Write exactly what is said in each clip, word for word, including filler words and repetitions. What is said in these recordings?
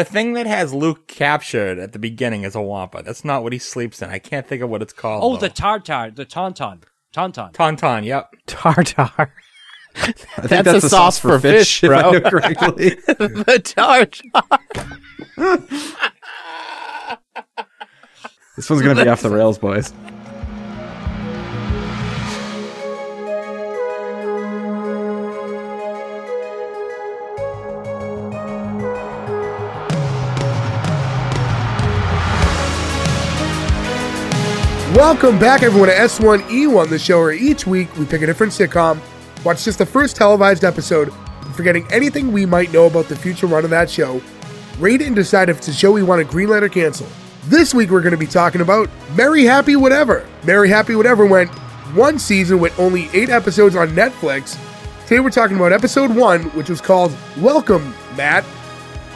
The thing that has Luke captured at the beginning is a Wampa. That's not what he sleeps in. I can't think of what it's called. Oh, though. the Tartar, the Tauntaun. Tauntaun. Tauntaun, yep. Tartar. I that's, that's a sauce, sauce for fish, fish bro. If I know correctly. The Tartar. This one's going to be off the rails, boys. Welcome back, everyone, to S one E one, the show where each week we pick a different sitcom, watch just the first televised episode, forgetting anything we might know about the future run of that show, rate it and decide if it's a show we want to greenlight or cancel. This week we're going to be talking about Merry Happy Whatever. Merry Happy Whatever went one season with only eight episodes on Netflix. Today we're talking about episode one, which was called Welcome, Matt,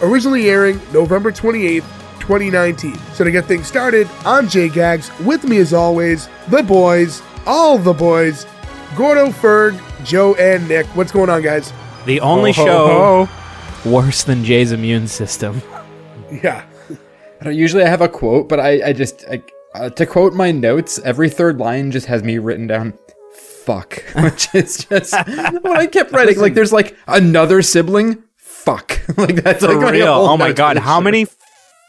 originally airing November twenty-eighth, twenty nineteen. So to get things started, I'm Jay Gags. With me as always, the boys, all the boys, Gordo, Ferg, Joe, and Nick. What's going on, guys? The only ho, show ho, ho. worse than Jay's immune system. Yeah. Usually I have a quote, but I, I just, I, uh, to quote my notes, every third line just has me written down, fuck, which is just what I kept writing. Like, there's like another sibling, fuck. Like, that's for like real. Oh my God, how show. many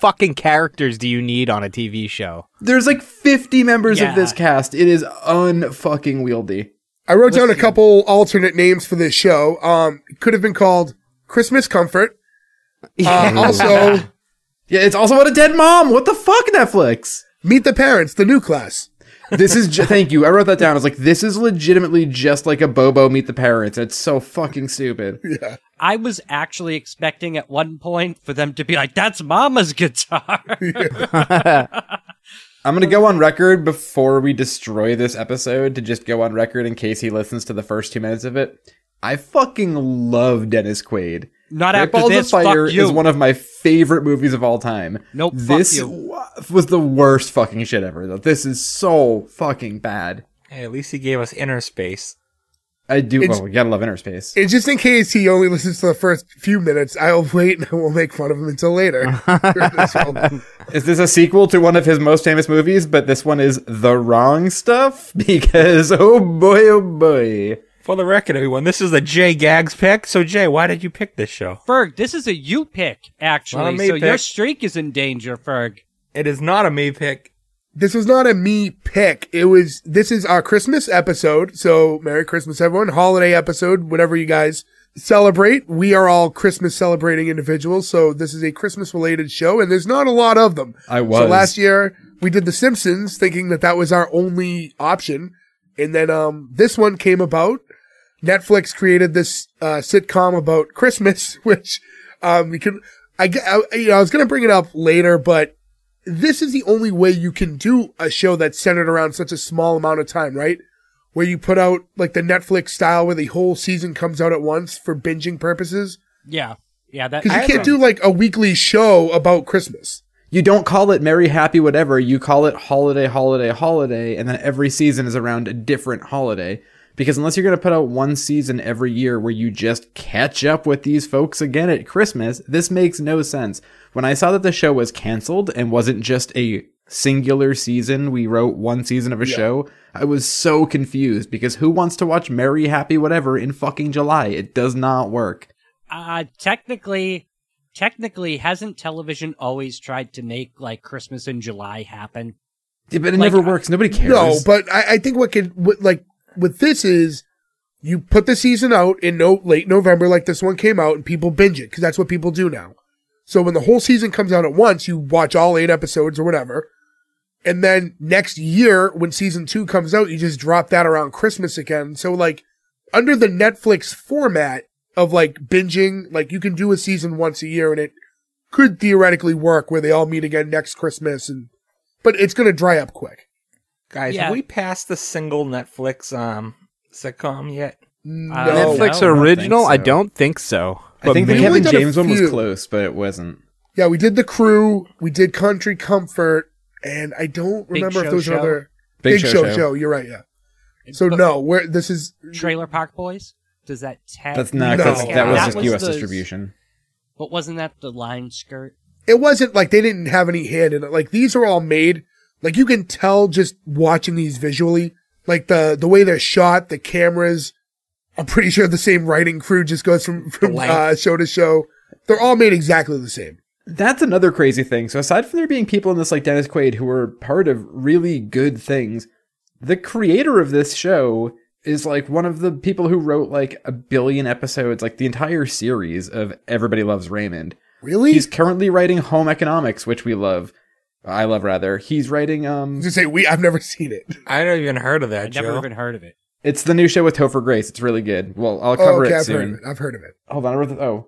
fucking characters do you need on a T V show? There's like fifty members yeah. of this cast. It is unfucking wieldy. I wrote Listen. down a couple alternate names for this show. Um, it could have been called Christmas Comfort. Uh, also... Yeah, it's also about a dead mom. What the fuck, Netflix? Meet the Parents, the new class. This is, ju- thank you. I wrote that down. I was like, this is legitimately just like a Bobo Meet the Parents. It's so fucking stupid. Yeah. I was actually expecting at one point for them to be like, that's Mama's guitar. Yeah. I'm going to go on record before we destroy this episode to just go on record in case he listens to the first two minutes of it. I fucking love Dennis Quaid. Not after Balls this, of Fire fuck you. Is one of my favorite movies of all time. Nope, this fuck you. was the worst fucking shit ever. Though this is so fucking bad. Hey, at least he gave us Inner Space. I do. It's, well, we gotta love Inner Space. It's just in case he only listens to the first few minutes. I'll wait and I won't make fun of him until later. Is this a sequel to one of his most famous movies? But this one is The Wrong Stuff because oh boy, oh boy. For the record, everyone, this is a Jay Gags pick. So, Jay, why did you pick this show? Ferg, this is a you pick, actually. So pick. Your streak is in danger, Ferg. It is not a me pick. This was not a me pick. It was, this is our Christmas episode. So, Merry Christmas, everyone. Holiday episode, whatever you guys celebrate. We are all Christmas celebrating individuals. So, this is a Christmas-related show, and there's not a lot of them. I was. So, last year, we did The Simpsons, thinking that that was our only option. And then um, this one came about. Netflix created this uh, sitcom about Christmas, which um, we can. I, I you know I was gonna bring it up later, but this is the only way you can do a show that's centered around such a small amount of time, right? Where you put out like the Netflix style, where the whole season comes out at once for binging purposes. Yeah, yeah, that because you can't do like a weekly show about Christmas. You don't call it Merry Happy Whatever. You call it Holiday, Holiday, Holiday, and then every season is around a different holiday. Because unless you're going to put out one season every year where you just catch up with these folks again at Christmas, this makes no sense. When I saw that the show was canceled and wasn't just a singular season, we wrote one season of a yeah. show, I was so confused because who wants to watch Merry Happy Whatever in fucking July? It does not work. Uh, technically, technically, hasn't television always tried to make like Christmas in July happen? Yeah, but it like, never works. Nobody cares. No, but I, I think what could, what, like, with this is you put the season out in no late November like this one came out and people binge it because that's what people do now. So when the whole season comes out at once, you watch all eight episodes or whatever. And then next year when season two comes out, you just drop that around Christmas again. So like under the Netflix format of like binging, like you can do a season once a year and it could theoretically work where they all meet again next Christmas. And but it's going to dry up quick. Guys, yeah. have we passed the single Netflix um, sitcom yet? No. Netflix no, original? I don't think so. I think, so. I think the Kevin James one was close, but it wasn't. Yeah, we did The Crew, we did Country Comfort, and I don't Big remember if there was another... Big, Big Show Show. Show, you're right, yeah. So but no, we're, this is... Trailer Park Boys? Does that tag? That's not, no. that's, that was that just was U S the, distribution. But wasn't that the line skirt? it wasn't like they didn't have any hand in it. Like, these are all made. Like, you can tell just watching these visually. Like, the, the way they're shot, the cameras. I'm pretty sure the same writing crew just goes from, from uh, show to show. They're all made exactly the same. That's another crazy thing. So aside from there being people in this, like Dennis Quaid, who were part of really good things, the creator of this show is like one of the people who wrote like a billion episodes, like the entire series of Everybody Loves Raymond. Really? He's currently writing Home Economics, which we love. I love, rather. He's writing... Um, you say we? I've never seen it. I've never even heard of that, I've Joe. never even heard of it. It's the new show with Topher Grace. It's really good. Well, I'll cover oh, okay, it I've soon. Heard of it. I've heard of it. Hold on. I wrote the, oh.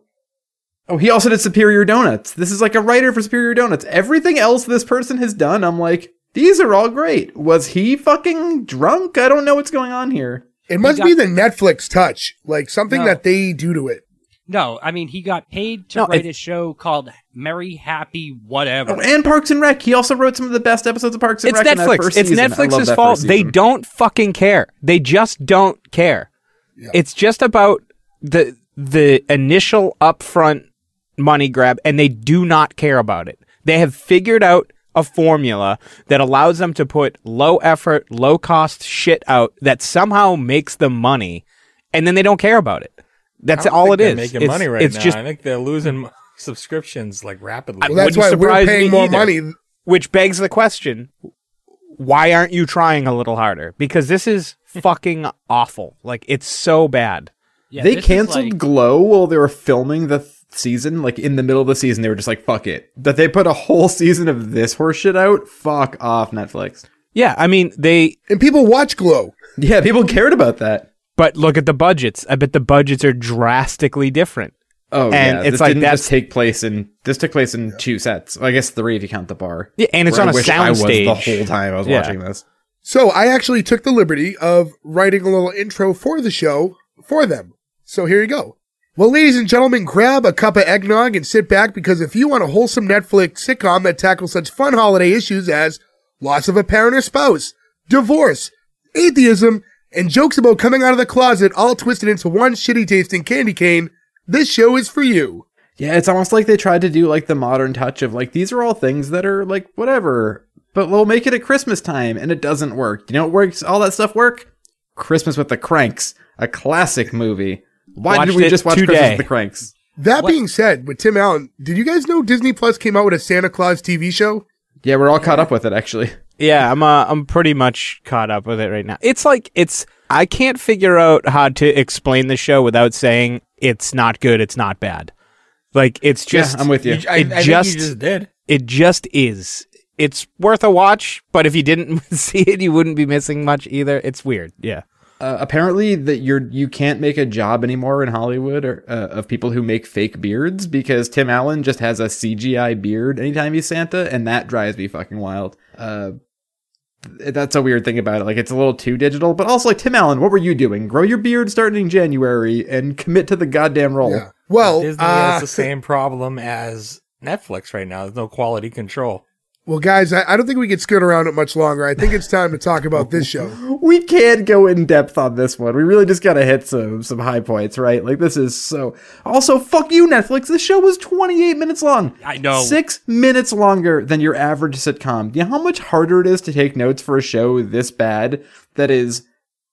Oh, he also did Superior Donuts. This is like a writer for Superior Donuts. Everything else this person has done, I'm like, these are all great. Was he fucking drunk? I don't know what's going on here. It must got- be the Netflix touch, like something no. that they do to it. No, I mean, he got paid to no, write it- a show called Merry Happy Whatever. Oh, and Parks and Rec. He also wrote some of the best episodes of Parks and it's Rec. Netflix. In that first it's season. Netflix's fault. They don't fucking care. They just don't care. Yeah. It's just about the the initial upfront money grab, and they do not care about it. They have figured out a formula that allows them to put low effort, low cost shit out that somehow makes them money, and then they don't care about it. That's I don't all think it they're is. Making it's, money right it's now. Just, I think they're losing subscriptions like rapidly. Well, that's why we're paying more either. money. Which begs the question: why aren't you trying a little harder? Because this is fucking awful. Like, it's so bad. Yeah, they canceled like... Glow while they were filming the th- season. Like, in the middle of the season, they were just like, "Fuck it." That they put a whole season of this horseshit out. Fuck off, Netflix. Yeah, I mean they and people watch Glow. Yeah, people cared about that. But look at the budgets. I bet the budgets are drastically different. Oh, and yeah. It's this like didn't that's... just take place in. This took place in yeah. two sets. I guess three if you count the bar. Yeah, and it's on I a soundstage. I was the whole time I was yeah. watching this. So I actually took the liberty of writing a little intro for the show for them. So here you go. Well, ladies and gentlemen, grab a cup of eggnog and sit back, because if you want a wholesome Netflix sitcom that tackles such fun holiday issues as loss of a parent or spouse, divorce, atheism, and jokes about coming out of the closet all twisted into one shitty tasting candy cane, this show is for you. Yeah, it's almost like they tried to do like the modern touch of like, these are all things that are like whatever, but we'll make it at Christmas time, and it doesn't work. You know what works? All that stuff work? Christmas with the Cranks, a classic movie. Why Watched did we just watch today. Christmas with the Cranks? That what? being said, with Tim Allen, did you guys know Disney Plus came out with a Santa Claus T V show? Yeah, we're all yeah. caught up with it, actually. Yeah, I'm uh, I'm pretty much caught up with it right now. It's like, it's, I can't figure out how to explain the show without saying it's not good, it's not bad. Like, it's just, yeah, I'm with you. It, I, it I just, think you just did. It just is. It's worth a watch, but if you didn't see it, you wouldn't be missing much either. It's weird. Yeah. Uh, apparently that you're, you can't make a job anymore in Hollywood or uh, of people who make fake beards, because Tim Allen just has a C G I beard anytime he's Santa, and that drives me fucking wild. Uh, That's a weird thing about it. Like, it's a little too digital, but also like, Tim Allen, what were you doing? Grow your beard starting in January and commit to the goddamn role. Yeah. Well, Disney uh, has the same problem as Netflix right now. There's no quality control. Well, guys, I, I don't think we can skirt around it much longer. I think it's time to talk about this show. We can't go in depth on this one. We really just got to hit some some high points, right? Like, this is so... Also, fuck you, Netflix. This show was twenty-eight minutes long. I know. Six minutes longer than your average sitcom. Do you know how much harder it is to take notes for a show this bad that is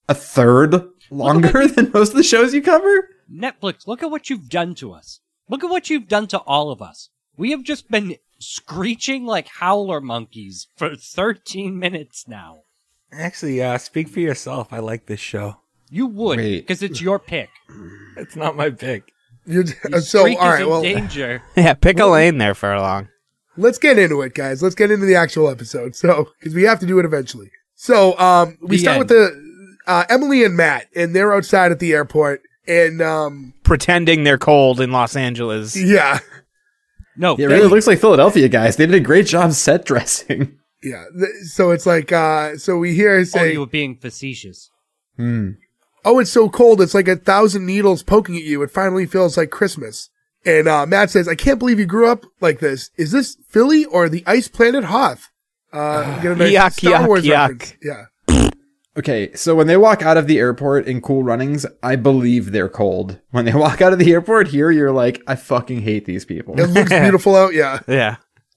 a third longer than most of the shows you cover? Netflix, look at what you've done to us. Look at what you've done to all of us. We have just been... screeching like howler monkeys for thirteen minutes now. Actually, uh, speak for yourself. I like this show. You would, because it's your pick. It's not my pick. You're, uh, so, all right, in well, danger. Yeah, pick a lane there for a long. Let's get into it, guys. Let's get into the actual episode. So, because we have to do it eventually. So, um, we the start end. with the uh, Emily and Matt, and they're outside at the airport and um, pretending they're cold in Los Angeles. Yeah. No, yeah, it really looks like Philadelphia, guys. They did a great job set dressing. Yeah, th- so it's like, uh, so we hear say, "Oh, you were being facetious." Hmm. Oh, it's so cold. It's like a thousand needles poking at you. It finally feels like Christmas. And uh, Matt says, "I can't believe you grew up like this. Is this Philly or the ice planet Hoth?" Uh, get a nice yuck, Star yuck, Wars yuck. Reference. Yeah. Okay, so when they walk out of the airport in Cool Runnings, I believe they're cold. When they walk out of the airport here, you're like, I fucking hate these people. It looks beautiful out, yeah. Yeah.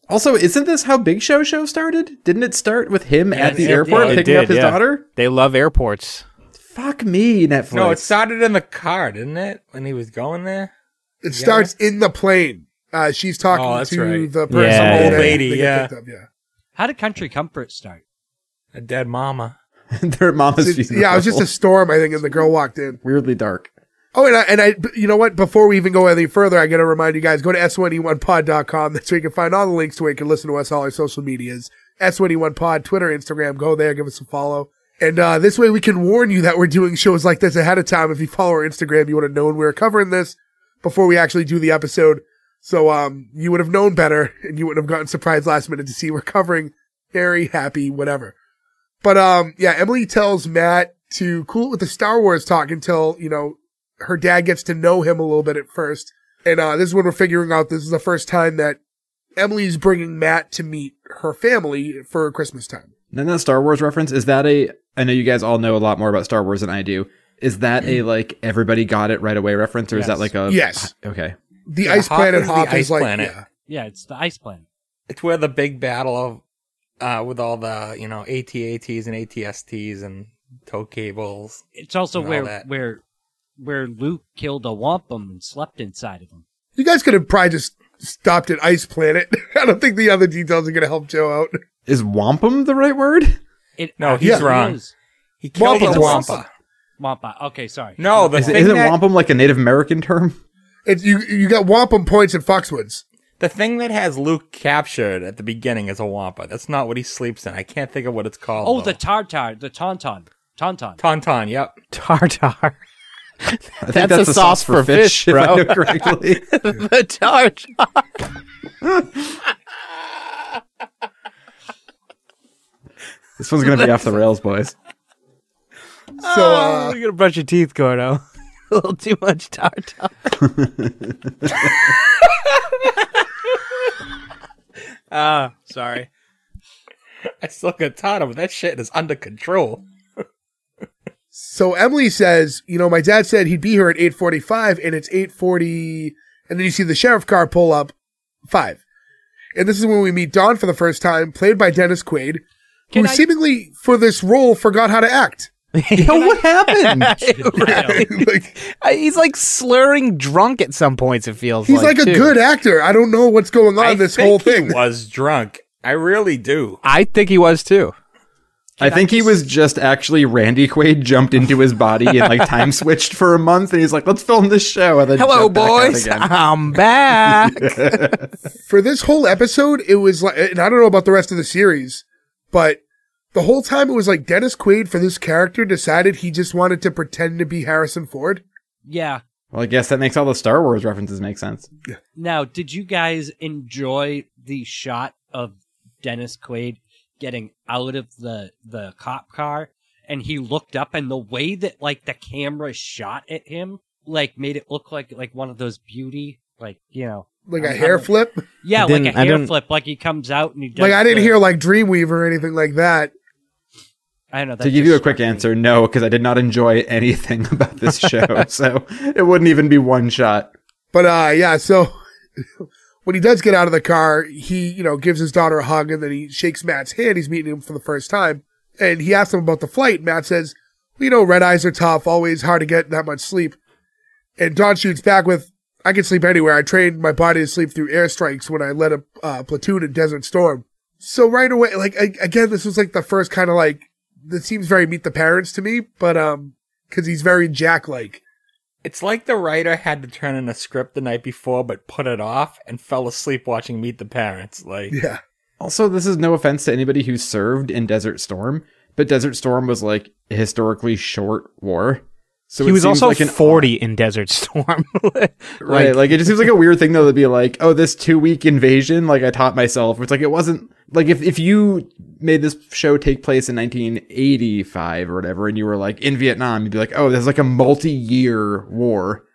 Also, isn't this how Big Show Show started? Didn't it start with him and at the it, airport yeah, picking did, up his yeah. daughter? They love airports. Fuck me, Netflix. No, it started in the car, didn't it? When he was going there? It yeah. starts in the plane. Uh, she's talking oh, to right. the person. Yeah. Old lady, yeah. Up, yeah. How did Country Comfort start? A dead mama. Their mama's funeral. Yeah, it was just a storm, I think, and the girl walked in. Weirdly dark. Oh, and I, and I, you know what? Before we even go any further, I got to remind you guys, go to S one E one pod dot com. That's where you can find all the links to where you can listen to us, all our social medias. S one E one pod, Twitter, Instagram. Go there, give us a follow. And uh, this way we can warn you that we're doing shows like this ahead of time. If you follow our Instagram, you would have known we were covering this before we actually do the episode. So um, you would have known better, and you wouldn't have gotten surprised last minute to see we're covering Merry, Happy, Whatever. But, um, yeah, Emily tells Matt to cool it with the Star Wars talk until, you know, her dad gets to know him a little bit at first. And, uh, this is when we're figuring out this is the first time that Emily's bringing Matt to meet her family for Christmas time. And then that Star Wars reference, is that a, I know you guys all know a lot more about Star Wars than I do. Is that a, like, everybody got it right away reference, or yes. is that like a? Yes. Okay. The yeah, ice Hoth planet is Hoth the is ice like, planet. Yeah. yeah, it's the ice planet. It's where the big battle of. Uh, with all the, you know, A T A Ts and A T S Ts and tow cables. It's also where where where Luke killed a wampum and slept inside of him. You guys could have probably just stopped at Ice Planet. I don't think the other details are going to help Joe out. Is wampum the right word? It, no, he's yeah. wrong. He killed Wampa. Wampa. Wampa. Okay, sorry. No, the is, thing isn't that, wampum like a Native American term? It's, you you got wampum points in Foxwoods. The thing that has Luke captured at the beginning is a Wampa. That's not what he sleeps in. I can't think of what it's called. Oh, though. The Tartar, the Tauntaun. Tauntaun. Tauntaun, yep. Tartar. I think that's, that's a sauce, sauce for fish, fish, bro. If I know correctly. The Tartar. This one's going to be off the rails, boys. So, uh... you got to brush your teeth, Gordo. A little too much Tartar. Ah, uh, sorry. I still got tired of that shit is under control. So Emily says, you know, my dad said he'd be here at eight forty-five, and it's eight forty, and then you see the sheriff car pull up, five. And this is when we meet Don for the first time, played by Dennis Quaid, Can who I... seemingly, for this role, forgot how to act. Yo, what happened? Like, he's like slurring drunk at some points, it feels he's like. He's like a too. good actor. I don't know what's going on I this whole thing. I think he was drunk. I really do. I think he was too. Can I think I just... he was just actually Randy Quaid jumped into his body and like time switched for a month, and he's like, let's film this show. And then hello, boys. I'm back. For this whole episode, it was like, and I don't know about the rest of the series, but the whole time it was like Dennis Quaid for this character decided he just wanted to pretend to be Harrison Ford. Yeah. Well, I guess that makes all the Star Wars references make sense. Yeah. Now, did you guys enjoy the shot of Dennis Quaid getting out of the, the cop car, and he looked up, and the way that like the camera shot at him, like made it look like like one of those beauty, like, you know. Like a hair flip? Yeah, like a hair flip. Like he comes out and he does. Like I didn't the, hear like Dreamweaver or anything like that. I don't know. To give you a quick answer, no, because I did not enjoy anything about this show. So it wouldn't even be one shot. But uh, yeah, so when he does get out of the car, he, you know, gives his daughter a hug, and then he shakes Matt's hand. He's meeting him for the first time. And he asks him about the flight. Matt says, well, you know, red eyes are tough. Always hard to get that much sleep. And Don shoots back with, I can sleep anywhere. I trained my body to sleep through airstrikes when I led a uh, platoon in Desert Storm. So right away, like, I, again, this was like the first kind of like, that seems very Meet the Parents to me, but um, because he's very Jack-like. It's like the writer had to turn in a script the night before, but put it off and fell asleep watching Meet the Parents. Like, yeah. Also, this is no offense to anybody who served in Desert Storm, but Desert Storm was like a historically short war. So he was also like an forty in Desert Storm. Like, right. Like, it just seems like a weird thing, though, to be like, oh, this two week invasion, like I taught myself. It's like, it wasn't like if, if you made this show take place in nineteen eighty-five or whatever, and you were like in Vietnam, you'd be like, oh, there's like a multi year war.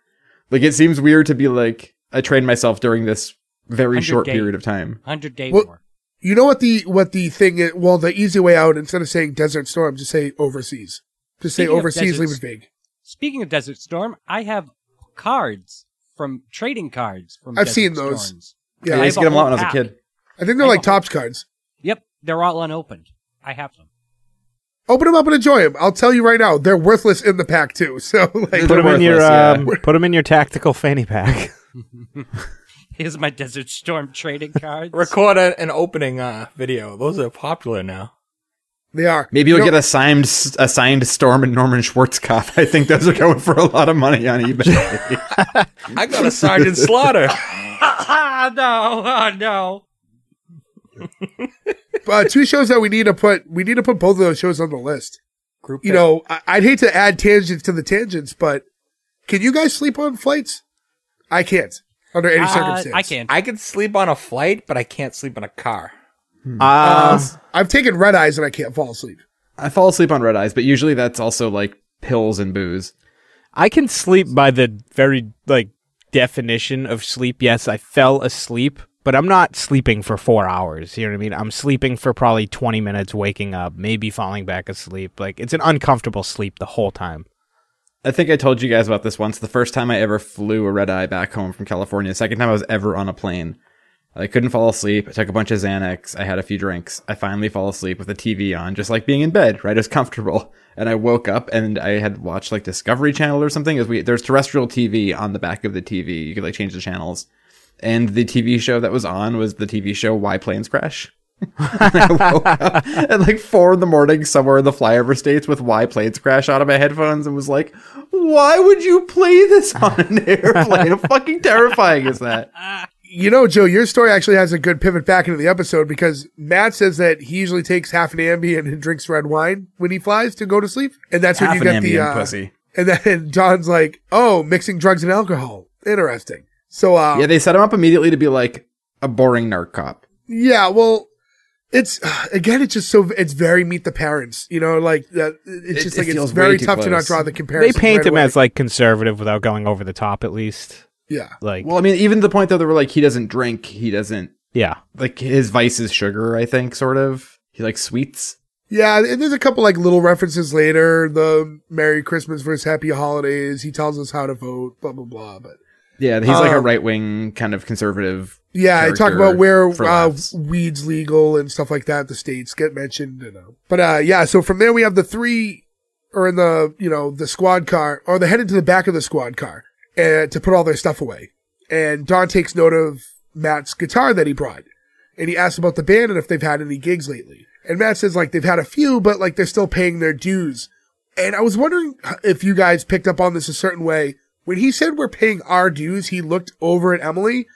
Like, it seems weird to be like, I trained myself during this very short period of time. one hundred day war. You know what the what the thing is? Well, the easy way out, instead of saying Desert Storm, just say overseas. Just say Speaking overseas, leave it big. Speaking of Desert Storm, I have cards from trading cards. From I've Desert seen those. Storms. Yeah, yeah, I used to get them out when I was a kid. I think they're I like Topps cards. Yep, they're all unopened. I have them. Open them up and enjoy them. I'll tell you right now, they're worthless in the pack too. So like, put them in your yeah. um, put them in your tactical fanny pack. Here's my Desert Storm trading cards. Record a, an opening uh, video. Those are popular now. They are. Maybe you'll you know, get assigned assigned Storm and Norman Schwarzkopf. I think those are going for a lot of money on eBay. I got a Sergeant Slaughter. Oh, no, oh, no. uh, two shows that we need to put we need to put both of those shows on the list. Group you know, I, I'd hate to add tangents to the tangents, but can you guys sleep on flights? I can't under any uh, circumstance. I can. I can sleep on a flight, but I can't sleep in a car. Hmm. Uh, um, I've taken red eyes and I can't fall asleep. I fall asleep on red eyes, but usually that's also like pills and booze. I can sleep by the very like definition of sleep. Yes, I fell asleep. But I'm not sleeping for four hours. You know what I mean? I'm sleeping for probably twenty minutes, waking up, maybe falling back asleep. Like, it's an uncomfortable sleep the whole time. I think I told you guys about this once. The first time I ever flew a red eye back home from California, the second time I was ever on a plane. I couldn't fall asleep. I took a bunch of Xanax. I had a few drinks. I finally fall asleep with the T V on, just like being in bed, right? It was comfortable. And I woke up and I had watched like Discovery Channel or something. It was we, there's terrestrial T V on the back of the T V. You could like change the channels. And the T V show that was on was the T V show Why Planes Crash. I woke up at like four in the morning somewhere in the flyover states with Why Planes Crash out of my headphones and was like, why would you play this on an airplane? How fucking terrifying is that? You know, Joe, your story actually has a good pivot back into the episode because Matt says that he usually takes half an Ambien and drinks red wine when he flies to go to sleep. And that's half when you get the... Uh, pussy. And then John's like, oh, mixing drugs and alcohol. Interesting. So uh, yeah, they set him up immediately to be like a boring narc cop. Yeah, well, it's again, it's just so it's very meet the parents, you know, like that. It's it, just like it it's very tough close. to not draw the comparison. They paint right him away. as like conservative without going over the top, at least. Yeah, like well, I mean, even to the point though, they were like, he doesn't drink, he doesn't. Yeah, like his vice is sugar, I think, sort of. He likes sweets. Yeah, and there's a couple like little references later. The Merry Christmas versus Happy Holidays. He tells us how to vote. Blah blah blah, but. Yeah, he's like um, a right-wing kind of conservative. Yeah, I talk about where uh, weed's legal and stuff like that. The states get mentioned, you know. But uh, yeah, so from there we have the three, or in the you know the squad car, or they headed to the back of the squad car uh, to put all their stuff away. And Don takes note of Matt's guitar that he brought, and he asks about the band and if they've had any gigs lately. And Matt says like they've had a few, but like they're still paying their dues. And I was wondering if you guys picked up on this a certain way. When he said we're paying our dues, he looked over at Emily,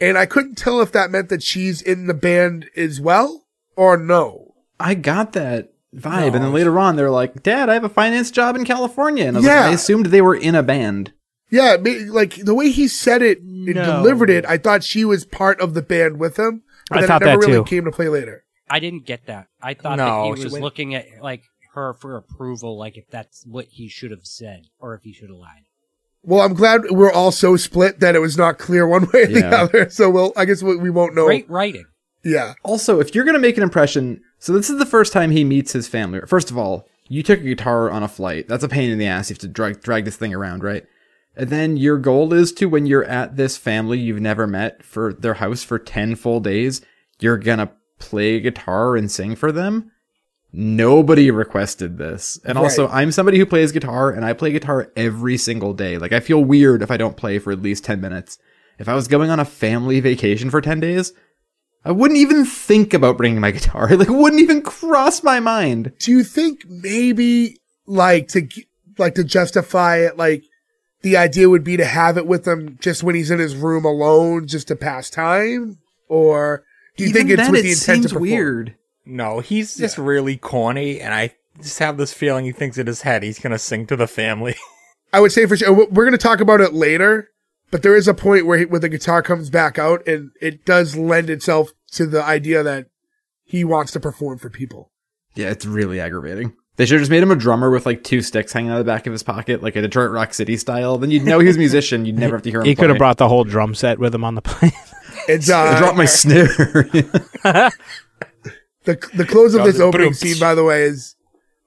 and I couldn't tell if that meant that she's in the band as well or no. I got that vibe, no. And then later on, they're like, Dad, I have a finance job in California, and I, was yeah. like, I assumed they were in a band. Yeah, like the way he said it and no. delivered it, I thought she was part of the band with him, but I then thought it never that really too. came to play later. I didn't get that. I thought no, that he was went- looking at like her for approval, like if that's what he should have said, or if he should have lied. Well, I'm glad we're all so split that it was not clear one way or the yeah. other. So, well, I guess we, we won't know. Great writing. Yeah. Also, if you're going to make an impression, so this is the first time he meets his family. First of all, you took a guitar on a flight. That's a pain in the ass. You have to drag, drag this thing around, right? And then your goal is to, when you're at this family you've never met for their house for ten full days, you're going to play guitar and sing for them. Nobody requested this. And also, right. I'm somebody who plays guitar, and I play guitar every single day. Like, I feel weird if I don't play for at least ten minutes. If I was going on a family vacation for ten days, I wouldn't even think about bringing my guitar. Like, it wouldn't even cross my mind. Do you think maybe, like, to like to justify it, like, the idea would be to have it with him just when he's in his room alone, just to pass time? Or do you even think it's with it the intent to perform? Weird. No, he's just yeah. really corny, and I just have this feeling he thinks in his head he's going to sing to the family. I would say for sure, we're going to talk about it later, but there is a point where, he, where the guitar comes back out, and it does lend itself to the idea that he wants to perform for people. Yeah, it's really aggravating. They should have just made him a drummer with like two sticks hanging out of the back of his pocket, like a Detroit Rock City style. Then you'd know he was a musician. You'd never have to hear him He play. Could have brought the whole drum set with him on the plane. It's uh, I dropped my snare. the the close of this opening scene, by the way, is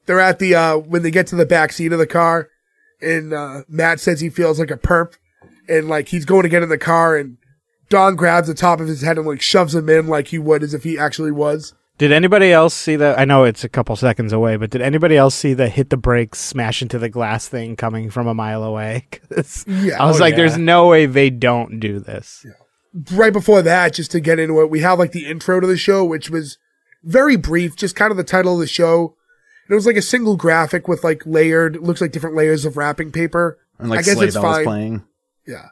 they're at the uh, when they get to the back seat of the car, and uh, Matt says he feels like a perp, and like he's going to get in the car, and Don grabs the top of his head and like shoves him in like he would as if he actually was. Did anybody else see the? I know it's a couple seconds away, but did anybody else see the hit the brakes, smash into the glass thing coming from a mile away? Yeah, I was oh, like, yeah. There's no way they don't do this. Yeah. Right before that, just to get into it, we have like the intro to the show, which was very brief, just kind of the title of the show. And it was like a single graphic with like layered, looks like different layers of wrapping paper. And like I guess Slade it's fine. Playing. Yeah.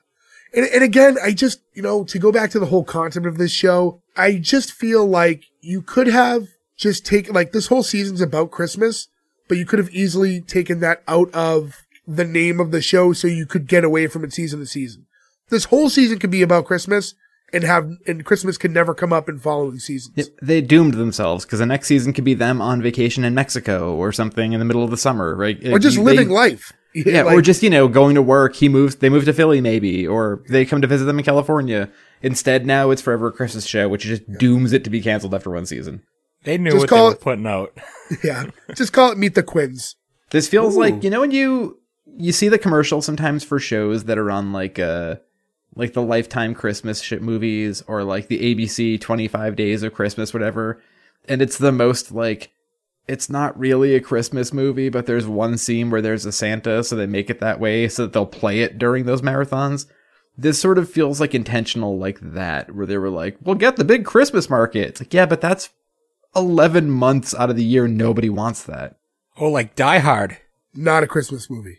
And, and again, I just, you know, to go back to the whole concept of this show, I just feel like you could have just taken, like this whole season's about Christmas, but you could have easily taken that out of the name of the show so you could get away from it season to season. This whole season could be about Christmas and have, and Christmas could never come up in following seasons. Yep, they doomed themselves because the next season could be them on vacation in Mexico or something in the middle of the summer, right? Or just they, living life. Yeah, like, or just, you know, going to work. He moves, they move to Philly maybe, or they come to visit them in California. Instead, now it's forever a Christmas show, which just yeah. dooms it to be canceled after one season. They knew just what they were it, putting out. Yeah, just call it Meet the Quins. This feels Ooh. like, you know, when you you see the commercial sometimes for shows that are on like a. Like the Lifetime Christmas shit movies or like the A B C twenty-five Days of Christmas, whatever. And it's the most like, it's not really a Christmas movie, but there's one scene where there's a Santa. So they make it that way so that they'll play it during those marathons. This sort of feels like intentional like that, where they were like, we'll get the big Christmas market. It's like, yeah, but that's eleven months out of the year. Nobody wants that. Oh, like Die Hard. Not a Christmas movie.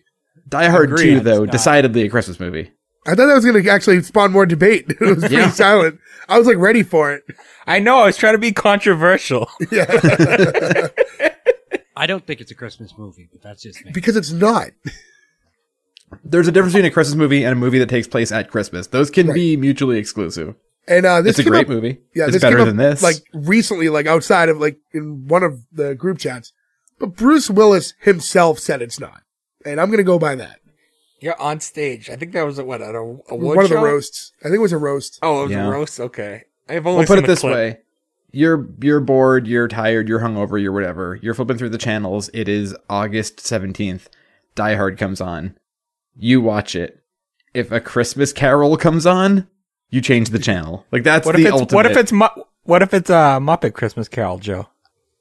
Die Hard two, though, decidedly a Christmas movie. I thought that was going to actually spawn more debate. It was pretty yeah. silent. I was like ready for it. I know. I was trying to be controversial. Yeah. I don't think it's a Christmas movie, but that's just me. Because it's not. There's a difference between a Christmas movie and a movie that takes place at Christmas. Those can right. be mutually exclusive. And uh, this is a great up, movie. Yeah, it's this better than this. Like recently, like outside of like in one of the group chats, but Bruce Willis himself said it's not, and I'm going to go by that. Yeah, on stage. I think that was a, what, an award One of show? the roasts. I think it was a roast. Oh, it was yeah. a roast? Okay. I've only We'll put it this clip. way. You're you're bored, you're tired, you're hungover, you're whatever. You're flipping through the channels. It is August seventeenth. Die Hard comes on. You watch it. If A Christmas Carol comes on, you change the channel. Like, that's what the if it's, ultimate. What if it's, Mu- what if it's uh, Muppet Christmas Carol, Joe?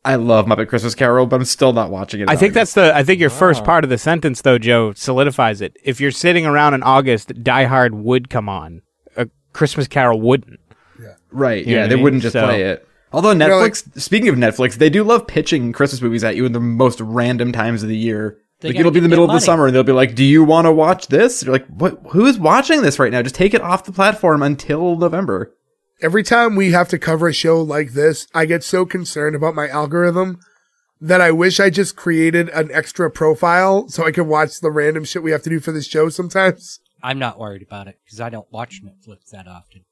I love Muppet Christmas Carol, but I'm still not watching it. I think August. that's the. I think your first oh. part of the sentence, though, Joe, solidifies it. If you're sitting around in August, Die Hard would come on. A Christmas Carol wouldn't. Yeah. Right. You yeah, they mean? wouldn't just so. play it. Although Netflix. You know, like, speaking of Netflix, they do love pitching Christmas movies at you in the most random times of the year. Like it'll be the middle of money. the summer, and they'll be like, "Do you want to watch this?" You're like, "What? Who is watching this right now? Just take it off the platform until November." Every time we have to cover a show like this, I get so concerned about my algorithm that I wish I just created an extra profile so I could watch the random shit we have to do for this show sometimes. I'm not worried about it because I don't watch Netflix that often.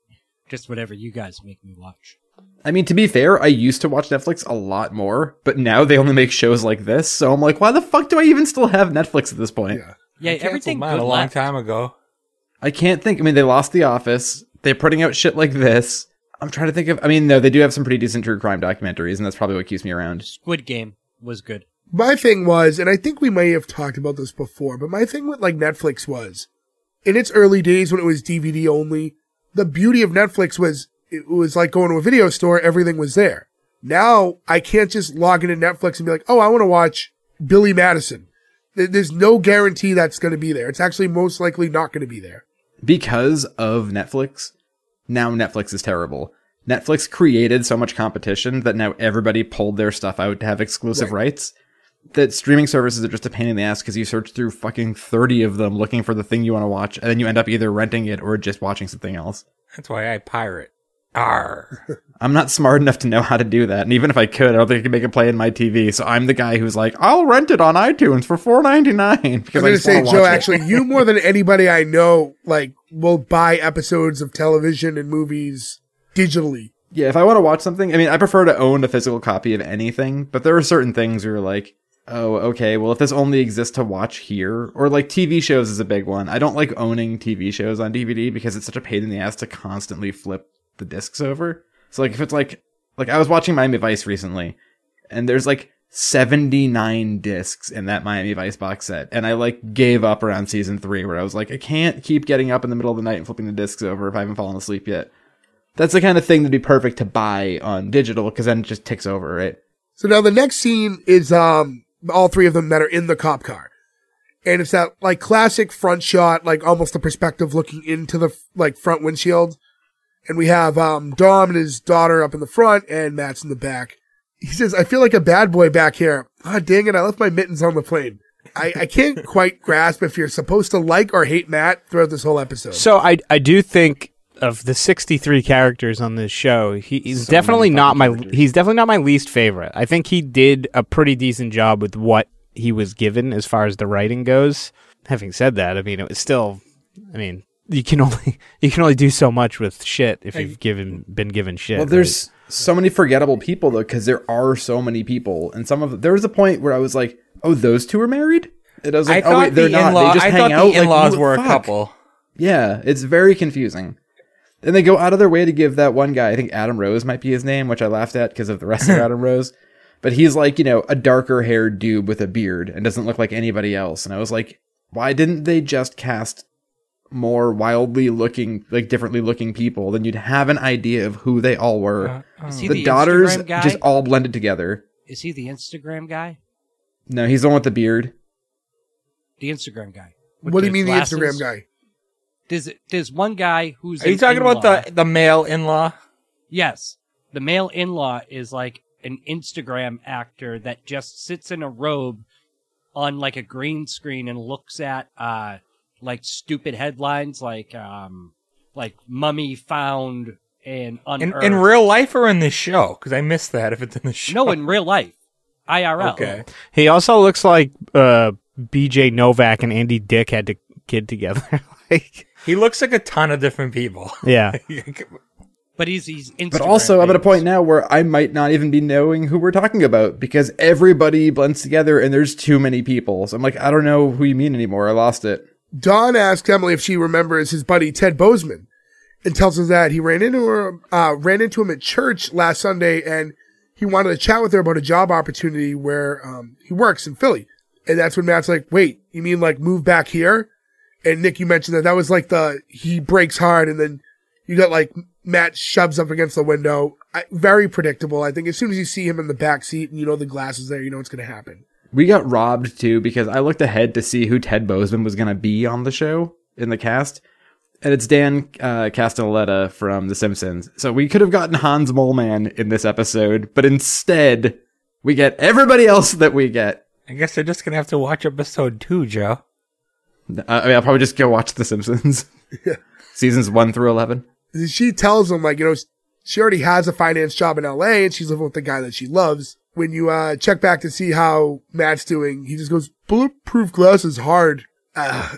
Just whatever you guys make me watch. I mean, to be fair, I used to watch Netflix a lot more, but now they only make shows like this. So I'm like, why the fuck do I even still have Netflix at this point? Yeah, yeah everything good a long left. time ago. I can't think. I mean, they lost The Office. They're putting out shit like this. I'm trying to think of... I mean, no, they do have some pretty decent true crime documentaries, and that's probably what keeps me around. Squid Game was good. My thing was, and I think we may have talked about this before, but my thing with, like, Netflix was, in its early days when it was D V D only, the beauty of Netflix was, it was like going to a video store, everything was there. Now, I can't just log into Netflix and be like, oh, I want to watch Billy Madison. There's no guarantee that's going to be there. It's actually most likely not going to be there. Because of Netflix, now Netflix is terrible. Netflix created so much competition that now everybody pulled their stuff out to have exclusive right. rights. That streaming services are just a pain in the ass because you search through fucking thirty of them looking for the thing you want to watch, and then you end up either renting it or just watching something else. That's why I pirate. Arr. I'm not smart enough to know how to do that, and even if I could, I don't think I could make it play in my T V. So I'm the guy who's like, I'll rent it on iTunes for four ninety-nine. Because I'm going to say, Joe, it. actually, you more than anybody I know, like, will buy episodes of television and movies digitally. Yeah, if I want to watch something, I mean, I prefer to own a physical copy of anything, but there are certain things where you're like, oh, okay, well, if this only exists to watch here, or like T V shows is a big one. I don't like owning T V shows on D V D because it's such a pain in the ass to constantly flip the discs over. So like if it's like like I was watching Miami Vice recently, and there's like seventy-nine discs in that Miami Vice box set, and I like gave up around season three where I was like, I can't keep getting up in the middle of the night and flipping the discs over if I haven't fallen asleep yet. That's the kind of thing that'd be perfect to buy on digital, because then it just ticks over, right? So now the next scene is um all three of them that are in the cop car, and it's that like classic front shot, like almost the perspective looking into the like front windshield, and we have um Dom and his daughter up in the front and Matt's in the back. He says, I feel like a bad boy back here. Ah, oh, dang it, I left my mittens on the plane. I, I can't quite grasp if you're supposed to like or hate Matt throughout this whole episode. So I I do think of the sixty-three characters on this show, he, he's so definitely not my characters. He's definitely not my least favorite. I think he did a pretty decent job with what he was given as far as the writing goes. Having said that, I mean, it was still, I mean, you can only you can only do so much with shit if you've given been given shit. Well, there's right? so many forgettable people though, because there are so many people, and some of them, there was a point where I was like, "Oh, those two are married." It was like, I "Oh, wait, they're the not. They just I hang out." The in-laws like, were a fuck? couple. Yeah, it's very confusing, and they go out of their way to give that one guy, I think Adam Rose might be his name, which I laughed at because of the wrestler Adam Rose, but he's like, you know, a darker haired dude with a beard and doesn't look like anybody else, and I was like, why didn't they just cast more wildly looking, like differently looking people, then you'd have an idea of who they all were. Uh, um. the, the daughters just all blended together. Is he the Instagram guy? No, he's the one with the beard. The Instagram guy. What do you mean glasses? The Instagram guy? There's, there's one guy who's Are you talking in-law. about the, the male in-law? Yes. The male in-law is like an Instagram actor that just sits in a robe on like a green screen and looks at... uh like stupid headlines, like um, like mummy found and unearthed. In, in real life or in this show? Because I missed that. If it's in the show, no, in real life, I R L. Okay. He also looks like uh, B J Novak and Andy Dick had to kid together. Like he looks like a ton of different people. Yeah, but he's he's. Instagram but also, famous. I'm at a point now where I might not even be knowing who we're talking about because everybody blends together, and there's too many people. So I'm like, I don't know who you mean anymore. I lost it. Don asks Emily if she remembers his buddy Ted Bozeman and tells her that he ran into her, uh, ran into him at church last Sunday, and he wanted to chat with her about a job opportunity where um, he works in Philly. And that's when Matt's like, wait, you mean like move back here? And Nick, you mentioned that that was like the, he breaks hard, and then you got like Matt shoves up against the window. I, very predictable. I think as soon as you see him in the back seat and you know the glass is there, you know what's going to happen. We got robbed, too, because I looked ahead to see who Ted Bozeman was going to be on the show in the cast. And it's Dan uh, Castellaneta from The Simpsons. So we could have gotten Hans Moleman in this episode, but instead we get everybody else that we get. I guess they're just going to have to watch episode two, Joe. Uh, I mean, I'll probably just go watch The Simpsons. Yeah. Seasons one through eleven. She tells him, like, you know, she already has a finance job in L A and she's living with the guy that she loves. When you uh, check back to see how Matt's doing, he just goes, bulletproof glass is hard. Uh,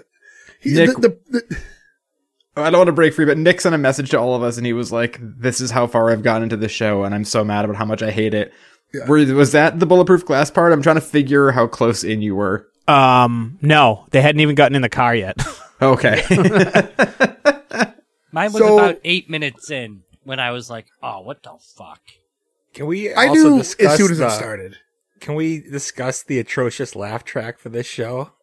he, Nick, the, the, the, I don't want to break free, but Nick sent a message to all of us, and he was like, this is how far I've gotten into the show, and I'm so mad about how much I hate it. Yeah. Were, was that the bulletproof glass part? I'm trying to figure how close in you were. Um, no, they hadn't even gotten in the car yet. Okay. Mine was so, about eight minutes in when I was like, oh, what the fuck? Can we I also knew discuss as soon as the, it started. Can we discuss the atrocious laugh track for this show?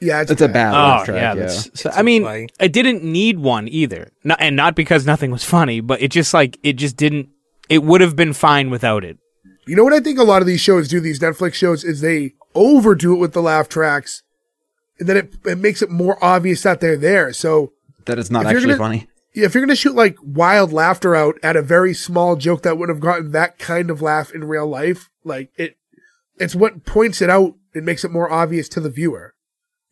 Yeah, it's, it's bad. a bad oh, laugh track. Yeah, yeah. That's, so, I mean, funny. I didn't need one either, no, and not because nothing was funny, but it just like it just didn't. It would have been fine without it. You know what I think a lot of these shows do, these Netflix shows, is they overdo it with the laugh tracks, and then it it makes it more obvious that they're there. So that is not actually gonna, funny. If you're going to shoot like wild laughter out at a very small joke that would have gotten that kind of laugh in real life, like it, it's what points it out and makes it more obvious to the viewer.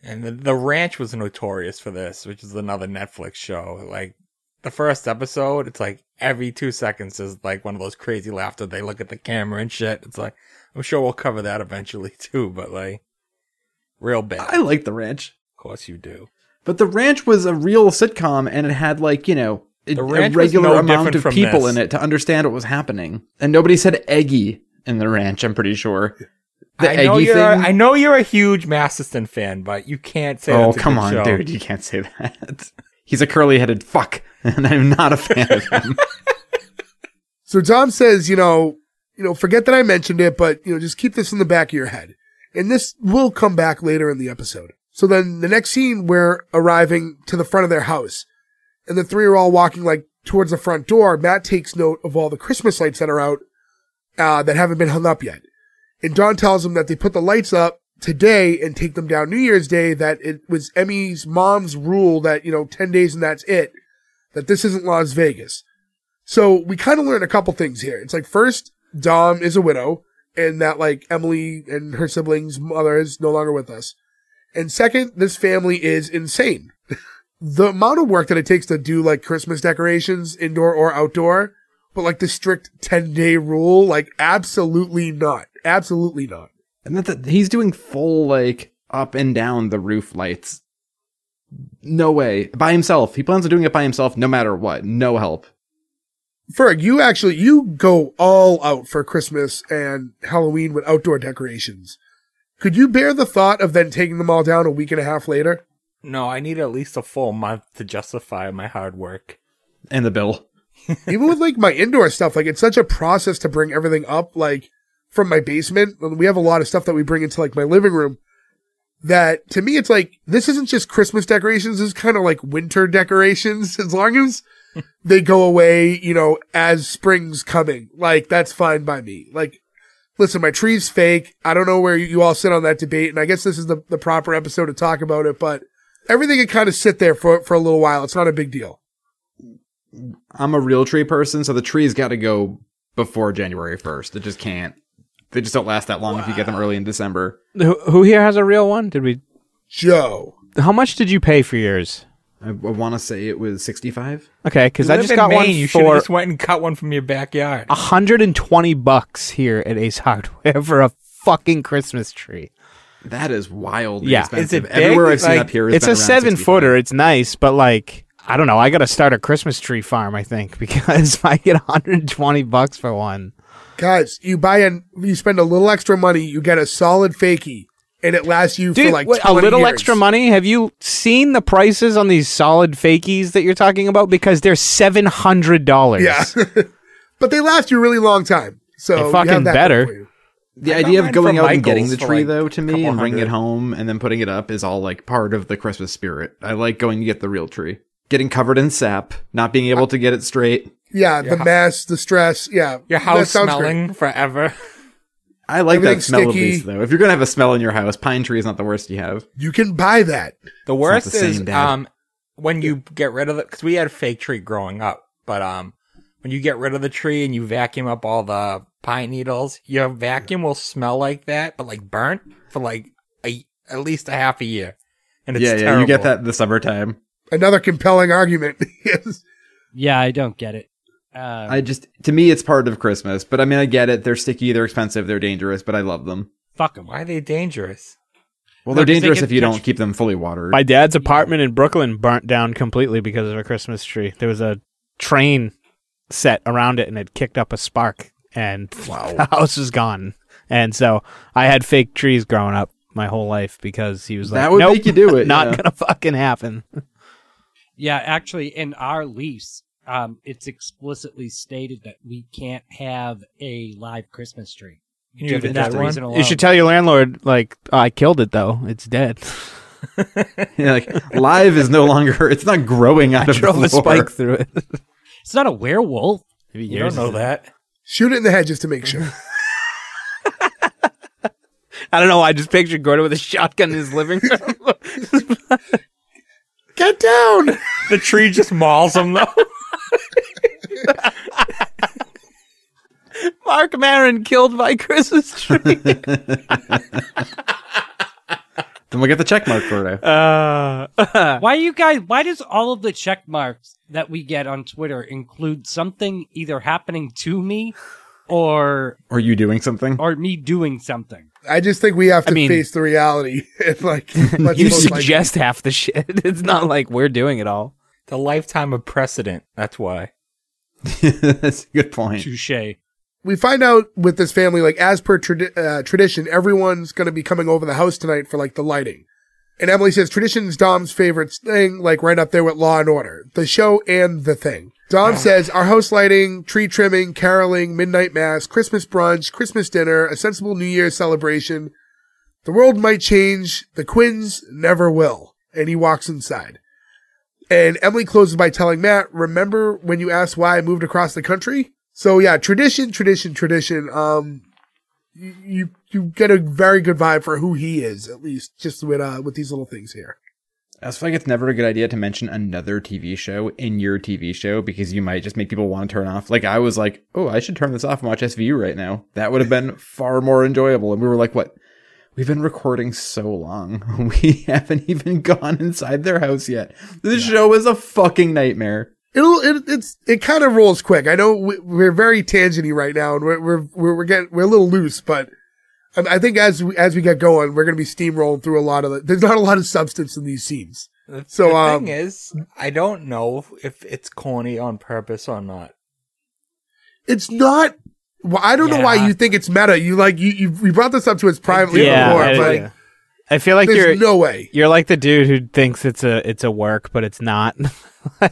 And the, the Ranch was notorious for this, which is another Netflix show. Like the first episode, it's like every two seconds is like one of those crazy laughter. They look at the camera and shit. It's like, I'm sure we'll cover that eventually too, but like real bad. I like the Ranch. Of course you do. But The Ranch was a real sitcom, and it had, like, you know, a regular no amount of people this. in it to understand what was happening. And nobody said Eggie in The Ranch, I'm pretty sure. The I, know Eggie thing? I know you're a huge Masterson fan, but you can't say oh, that. Oh, come on, show. dude. You can't say that. He's a curly-headed fuck, and I'm not a fan of him. So Tom says, you know, you know, forget that I mentioned it, but, you know, just keep this in the back of your head. And this will come back later in the episode. So then the next scene, we're arriving to the front of their house. And the three are all walking, like, towards the front door. Matt takes note of all the Christmas lights that are out uh, that haven't been hung up yet. And Dawn tells him that they put the lights up today and take them down New Year's Day, that it was Emmy's mom's rule that, you know, ten days and that's it, that this isn't Las Vegas. So we kind of learn a couple things here. It's like, first, Dom is a widow, and that, like, Emily and her siblings' mother is no longer with us. And second, this family is insane. The amount of work that it takes to do, like, Christmas decorations, indoor or outdoor, but, like, the strict ten-day rule, like, absolutely not. Absolutely not. And that the, he's doing full, like, up and down the roof lights. No way. By himself. He plans on doing it by himself no matter what. No help. Ferg, you actually, you go all out for Christmas and Halloween with outdoor decorations. Could you bear the thought of then taking them all down a week and a half later? No, I need at least a full month to justify my hard work. And the bill. Even with, like, my indoor stuff, like, it's such a process to bring everything up, like, from my basement. We have a lot of stuff that we bring into, like, my living room. That, to me, it's like, this isn't just Christmas decorations, this is kind of like winter decorations, as long as they go away, you know, as spring's coming. Like, that's fine by me. Like, listen, my tree's fake. I don't know where you all sit on that debate, and I guess this is the, the proper episode to talk about it, but everything can kind of sit there for, for a little while. It's not a big deal. I'm a real tree person, so the tree's got to go before January first. It just can't. They just don't last that long wow. if you get them early in December. Who, who here has a real one? Did we? Joe. How much did you pay for yours? I want to say it was sixty-five. Okay, because I just got Maine. one. You should have just went and cut one from your backyard. one hundred twenty bucks here at Ace Hardware for a fucking Christmas tree. That is wildly yeah. expensive. Is it Everywhere big? I've seen like, up here is It's a seven footer. It's nice, but like, I don't know. I got to start a Christmas tree farm, I think, because I get one hundred twenty bucks for one. Guys, you buy and you spend a little extra money, you get a solid fakie. And it lasts you Dude, for like twenty years. A little years. Extra money? Have you seen the prices on these solid fakies that you're talking about? Because they're seven hundred dollars. Yeah. But they last you a really long time. So they're fucking better. The I idea of going out Michael's and getting the tree, like, though, to me, and bringing it home and then putting it up is all like part of the Christmas spirit. I like going to get the real tree. Getting covered in sap, not being able to get it straight. Yeah, your the house. mess, the stress. Yeah. Your house smelling great. forever. I like Everything that smell sticky. Of these, though. If you're going to have a smell in your house, pine tree is not the worst you have. You can buy that. The worst the is um, when you get rid of it, because we had a fake tree growing up, but um, when you get rid of the tree and you vacuum up all the pine needles, your vacuum will smell like that, but like burnt for like a, at least a half a year. And it's yeah, yeah, terrible. You get that in the summertime. Another compelling argument. Yeah, I don't get it. Um, I just, to me, it's part of Christmas, but I mean, I get it. They're sticky, they're expensive, they're dangerous, but I love them. Fuck them. Why are they dangerous? Well, they're, they're dangerous if you don't keep them fully watered. My dad's apartment in Brooklyn burnt down completely because of a Christmas tree. There was a train set around it and it kicked up a spark and wow. The house was gone. And so I had fake trees growing up my whole life because he was like, that would nope, make you do it. Not yeah. gonna fucking happen. Yeah, actually, in our lease, Um, it's explicitly stated that we can't have a live Christmas tree. You, due to that reason alone. You should tell your landlord, like, oh, I killed it, though. It's dead. Yeah, like, live is no longer, it's not growing out I of the floor. A spike through it. It's not a werewolf. Maybe you don't know that. Shoot it in the head just to make sure. I don't know. I just pictured Gordon with a shotgun in his living room. Get down! The tree just mauls him, though. Mark Maron killed by Christmas tree. Then we'll get the check mark for it. Uh, uh. Why you guys, why does all of the check marks that we get on Twitter include something either happening to me or Or you doing something? Or me doing something. I just think we have to I mean, face the reality. It's like you suggest like half the shit. It's not like we're doing it all. The lifetime of precedent. That's why. That's a good point. Touche. We find out with this family, like, as per trad- uh, tradition, everyone's going to be coming over the house tonight for, like, the lighting. And Emily says, tradition's Dom's favorite thing, like right up there with Law and Order, the show and the thing. Dom says, our house lighting, tree trimming, caroling, midnight mass, Christmas brunch, Christmas dinner, a sensible New Year's celebration. The world might change. The Quins never will. And he walks inside. And Emily closes by telling Matt, remember when you asked why I moved across the country? So yeah, tradition, tradition, tradition. Um, you, you get a very good vibe for who he is, at least just with, uh, with these little things here. I also feel like it's never a good idea to mention another T V show in your T V show because you might just make people want to turn off. Like I was like, oh, I should turn this off and watch S V U right now. That would have been far more enjoyable. And we were like, what? We've been recording so long. We haven't even gone inside their house yet. This yeah. show is a fucking nightmare. It'll, it it's it kind of rolls quick. I know we're very tangenty right now, and we're we're we're getting we're a little loose, but I think as we, as we get going, we're going to be steamrolling through a lot of the, there's not a lot of substance in these scenes. The, so the um, thing is, I don't know if it's corny on purpose or not. It's not. Well, I don't yeah. know why you think it's meta. You like you you, you brought this up to us privately yeah, before. I, but yeah. I feel like you're no way. You're like the dude who thinks it's a it's a work, but it's not.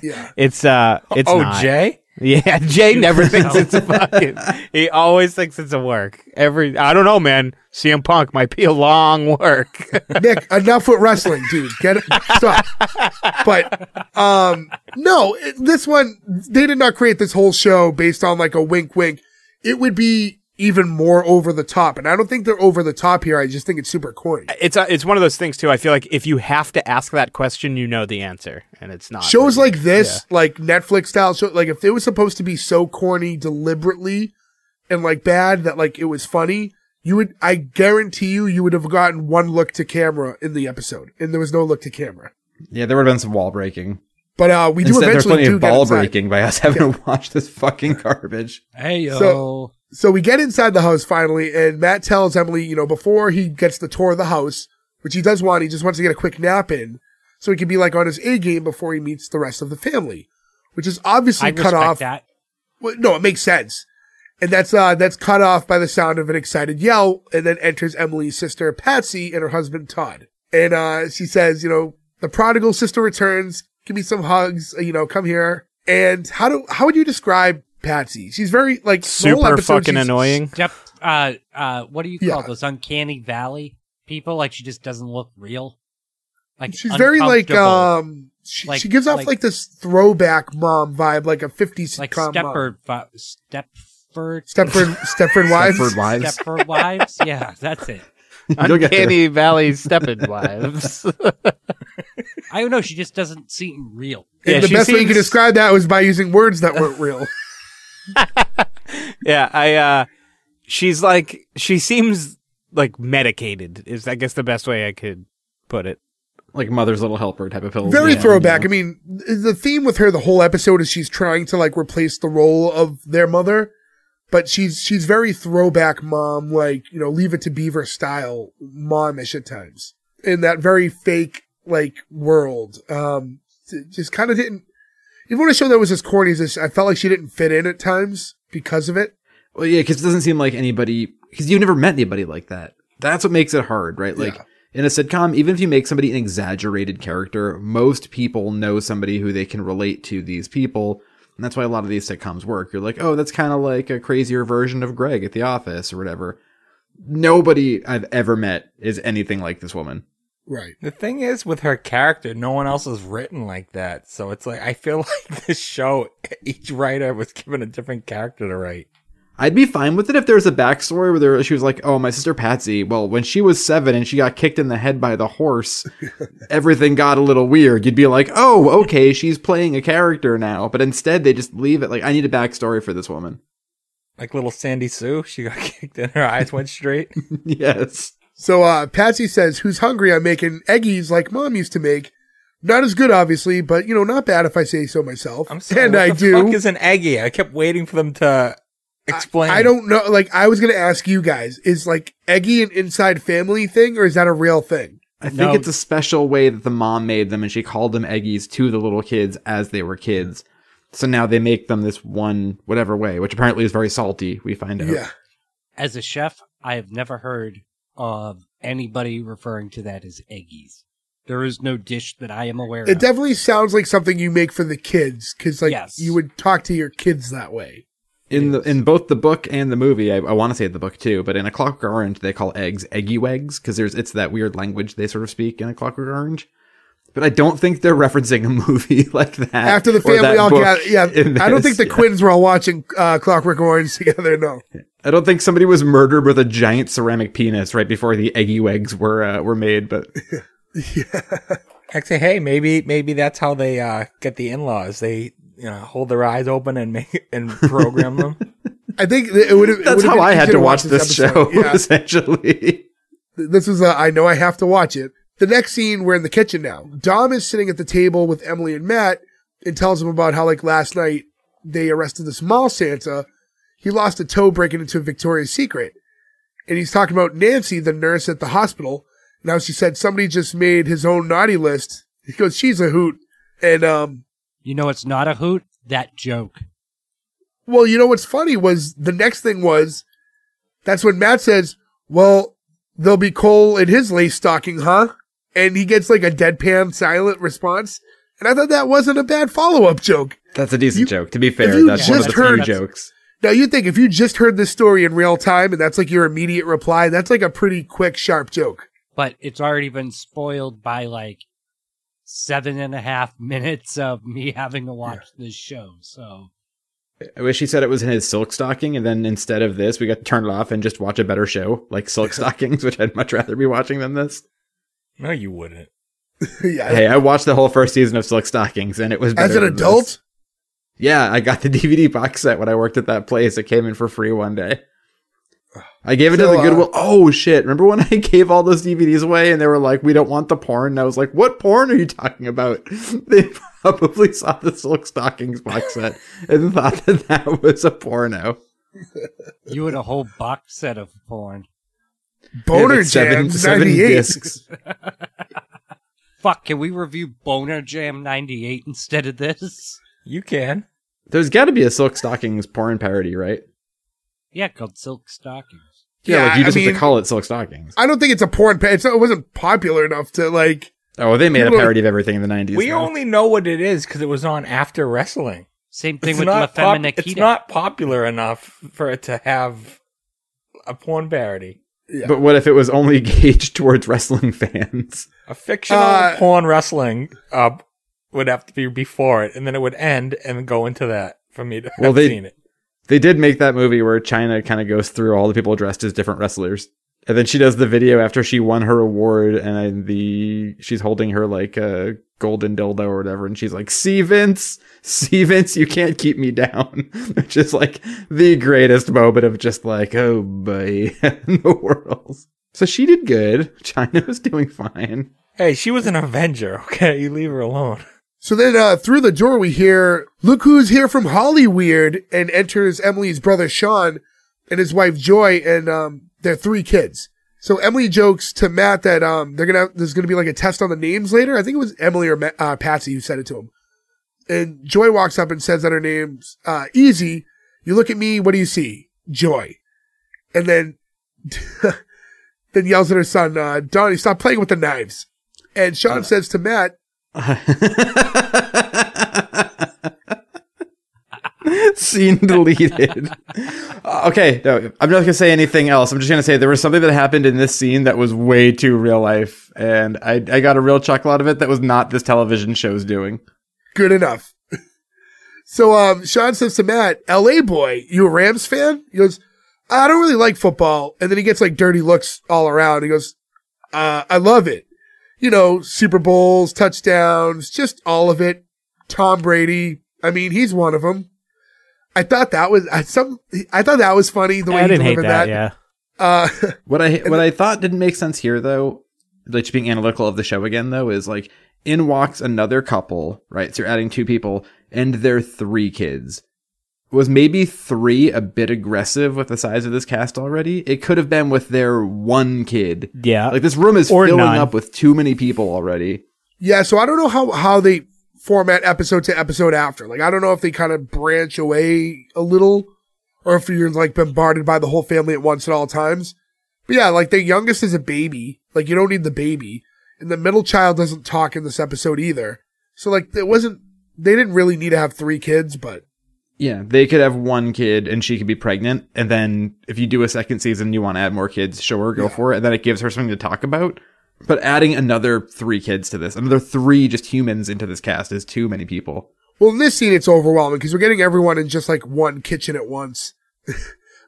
yeah. It's uh it's oh, not. Jay? Yeah, Jay never thinks it's a fucking he always thinks it's a work. Every I don't know, man. C M Punk might be a long work. Nick, enough with wrestling, dude. Get it? Stop. But um no, this one they did not create this whole show based on like a wink wink. It would be even more over the top. And I don't think they're over the top here. I just think it's super corny. It's a, it's one of those things, too. I feel like if you have to ask that question, you know the answer. And it's not. Shows really, like this, yeah. like Netflix-style show, like if it was supposed to be so corny deliberately and like bad that like it was funny, you would, I guarantee you, you would have gotten one look to camera in the episode. And there was no look to camera. Yeah, there would have been some wall breaking. But uh, we do Instead, eventually there's plenty do of ball breaking by us having yeah. to watch this fucking garbage. Hey, yo. So, so we get inside the house finally, and Matt tells Emily, you know, before he gets the tour of the house, which he does want, he just wants to get a quick nap in so he can be like on his A game before he meets the rest of the family, which is obviously I cut off. That. Well, no, it makes sense. And that's, uh, that's cut off by the sound of an excited yell, and then enters Emily's sister, Patsy, and her husband, Todd. And uh, she says, you know, the prodigal sister returns. Give me some hugs, you know, come here. And how do how would you describe Patsy? She's very, like, super episode, fucking annoying. Yep. Uh, uh, what do you call yeah. those uncanny valley people? Like, she just doesn't look real. Like, she's very, like, um, she, like, she gives off, like, like, this throwback mom vibe, like a fifties like sitcom Stepford, mom. Stepford. Stepford, Stepford Wives. Stepford Wives. Stepford Wives. Yeah, that's it. Uncanny Valley Steppin' Wives. I don't know. She just doesn't seem real. Yeah, the best seems... way you could describe that was by using words that weren't real. yeah, I. Uh, she's like she seems like medicated. Is I guess the best way I could put it. Like Mother's Little Helper type of pill. Very yeah, throwback. You know? I mean, the theme with her the whole episode is she's trying to like replace the role of their mother. But she's she's very throwback mom, like, you know, Leave It to Beaver style momish at times. In that very fake, like, world. Um, just kind of didn't... Even when a show that was as corny as this, I felt like she didn't fit in at times because of it. Well, yeah, because it doesn't seem like anybody... Because you've never met anybody like that. That's what makes it hard, right? Like, yeah. in a sitcom, even if you make somebody an exaggerated character, most people know somebody who they can relate to these people. And that's why a lot of these sitcoms work. You're like, oh, that's kind of like a crazier version of Greg at The Office or whatever. Nobody I've ever met is anything like this woman. Right. The thing is, with her character, no one else is written like that. So it's like, I feel like this show, each writer was given a different character to write. I'd be fine with it if there was a backstory where there, she was like, oh, my sister Patsy, well, when she was seven and she got kicked in the head by the horse, everything got a little weird. You'd be like, oh, okay, she's playing a character now. But instead, they just leave it like, I need a backstory for this woman. Like little Sandy Sue, she got kicked and her eyes went straight. yes. So uh, Patsy says, who's hungry? I'm making eggies like Mom used to make. Not as good, obviously, but, you know, not bad if I say so myself. I'm sorry, and I do. What the fuck is an eggie? I kept waiting for them to... Explain. I, I don't know. Like, I was going to ask you guys, is like Eggie an inside family thing or is that a real thing? I think no. it's a special way that the mom made them and she called them Eggies to the little kids as they were kids. So now they make them this one whatever way, which apparently is very salty, we find out. Yeah. As a chef, I have never heard of anybody referring to that as Eggies. There is no dish that I am aware of. It definitely sounds like something you make for the kids, because like yes. you would talk to your kids that way. In the in both the book and the movie, I, I want to say the book too, but in A Clockwork Orange, they call eggs eggy wegs, because there's it's that weird language they sort of speak in A Clockwork Orange. But I don't think they're referencing a movie like that. After the family all got, yeah. This, I don't think the yeah. Quins were all watching uh, Clockwork Orange together. No, I don't think somebody was murdered with a giant ceramic penis right before the eggy wegs were uh, were made. But yeah, actually, hey, maybe maybe that's how they uh, get the in-laws. They you know hold their eyes open and make and program them. I think it would. That's it how I had to watch, watch this, this show. Yeah. Essentially, this was. A, I know I have to watch it. The next scene, we're in the kitchen now. Dom is sitting at the table with Emily and Matt and tells them about how, like, last night they arrested this mall Santa. He lost a toe breaking into Victoria's Secret. And he's talking about Nancy, the nurse at the hospital. Now she said somebody just made his own naughty list. He goes, she's a hoot. And, um... you know it's not a hoot? That joke. Well, you know what's funny was the next thing was, that's when Matt says, well, there'll be Cole in his lace stocking, huh? And he gets like a deadpan silent response. And I thought that wasn't a bad follow-up joke. That's a decent you, joke, to be fair. That's one of the few jokes. Now, you think if you just heard this story in real time and that's like your immediate reply, that's like a pretty quick, sharp joke. But it's already been spoiled by like seven and a half minutes of me having to watch yeah. this show, so... I wish he said it was in his silk stocking, and then instead of this, we got to turn it off and just watch a better show, like Silk Stockings, which I'd much rather be watching than this. No, you wouldn't. yeah, hey, I watched the whole first season of Silk Stockings, and it was better. As an adult? This. Yeah, I got the D V D box set when I worked at that place. It came in for free one day. I gave it so, to the Goodwill. Uh, oh, shit. Remember when I gave all those D V Ds away, and they were like, we don't want the porn? And I was like, what porn are you talking about? They probably saw the Silk Stockings box set and thought that that was a porno. You had a whole box set of porn. Boner Jam seven, seven discs. Fuck, can we review Boner Jam ninety-eight instead of this? You can. There's got to be a Silk Stockings porn parody, right? Yeah, called Silk Stockings. Yeah, yeah like you just I mean, have to call it Silk Stockings. I don't think it's a porn parody. It wasn't popular enough to like... Oh, well, they made a parody of everything in the nineties. We now. only know what it is because it was on after wrestling. Same thing it's with La Femme pop- Nikita. It's not popular enough for it to have a porn parody. Yeah. But what if it was only gauged towards wrestling fans? A fictional uh, porn wrestling uh, would have to be before it, and then it would end and go into that for me to well, have they, seen it. They did make that movie where Chyna kind of goes through all the people dressed as different wrestlers. And then she does the video after she won her award and the she's holding her like a golden dildo or whatever. And she's like, see Vince, see Vince, you can't keep me down. Which is like the greatest moment of just like, oh boy, in the world. So she did good. Chyna was doing fine. Hey, she was an Avenger. Okay, you leave her alone. So then uh, through the door, we hear, look who's here from Hollyweird, and enters Emily's brother, Sean, and his wife, Joy, and um, their three kids. So Emily jokes to Matt that um, they're gonna there's going to be like a test on the names later. I think it was Emily or uh, Patsy who said it to him. And Joy walks up and says that her name's uh, Easy. You look at me, what do you see? Joy. And then then yells at her son, uh, Donnie, stop playing with the knives. And Sean uh. says to Matt, scene deleted. Uh, okay, no, I'm not gonna say anything else. I'm just gonna say there was something that happened in this scene that was way too real life, and I, I got a real chuckle out of it. That was not this television show's doing. Good enough. So, um, Sean says to Matt, "L A boy, you a Rams fan?" He goes, "I don't really like football," and then he gets like dirty looks all around. He goes, uh, "I love it." You know, Super Bowls, touchdowns, just all of it. Tom Brady. I mean, he's one of them. I thought that was I, some. I thought that was funny the way I he didn't delivered hate that. that. Yeah. Uh, what I what I thought didn't make sense here though, like being analytical of the show again though, is like in walks another couple, right? So you're adding two people, and they're three kids. Was maybe three a bit aggressive with the size of this cast already? It could have been with their one kid. Yeah. Like this room is or filling none. up with too many people already. Yeah. So I don't know how, how they format episode to episode after. Like, I don't know if they kind of branch away a little or if you're like bombarded by the whole family at once at all times. But yeah, like the youngest is a baby. Like you don't need the baby. And the middle child doesn't talk in this episode either. So, like, it wasn't, they didn't really need to have three kids, but. Yeah, they could have one kid and she could be pregnant. And then if you do a second season, you want to add more kids, sure, go yeah. for it. And then it gives her something to talk about. But adding another three kids to this, another three just humans into this cast is too many people. Well, in this scene, it's overwhelming because we're getting everyone in just like one kitchen at once.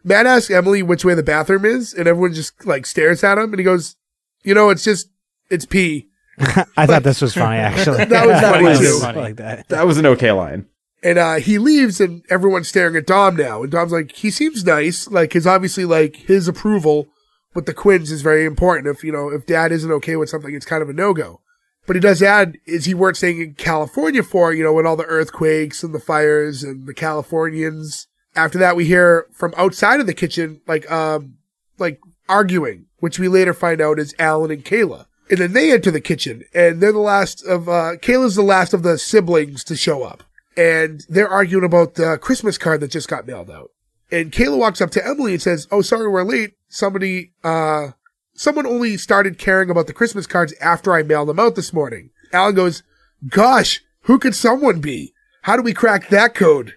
Matt asks Emily which way the bathroom is, and everyone just like stares at him, and he goes, you know, it's just, it's pee. I like, thought this was funny, actually. That was funny, that was funny. Like that. That was an okay line. And uh, he leaves, and everyone's staring at Dom now. And Dom's like, he seems nice. Like, his obviously, like, his approval with the Quins is very important. If, you know, if dad isn't okay with something, it's kind of a no-go. But he does add, is he worth staying in California for, you know, with all the earthquakes and the fires and the Californians. After that, we hear from outside of the kitchen, like, um, like arguing, which we later find out is Alan and Kayla. And then they enter the kitchen, and they're the last of, uh, Kayla's the last of the siblings to show up. And they're arguing about the Christmas card that just got mailed out. And Kayla walks up to Emily and says, oh, sorry, we're late. Somebody, uh, someone only started caring about the Christmas cards after I mailed them out this morning. Alan goes, gosh, who could someone be? How do we crack that code?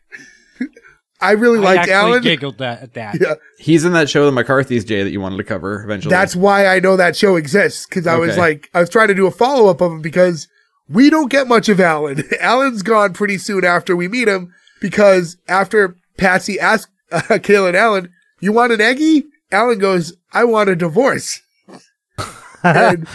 I really I liked Alan. I actually giggled that, at that. Yeah. He's in that show, The McCarthy's, Jay, that you wanted to cover eventually. That's why I know that show exists, because I okay. was like, I was trying to do a follow-up of him because we don't get much of Alan. Alan's gone pretty soon after we meet him, because after Patsy asked uh, Kayla and Alan, you want an Eggie? Alan goes, I want a divorce. And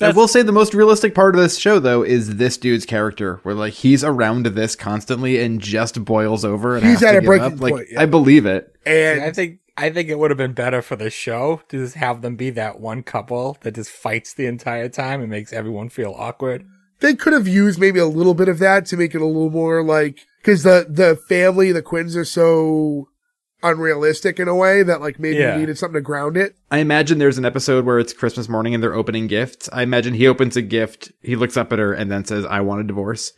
I will say the most realistic part of this show, though, is this dude's character, where like he's around this constantly and just boils over. And he's at a breaking point. Like, yeah. I believe it, and yeah, I think I think it would have been better for the show to just have them be that one couple that just fights the entire time and makes everyone feel awkward. They could have used maybe a little bit of that to make it a little more like, because the the family, the Quins, are so unrealistic in a way that like maybe yeah. you needed something to ground it. I imagine there's an episode where it's Christmas morning and they're opening gifts. I imagine he opens a gift, he looks up at her and then says, I want a divorce,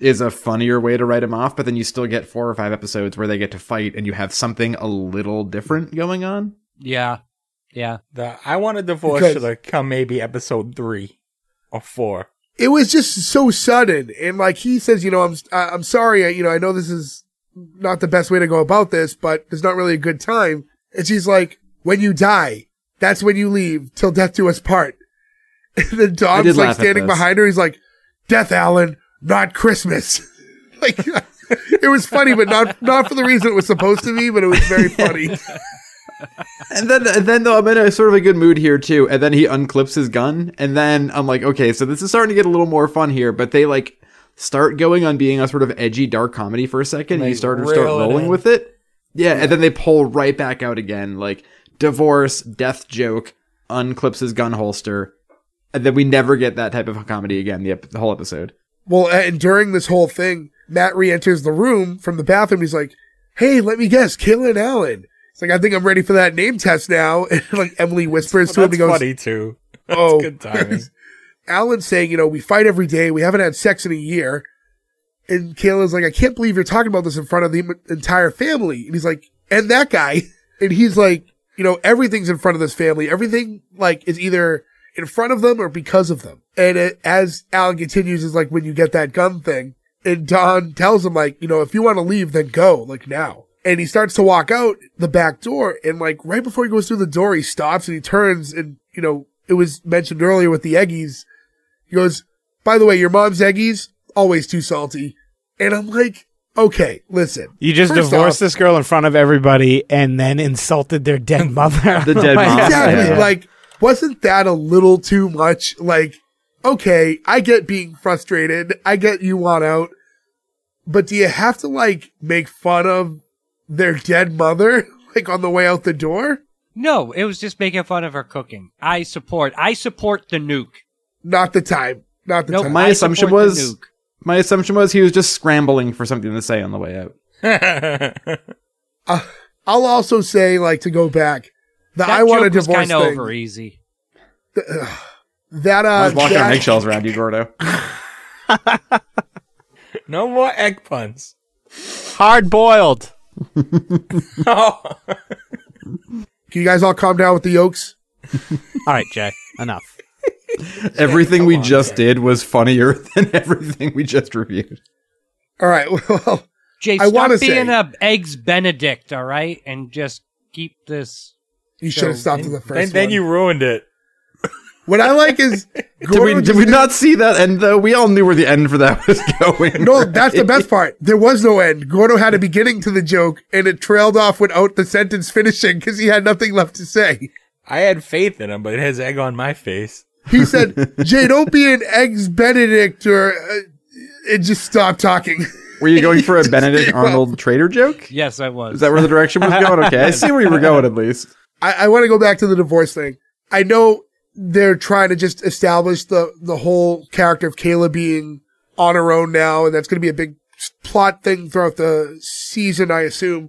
is a funnier way to write him off. But then you still get four or five episodes where they get to fight and you have something a little different going on. Yeah. Yeah. The I want a divorce because should have come maybe episode three or four. It was just so sudden. And like he says, you know, I'm, uh, I'm sorry. I, you know, I know this is not the best way to go about this, but it's not really a good time. And she's like, when you die, that's when you leave, till death do us part. And then Dom's like standing behind her. He's like, death, Alan, not Christmas. Like, it was funny, but not, not for the reason it was supposed to be, but it was very funny. And then, and then though, I'm in a sort of a good mood here too. And then he unclips his gun. And then I'm like, okay, so this is starting to get a little more fun here, but they like, start going on being a sort of edgy, dark comedy for a second. And you start start rolling it with it. Yeah, yeah. And then they pull right back out again. Like, divorce, death joke, unclips his gun holster. And then we never get that type of comedy again, the, ep- the whole episode. Well, and during this whole thing, Matt re-enters the room from the bathroom. He's like, hey, let me guess, Kayla and Alan. It's like, I think I'm ready for that name test now. And like Emily whispers well, to him. He goes, funny too. That's oh. good timing. Alan's saying, you know, we fight every day. We haven't had sex in a year. And Kayla's like, I can't believe you're talking about this in front of the entire family. And he's like, and that guy. And he's like, you know, everything's in front of this family. Everything like is either in front of them or because of them. And it, as Alan continues, is like, when you get that gun thing, and Don tells him like, you know, if you want to leave, then go like now. And he starts to walk out the back door. And like right before he goes through the door, he stops and he turns. And, you know, it was mentioned earlier with the Eggies. He goes, by the way, your mom's Eggies, always too salty. And I'm like, okay, listen. You just divorced off, this girl in front of everybody and then insulted their dead mother. The dead mom. Exactly. Yeah. Like, wasn't that a little too much? Like, okay, I get being frustrated. I get you want out. But do you have to, like, make fun of their dead mother, like, on the way out the door? No, it was just making fun of her cooking. I support, I support the nuke. Not the time. Not the nope, time. My I assumption was my assumption was he was just scrambling for something to say on the way out. uh, I'll also say, like, to go back, the that I want a divorce kind of over easy. The, uh, that uh, I was walking that, on eggshells around you, Gordo. No more egg puns. Hard boiled. Oh. Can you guys all calm down with the yolks? All right, Jay. Enough. Everything we just did was funnier than everything we just reviewed. All right, well, Jay, I stop being say, a Eggs Benedict, all right? And just keep this... You should have stopped in, with the first and, one. Then you ruined it. What I like is... did we, did we not see that end, though? We all knew where the end for that was going. No, right? That's the best part. There was no end. Gordo had a beginning to the joke, and it trailed off without the sentence finishing because he had nothing left to say. I had faith in him, but it has egg on my face. He said, Jay, don't be an Eggs Benedict or... Uh, it just stopped talking. Were you going for a Benedict Arnold traitor joke? Yes, I was. Is that where the direction was going? Okay, I see where you were going at least. I, I want to go back to the divorce thing. I know they're trying to just establish the, the whole character of Kayla being on her own now, and that's going to be a big plot thing throughout the season, I assume.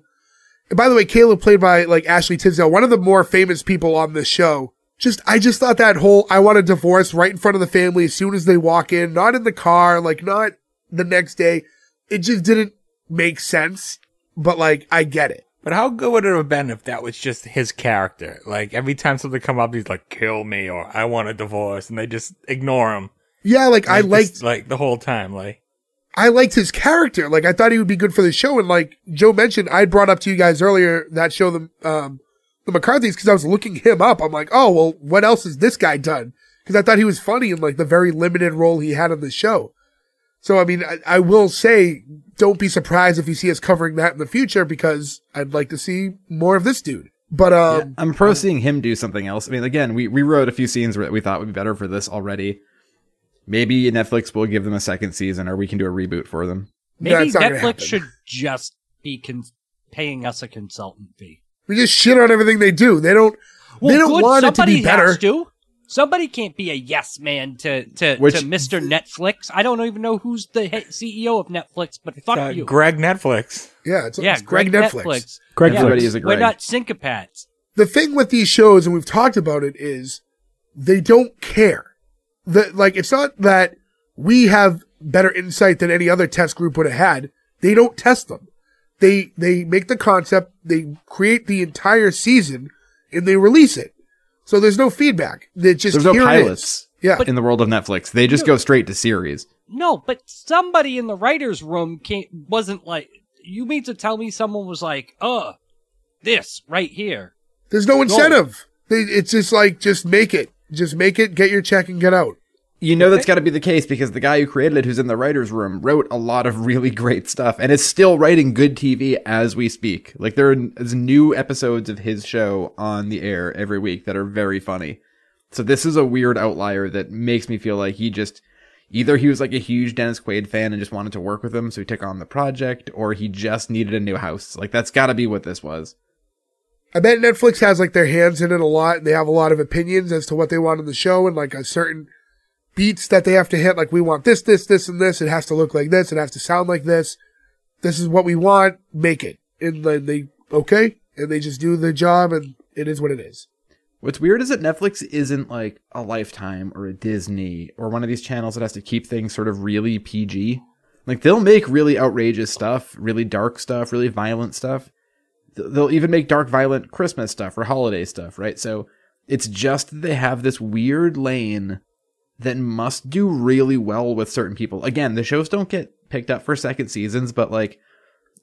And by the way, Kayla played by like Ashley Tisdale, one of the more famous people on this show. Just, I just thought that whole, I want a divorce right in front of the family as soon as they walk in, not in the car, like not the next day. It just didn't make sense, but like, I get it. But how good would it have been if that was just his character? Like every time something come up, he's like, kill me or I want a divorce. And they just ignore him. Yeah. Like and I liked just, like the whole time. Like I liked his character. Like I thought he would be good for the show. And like Joe mentioned, I brought up to you guys earlier that show, the, um, the McCarthy's because I was looking him up. I'm like, oh, well, what else has this guy done? Cause I thought he was funny in like the very limited role he had on the show. So, I mean, I, I will say, don't be surprised if you see us covering that in the future because I'd like to see more of this dude. But um, yeah, I'm pro seeing him do something else. I mean, again, we rewrote a few scenes that we thought would be better for this already. Maybe Netflix will give them a second season or we can do a reboot for them. Maybe no, Netflix should just be con- paying us a consultant fee. We just shit on everything they do. They don't, well, they don't good, want it to be better. Somebody can't be a yes man to, to, Which, to Mister Netflix. I don't even know who's the C E O of Netflix, but fuck uh, you. Greg Netflix. Yeah, it's, yeah, it's Greg, Greg Netflix. Netflix. Greg yeah, Netflix. Is a Greg. We're not syncopats. The thing with these shows, and we've talked about it, is they don't care. The, like, it's not that we have better insight than any other test group would have had. They don't test them. They, they make the concept, they create the entire season, and they release it. So there's no feedback. Just there's no pilots yeah. but, in the world of Netflix. They just dude, go straight to series. No, but somebody in the writer's room can't, wasn't like, you mean to tell me someone was like, oh, this right here. There's no incentive. They, it's just like, just make it. Just make it, get your check, and get out. You know okay. That's got to be the case because the guy who created it, who's in the writer's room, wrote a lot of really great stuff and is still writing good T V as we speak. Like there are new episodes of his show on the air every week that are very funny. So this is a weird outlier that makes me feel like he just either he was like a huge Dennis Quaid fan and just wanted to work with him. So he took on the project or he just needed a new house. Like that's got to be what this was. I bet Netflix has like their hands in it a lot. And they have a lot of opinions as to what they want in the show and like a certain beats that they have to hit, like we want this, this, this, and this. It has to look like this. It has to sound like this. This is what we want. Make it. And then they, okay. And they just do their job and it is what it is. What's weird is that Netflix isn't like a Lifetime or a Disney or one of these channels that has to keep things sort of really P G. Like they'll make really outrageous stuff, really dark stuff, really violent stuff. They'll even make dark, violent Christmas stuff or holiday stuff, right? So it's just that they have this weird lane that must do really well with certain people. Again, the shows don't get picked up for second seasons, but like,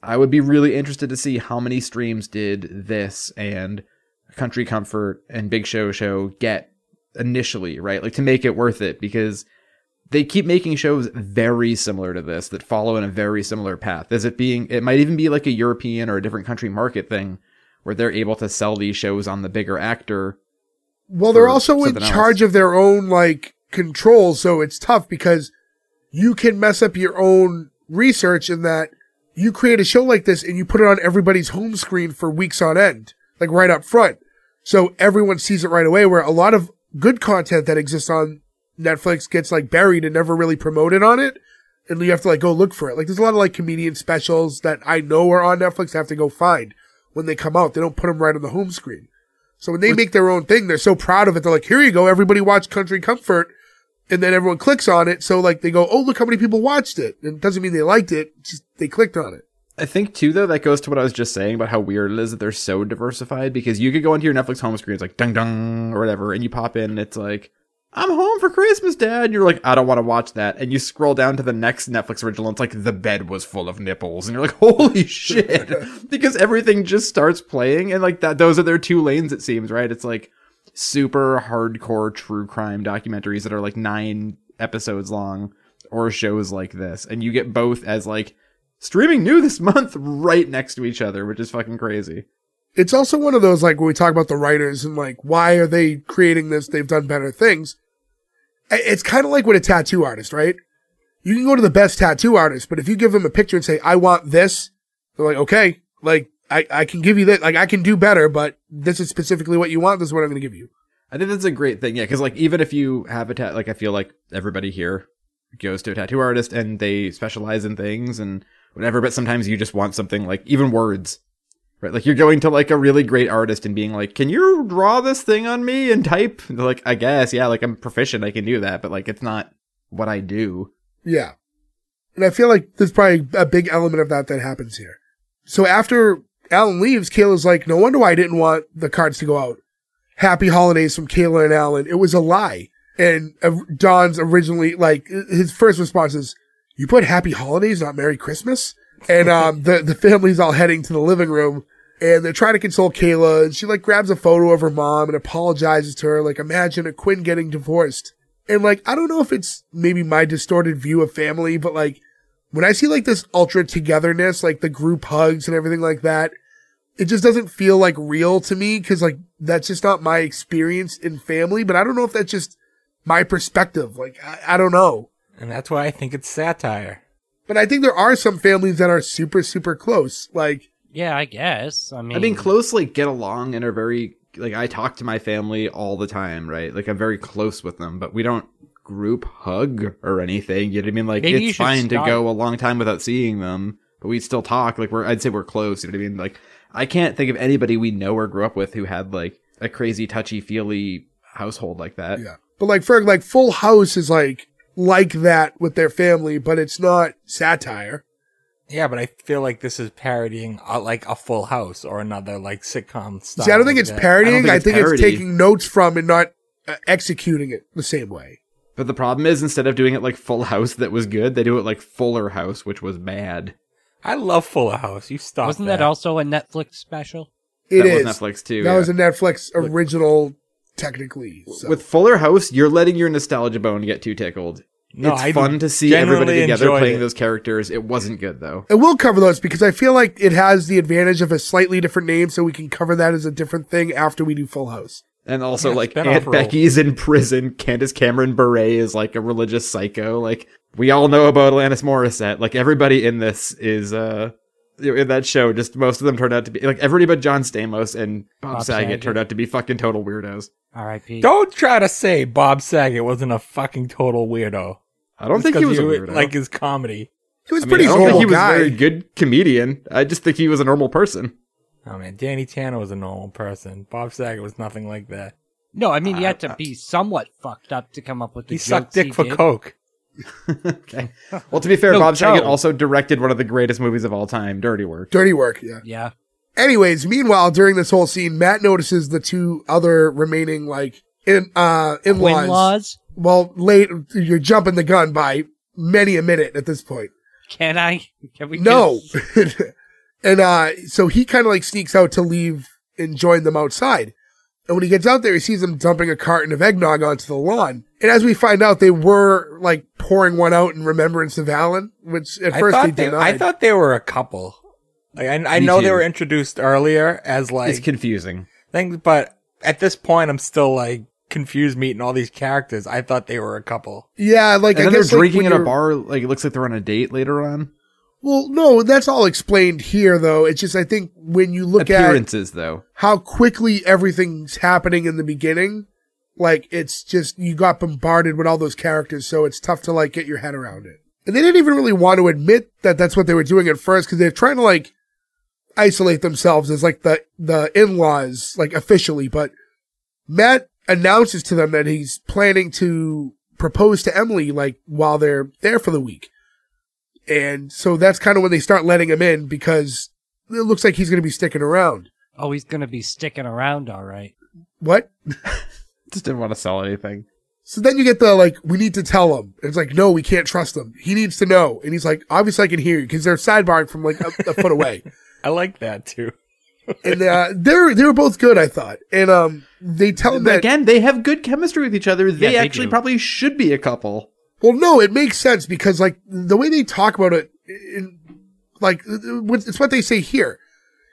I would be really interested to see how many streams did this and Country Comfort and Big Show Show get initially, right? Like to make it worth it because they keep making shows very similar to this that follow in a very similar path. As it being, it might even be like a European or a different country market thing where they're able to sell these shows on the bigger actor. Well, they're also in charge of their own, like, control, so it's tough because you can mess up your own research in that you create a show like this and you put it on everybody's home screen for weeks on end, like right up front. So everyone sees it right away where a lot of good content that exists on Netflix gets like buried and never really promoted on it. And you have to like go look for it. Like there's a lot of like comedian specials that I know are on Netflix. I have to go find when they come out. They don't put them right on the home screen. So when they make their own thing, they're so proud of it. They're like, here you go. Everybody watch Country Comfort. And then everyone clicks on it. So like they go, oh, look how many people watched it. And it doesn't mean they liked it. Just they clicked on it. I think too, though, that goes to what I was just saying about how weird it is that they're so diversified because you could go into your Netflix home screen. It's like dung dung or whatever. And you pop in and it's like, I'm home for Christmas, Dad. And you're like, I don't want to watch that. And you scroll down to the next Netflix original. It's like, The Bed Was Full of Nipples. And you're like, holy shit. Because everything just starts playing. And like that, those are their two lanes, it seems, right? It's like super hardcore true crime documentaries that are like nine episodes long or shows like this. And you get both as like streaming new this month right next to each other, which is fucking crazy. It's also one of those, like, when we talk about the writers and, like, why are they creating this? They've done better things. It's kind of like with a tattoo artist, right? You can go to the best tattoo artist, but if you give them a picture and say, I want this, they're like, okay, like, I, I can give you that. Like, I can do better, but this is specifically what you want. This is what I'm going to give you. I think that's a great thing, yeah, because, like, even if you have a tattoo, like, I feel like everybody here goes to a tattoo artist and they specialize in things and whatever, but sometimes you just want something, like, even words. Right, like you're going to like a really great artist and being like, can you draw this thing on me and type? And they're like, I guess, yeah, like I'm proficient, I can do that, but like it's not what I do. Yeah. And I feel like there's probably a big element of that that happens here. So after Alan leaves, Kayla's like, no wonder why I didn't want the cards to go out. Happy holidays from Kayla and Alan. It was a lie. And Don's originally, like, his first response is, you put happy holidays, not Merry Christmas? And um, the, the family's all heading to the living room, and they're trying to console Kayla, and she, like, grabs a photo of her mom and apologizes to her. Like, imagine a Quinn getting divorced. And, like, I don't know if it's maybe my distorted view of family, but, like, when I see, like, this ultra-togetherness, like, the group hugs and everything like that, it just doesn't feel, like, real to me, because, like, that's just not my experience in family. But I don't know if that's just my perspective. Like, I, I don't know. And that's why I think it's satire. But I think there are some families that are super, super close. Like, yeah, I guess. I mean, I mean, closely get along and are very, like, I talk to my family all the time, right? Like, I'm very close with them, but we don't group hug or anything. You know what I mean? Like, maybe it's fine stop. to go a long time without seeing them, but we still talk. Like, we're, I'd say we're close. You know what I mean? Like, I can't think of anybody we know or grew up with who had, like, a crazy, touchy-feely household like that. Yeah. But, like, Ferg, like, Full House is, like, like that with their family, but it's not satire. Yeah, but I feel like this is parodying uh, like a Full House or another like sitcom style. See, I don't think it's parodying. I think it's taking notes from and not uh, executing it the same way. But the problem is, instead of doing it like Full House that was good, they do it like Fuller House, which was bad. I love Fuller House. You stopped. Wasn't that, that also a Netflix special? It that is. was Netflix too. That yeah. was a Netflix original. Technically, so. With Fuller House, you're letting your nostalgia bone get too tickled. No, it's I fun to see everybody together playing it. Those characters. It wasn't good though. And we'll cover those because I feel like it has the advantage of a slightly different name, so we can cover that as a different thing after we do Full House. And also, yeah, like Aunt Becky's in prison. Candace Cameron Bure is like a religious psycho. Like we all know about Alanis Morissette. Like everybody in this is uh in that show. Just most of them turned out to be like everybody but John Stamos and Bob, Bob Saget, Saget turned out to be fucking total weirdos. R I P Don't try to say Bob Saget wasn't a fucking total weirdo. I don't just think he was a weirdo. Like his comedy. He was I mean, pretty I don't normal think he guy. was a very good comedian. I just think he was a normal person. Oh man, Danny Tanner was a normal person. Bob Saget was nothing like that. No, I mean uh, you had to uh, be somewhat fucked up to come up with the He sucked dick he for did. coke. Okay. Well, to be fair, no, Bob Saget no. also directed one of the greatest movies of all time, Dirty Work. Dirty Work, yeah. Yeah. Anyways, meanwhile, during this whole scene, Matt notices the two other remaining, like, in, uh, in-laws. In-laws? Well, late, you're jumping the gun by many a minute at this point. Can I? Can we? No. And, uh, so he kind of like sneaks out to leave and join them outside. And when he gets out there, he sees them dumping a carton of eggnog onto the lawn. And as we find out, they were like pouring one out in remembrance of Alan, which at I first they denied. I thought they were a couple. Like, I, I know too. They were introduced earlier as like it's confusing things, but at this point, I'm still like confused meeting all these characters. I thought they were a couple. Yeah, like and I then guess, they're drinking like, in a bar. Like it looks like they're on a date later on. Well, no, that's all explained here, though. It's just I think when you look appearances, at appearances, though, how quickly everything's happening in the beginning, like it's just you got bombarded with all those characters, so it's tough to like get your head around it. And they didn't even really want to admit that that's what they were doing at first because they're trying to like. isolate themselves as like the the in-laws like officially, but Matt announces to them that he's planning to propose to Emily like while they're there for the week, and so that's kind of when they start letting him in because it looks like he's going to be sticking around. Oh, he's going to be sticking around, all right. What? Just didn't want to sell anything. So then you get the, like, we need to tell him. It's like, no, we can't trust him. He needs to know. And he's like, obviously I can hear you because they're sidebarring from like a, a foot away. I like that too. And uh, they're they were both good, I thought. And um, they tell him that again. They have good chemistry with each other. They, yeah, they actually do. Probably should be a couple. Well, no, it makes sense because like the way they talk about it, it like it's what they say here.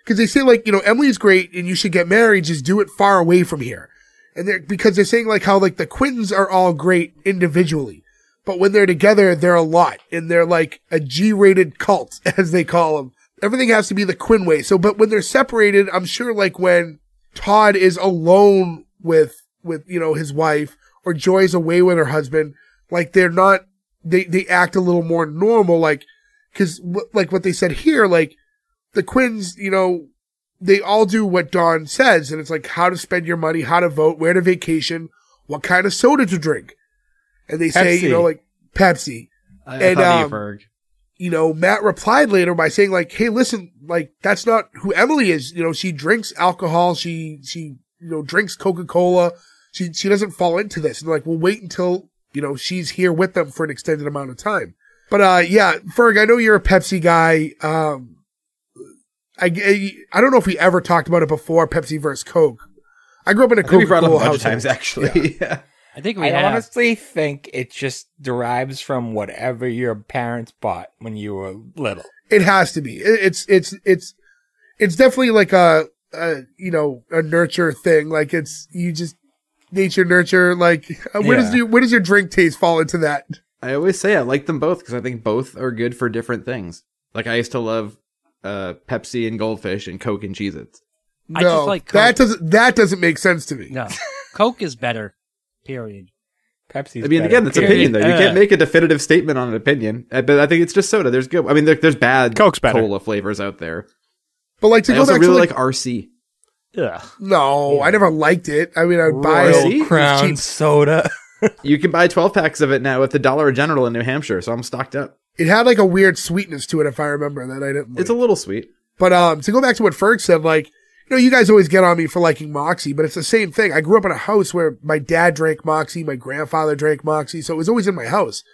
Because they say like, you know, Emily's great and you should get married. Just do it far away from here. And they're, because they're saying like how like the Quintons are all great individually, but when they're together, they're a lot and they're like a G-rated cult, as they call them. Everything has to be the Quinn way. So, but when they're separated, I'm sure like when Todd is alone with, with, you know, his wife or Joy's away with her husband, like they're not, they, they act a little more normal. Like, cause w- like what they said here, like the Quinns, you know, they all do what Dawn says, and it's like how to spend your money, how to vote, where to vacation, what kind of soda to drink. And they Pepsi. say, you know, like, Pepsi. I, and, I um, you, you know, Matt replied later by saying, like, hey, listen, like, that's not who Emily is. You know, she drinks alcohol. She, she you know, drinks Coca-Cola. She she doesn't fall into this. And they're like, well, wait until, you know, she's here with them for an extended amount of time. But, uh, yeah, Ferg, I know you're a Pepsi guy. Um, I, I don't know if we ever talked about it before, Pepsi versus Coke. I grew up in a Coca-Cola house times, actually. Yeah. Yeah. I think we I have. honestly think it just derives from whatever your parents bought when you were little. It has to be. It's it's it's it's definitely like a, a you know a nurture thing. Like it's you just nature nurture. Like where yeah. does your where does your drink taste fall into that? I always say I like them both because I think both are good for different things. Like I used to love. Uh, Pepsi and Goldfish and Coke and Cheez-Its. No, I just like Coke. That doesn't that doesn't make sense to me. No, Coke is better. Period. Pepsi. I mean, better, again, it's opinion though. You uh, can't make a definitive statement on an opinion. But I think it's just soda. There's good. I mean, there, there's bad Coke's better. Cola flavors out there. But like to I go back really to like, like R C. Yeah. No, yeah. I never liked it. I mean, I would buy Royal Crown cheap soda. You can buy twelve packs of it now at the Dollar General in New Hampshire. So I'm stocked up. It had like a weird sweetness to it, if I remember that I didn't. Like. It's a little sweet, but um, to go back to what Ferg said, like you know, you guys always get on me for liking Moxie, but it's the same thing. I grew up in a house where my dad drank Moxie, my grandfather drank Moxie, so it was always in my house.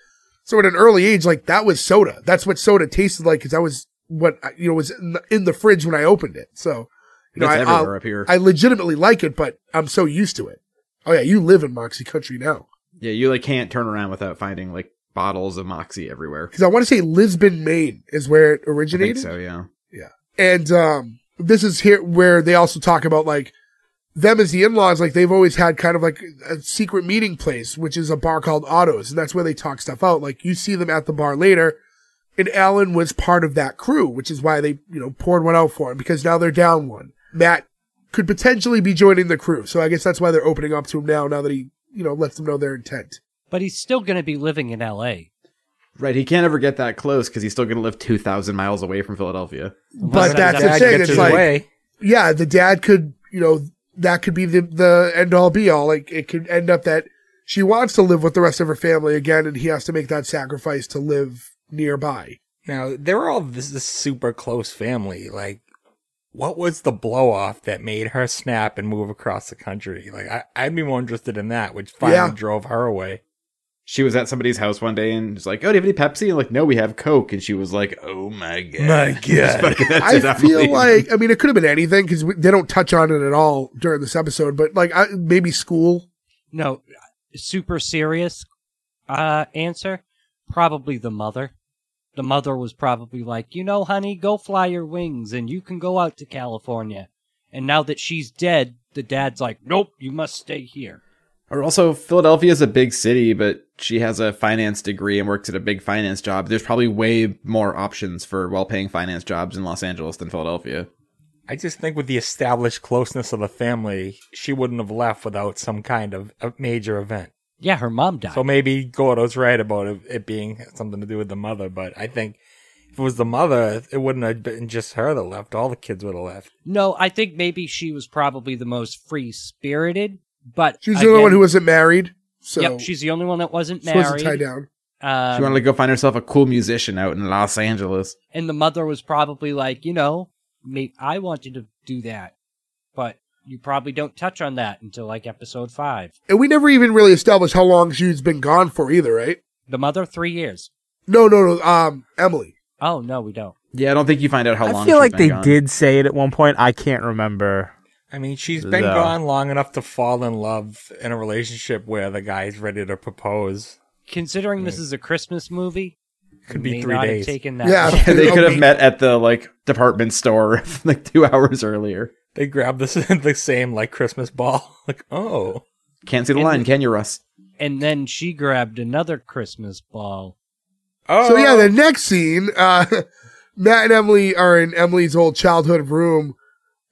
So at an early age, like that was soda. That's what soda tasted like, because that was what you know was in the fridge when I opened it. So you know, I, everywhere up here. I legitimately like it, but I'm so used to it. Oh yeah, you live in Moxie country now. Yeah, you like can't turn around without finding like. Bottles of Moxie everywhere. Because I want to say Lisbon, Maine is where it originated. I think so, yeah. Yeah. And um, this is here where they also talk about, like, them as the in-laws, like, they've always had kind of, like, a secret meeting place, which is a bar called Otto's, and that's where they talk stuff out. Like, you see them at the bar later, and Alan was part of that crew, which is why they, you know, poured one out for him, because now they're down one. Matt could potentially be joining the crew, so I guess that's why they're opening up to him now, now that he, you know, lets them know their intent. But he's still going to be living in L A. Right, he can't ever get that close because he's still going to live two thousand miles away from Philadelphia. But that's the thing. It's like, way. yeah, the dad could, you know, that could be the, the end-all be-all. Like, it could end up that she wants to live with the rest of her family again, and he has to make that sacrifice to live nearby. Now, they're all this, this super close family. Like, what was the blow-off that made her snap and move across the country? Like, I, I'd be more interested in that, which finally yeah. drove her away. She was at somebody's house one day and was like, oh, do you have any Pepsi? And like, no, we have Coke. And she was like, oh, my God. My God. I feel like, I mean, it could have been anything because they don't touch on it at all during this episode. But like I, maybe school. No, super serious uh, answer. Probably the mother. The mother was probably like, you know, honey, go fly your wings and you can go out to California. And now that she's dead, the dad's like, nope, you must stay here. Or also, Philadelphia is a big city, but she has a finance degree and works at a big finance job. There's probably way more options for well-paying finance jobs in Los Angeles than Philadelphia. I just think with the established closeness of the family, she wouldn't have left without some kind of a major event. Yeah, her mom died. So maybe Gordo's right about it, it being something to do with the mother, but I think if it was the mother, it wouldn't have been just her that left. All the kids would have left. No, I think maybe she was probably the most free-spirited. But she's the again, only one who wasn't married. So yep, she's the only one that wasn't married. She wasn't tied down. Um, she wanted to go find herself a cool musician out in Los Angeles. And the mother was probably like, you know, I wanted to do that. But you probably don't touch on that until like episode five. And we never even really established how long she's been gone for either, right? The mother, three years. No, no, no. Um, Emily. Oh, no, we don't. Yeah, I don't think you find out how I long she's been gone. I feel like they did say it at one point. I can't remember. I mean, she's been no. gone long enough to fall in love in a relationship where the guy's ready to propose. Considering I mean, this is a Christmas movie, could be three days. Taken that yeah, yeah, they could have met at the like department store like two hours earlier. They grabbed this the same like Christmas ball. Like, oh, can't see the and line, then, can you, Russ? And then she grabbed another Christmas ball. Oh, so yeah, the next scene, uh, Matt and Emily are in Emily's old childhood room.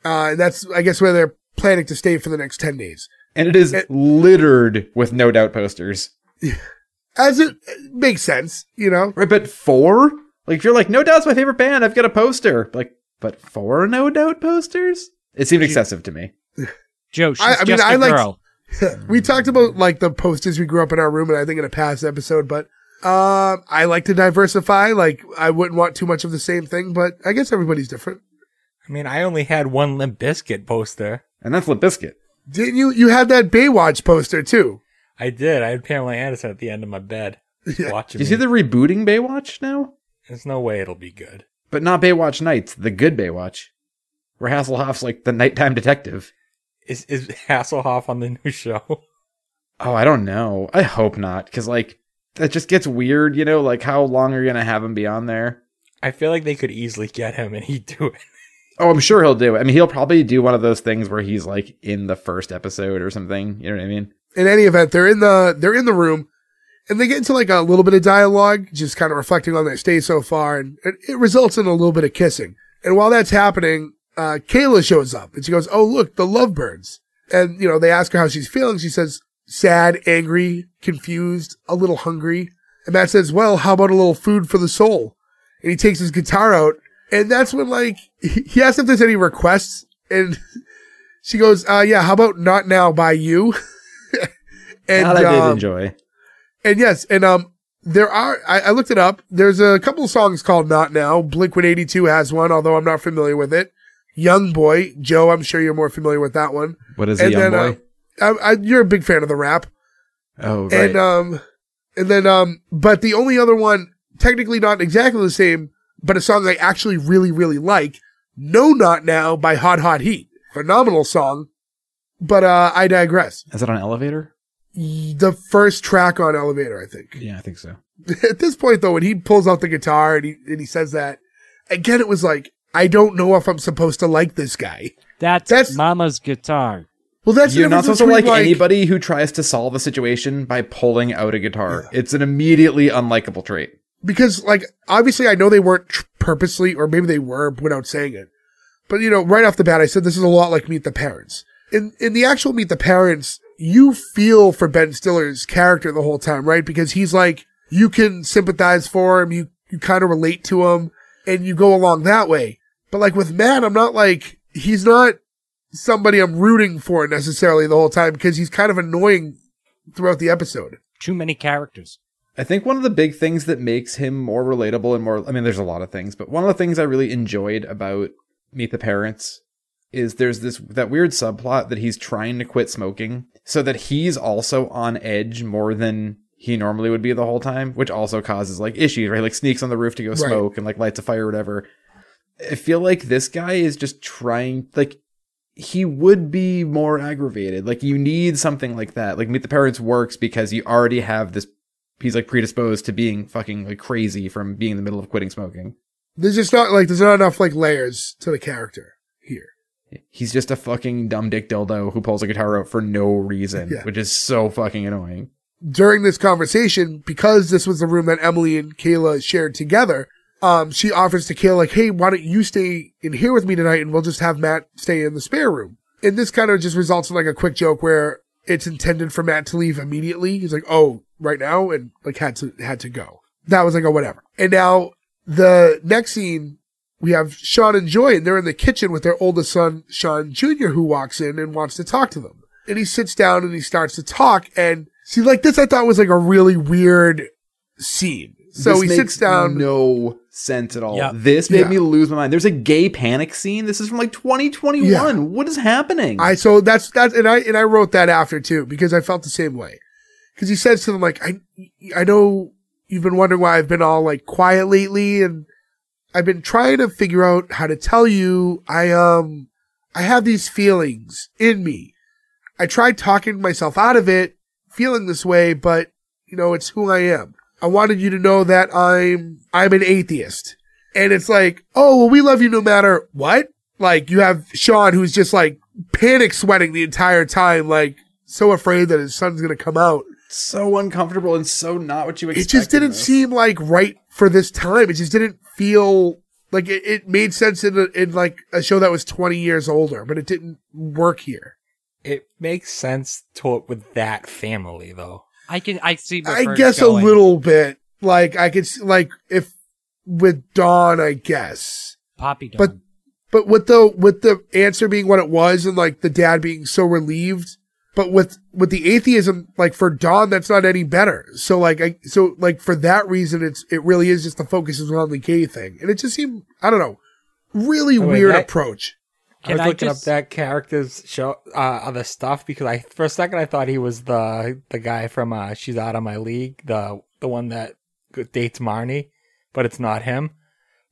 Uh, and that's, I guess, where they're planning to stay for the next ten days. And it is it, littered with No Doubt posters. As it, it makes sense, you know? Right, but four? Like, if you're like, No Doubt's my favorite band, I've got a poster. Like, but four No Doubt posters? It seemed she, excessive to me. Joe, she's I, I just mean, a I girl. Liked, we talked about, like, the posters we grew up in our room, and I think in a past episode, but uh, I like to diversify. Like, I wouldn't want too much of the same thing, but I guess everybody's different. I mean, I only had one Limp Bizkit poster. And that's Limp Bizkit. Didn't you? You had that Baywatch poster, too. I did. I had Pamela Anderson at the end of my bed. Yeah. Watching. You see they're rebooting Baywatch now? There's no way it'll be good. But not Baywatch Nights, the good Baywatch. Where Hasselhoff's like the nighttime detective. Is is Hasselhoff on the new show? Oh, I don't know. I hope not. Because, like, that just gets weird, you know? Like, how long are you going to have him be on there? I feel like they could easily get him and he'd do it. Oh, I'm sure he'll do it. I mean, he'll probably do one of those things where he's like in the first episode or something. You know what I mean? In any event, they're in the they're in the room, and they get into like a little bit of dialogue, just kind of reflecting on their stay so far, and it, it results in a little bit of kissing. And while that's happening, uh, Kayla shows up, and she goes, "Oh, look, the Lovebirds." And you know, they ask her how she's feeling. She says, "Sad, angry, confused, a little hungry." And Matt says, "Well, how about a little food for the soul?" And he takes his guitar out. And that's when, like, he asked if there's any requests, and she goes, uh, yeah, how about Not Now by you? And that I did um, enjoy. And yes, and um, there are, I, I looked it up, there's a couple of songs called Not Now. Blink one eighty-two has one, although I'm not familiar with it. Young Boy, Joe, I'm sure you're more familiar with that one. What is and a Young then, Boy? Uh, I, I, you're a big fan of the rap. Oh, right. And, um, and then, um, but the only other one, technically not exactly the same, but a song I actually really, really like, No Not Now by Hot Hot Heat. Phenomenal song, but uh, I digress. Is it on Elevator? The first track on Elevator, I think. Yeah, I think so. At this point, though, when he pulls out the guitar and he, and he says that, again, it was like, I don't know if I'm supposed to like this guy. That's, that's Mama's guitar. Well, that's You're not supposed to like, like anybody who tries to solve a situation by pulling out a guitar. Yeah. It's an immediately unlikable trait. Because, like, obviously I know they weren't tr- purposely, or maybe they were without saying it. But, you know, right off the bat, I said this is a lot like Meet the Parents. In in the actual Meet the Parents, you feel for Ben Stiller's character the whole time, right? Because he's like, you can sympathize for him, you, you kind of relate to him, and you go along that way. But, like, with Matt, I'm not like, he's not somebody I'm rooting for necessarily the whole time, because he's kind of annoying throughout the episode. Too many characters. I think one of the big things that makes him more relatable and more, I mean, there's a lot of things, but one of the things I really enjoyed about Meet the Parents is there's this, that weird subplot that he's trying to quit smoking so that he's also on edge more than he normally would be the whole time, which also causes like issues, right? Like sneaks on the roof to go smoke right. And like lights a fire or whatever. I feel like this guy is just trying, like he would be more aggravated. Like you need something like that. Like Meet the Parents works because you already have this. He's like predisposed to being fucking like crazy from being in the middle of quitting smoking. There's just not like, there's not enough like layers to the character here. He's just a fucking dumb dick dildo who pulls a guitar out for no reason, yeah. Which is so fucking annoying. During this conversation, because this was the room that Emily and Kayla shared together, um, she offers to Kayla like, hey, why don't you stay in here with me tonight and we'll just have Matt stay in the spare room. And this kind of just results in like a quick joke where it's intended for Matt to leave immediately. He's like, oh, right now, and like had to had to go. That was like a whatever. And now the next scene, we have Sean and Joy, and they're in the kitchen with their oldest son, Sean Junior, who walks in and wants to talk to them. And he sits down and he starts to talk. And see, like this, I thought was like a really weird scene. So this he sits down. No sense at all. Yep. This made yeah. me lose my mind. There's a gay panic scene. This is from like twenty twenty-one. Yeah. What is happening? I so that's that's and I and I wrote that after too, because I felt the same way. Because he says to them like, I I know you've been wondering why I've been all like quiet lately, and I've been trying to figure out how to tell you I um I have these feelings in me. I tried talking myself out of it, feeling this way, but you know, it's who I am. I wanted you to know that I'm I'm an atheist. And it's like, oh, well, we love you no matter what. Like, you have Sean, who's just like panic sweating the entire time, like so afraid that his son's going to come out. So uncomfortable and so not what you expected. It just didn't seem like right for this time. It just didn't feel like it, it made sense in, a, in like a show that was twenty years older, but it didn't work here. It makes sense to it with that family, though. I can, I see. I guess going. a little bit. Like, I could, like, if with Dawn, I guess. Poppy Dawn. But, but with the, with the answer being what it was and, like, the dad being so relieved. But with, with the atheism, like, for Dawn, that's not any better. So, like, I, so, like, for that reason, it's, it really is just the focus is on the gay thing. And it just seemed, I don't know, really oh, wait, weird that- approach. I was I looking just... up that character's show, uh, other stuff, because I, for a second, I thought he was the the guy from uh, She's Out of My League, the the one that dates Marnie, but it's not him.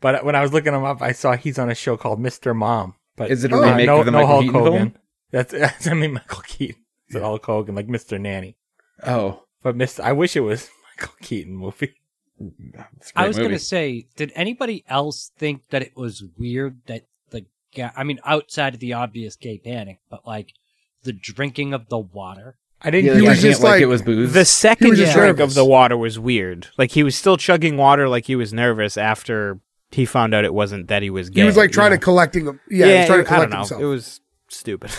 But when I was looking him up, I saw he's on a show called Mister Mom. But is it a uh, remake no, of the no Michael Hulk Keaton Hogan. Film? That's, that's I mean Michael Keaton. It's yeah. Hulk Hogan, like Mister Nanny. Oh, but Mister I wish it was Michael Keaton movie. I was movie. gonna say, did anybody else think that it was weird that? Yeah, I mean, outside of the obvious gay panic, but like the drinking of the water. I didn't yeah, he was just it like, like it was booze. The second drink nervous. of the water was weird. Like, he was still chugging water like he was nervous after he found out it wasn't that he was gay. He was like trying know? to collect him. Yeah, yeah, he was trying it, to collect I don't know. himself. It was stupid.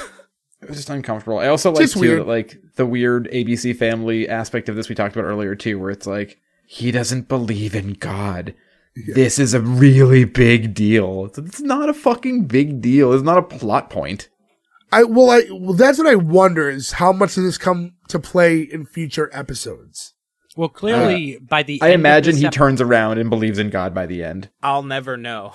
It was just uncomfortable. I also like, too, that, like the weird A B C family aspect of this we talked about earlier, too, where it's like, he doesn't believe in God. Yeah. This is a really big deal. It's not a fucking big deal. It's not a plot point. I well, I well, that's what I wonder is how much does this come to play in future episodes? Well, clearly uh, by the I end imagine of he episode, turns around and believes in God by the end. I'll never know.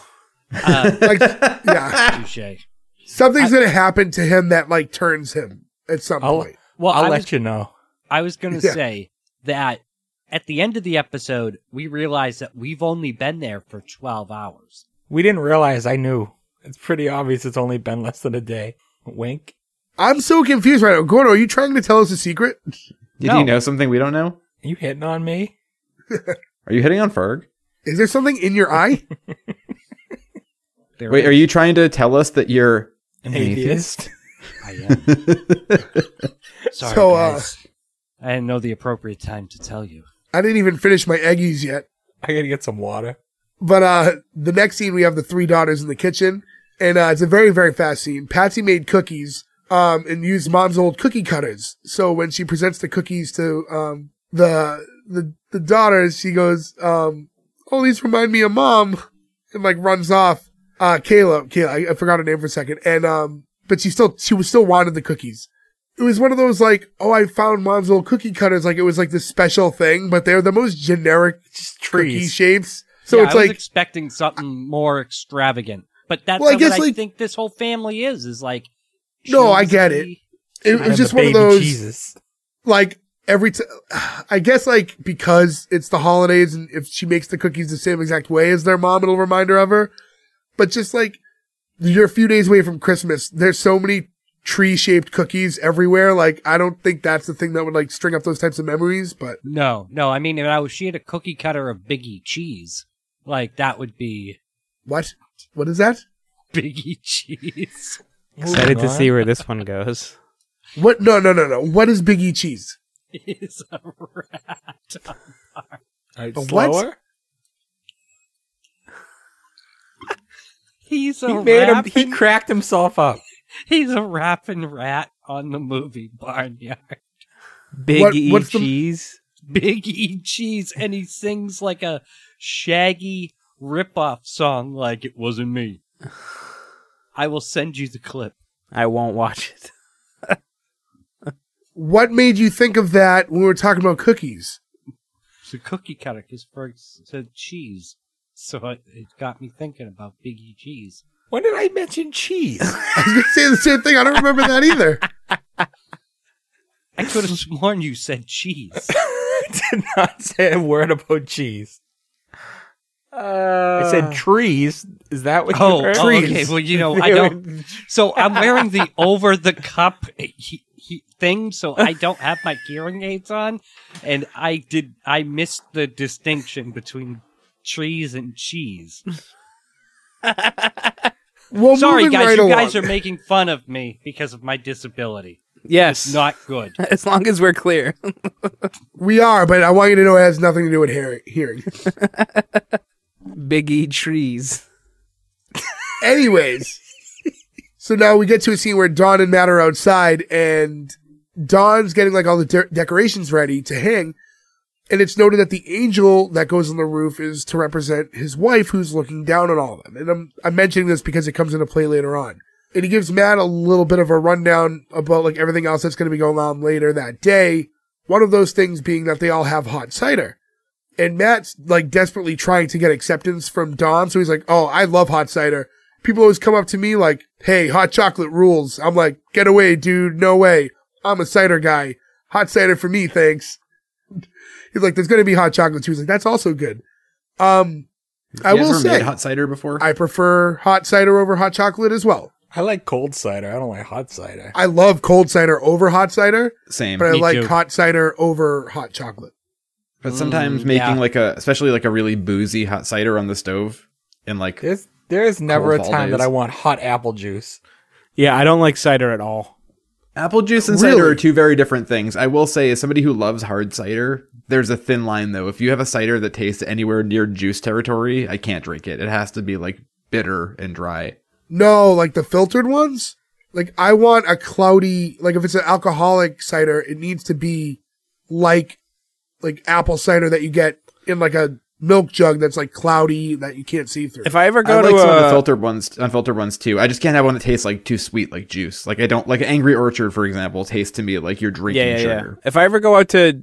Uh, like, yeah, touché. Something's I, gonna happen to him that like turns him at some I'll, point. Well, I'll I let was, you know. I was gonna yeah. say that. At the end of the episode, we realize that we've only been there for twelve hours. We didn't realize. I knew. It's pretty obvious it's only been less than a day. Wink. I'm so confused right now. Gordo, are you trying to tell us a secret? Did no. you know something we don't know? Are you hitting on me? Are you hitting on Ferg? Is there something in your eye? Wait, is. Are you trying to tell us that you're an atheist? atheist? I am. Sorry, so, guys. Uh, I didn't know the appropriate time to tell you. I didn't even finish my eggies yet. I gotta get some water. But uh, the next scene, we have the three daughters in the kitchen, and uh, it's a very, very fast scene. Patsy made cookies um, and used Mom's old cookie cutters. So when she presents the cookies to um, the, the the daughters, she goes, um, "Oh, these remind me of Mom," and like runs off. Uh, Kayla, Kayla, I, I forgot her name for a second, and um, but she still she was still wanted the cookies. It was one of those like, oh, I found Mom's old cookie cutters. Like, it was like this special thing, but they're the most generic cookie shapes. So yeah, it's I was like expecting something more extravagant, but that's well, I guess, what I like, think this whole family is is like. No, I get it. It was just one of those. Jesus. Like every, t- I guess, like because it's the holidays, and if she makes the cookies the same exact way as their mom, it'll remind her of her. But just like you're a few days away from Christmas, there's so many tree-shaped cookies everywhere. Like, I don't think that's the thing that would, like, string up those types of memories, but... No, no, I mean, if I was, she had a cookie cutter of Biggie Cheese, like, that would be... What? What is that? Biggie Cheese. Excited to see where this one goes. What? No, no, no, no. What is Biggie Cheese? It's a rat on Mars. A slower? What? He's a he made him, He cracked himself up. He's a rapping rat on the movie Barnyard. Big what, E Cheese? The... Big E Cheese, and he sings like a Shaggy ripoff song like It Wasn't Me. I will send you the clip. I won't watch it. What made you think of that when we were talking about cookies? It's a cookie cutter, because Ferg said cheese. So it, it got me thinking about Biggie Cheese. When did I mention cheese? I was going to say the same thing. I don't remember that either. I could have sworn you said cheese. I did not say a word about cheese. Uh, I said trees. Is that what oh, you heard? Oh, trees. Okay. Well, you know, I don't. So I'm wearing the over-the-cup he, he thing, so I don't have my hearing aids on, and I did. I missed the distinction between trees and cheese. Well, sorry, guys. Right you along. guys are making fun of me because of my disability. Yes. It's not good. As long as we're clear. We are, but I want you to know it has nothing to do with hearing. Biggie trees. Anyways, so now we get to a scene where Dawn and Matt are outside, and Dawn's getting like all the de- decorations ready to hang, and it's noted that the angel that goes on the roof is to represent his wife, who's looking down on all of them. And I'm, I'm mentioning this because it comes into play later on. And he gives Matt a little bit of a rundown about like everything else that's going to be going on later that day. One of those things being that they all have hot cider. And Matt's like desperately trying to get acceptance from Dawn. So he's like, oh, I love hot cider. People always come up to me like, hey, hot chocolate rules. I'm like, get away, dude. No way. I'm a cider guy. Hot cider for me. Thanks. He's like, there's going to be hot chocolate too. He's like, that's also good. Um, you I will say hot cider before. I prefer hot cider over hot chocolate as well. I like cold cider. I don't like hot cider. I love cold cider over hot cider. Same. But I Me like too. hot cider over hot chocolate. But sometimes mm, making yeah. like a, especially like a really boozy hot cider on the stove and like. There's, there's never a time days. that I want hot apple juice. Yeah, I don't like cider at all. Apple juice and really? cider are two very different things. I will say, as somebody who loves hard cider, there's a thin line though. If you have a cider that tastes anywhere near juice territory, I can't drink it. It has to be like bitter and dry. No, like the filtered ones? Like I want a cloudy, like if it's an alcoholic cider, it needs to be like like apple cider that you get in like a milk jug that's like cloudy that you can't see through. If I ever go I to like some a... of the filtered ones, unfiltered ones too. I just can't have one that tastes like too sweet, like juice. Like I don't like Angry Orchard, for example, tastes to me like you're drinking yeah, yeah, sugar. Yeah. If I ever go out to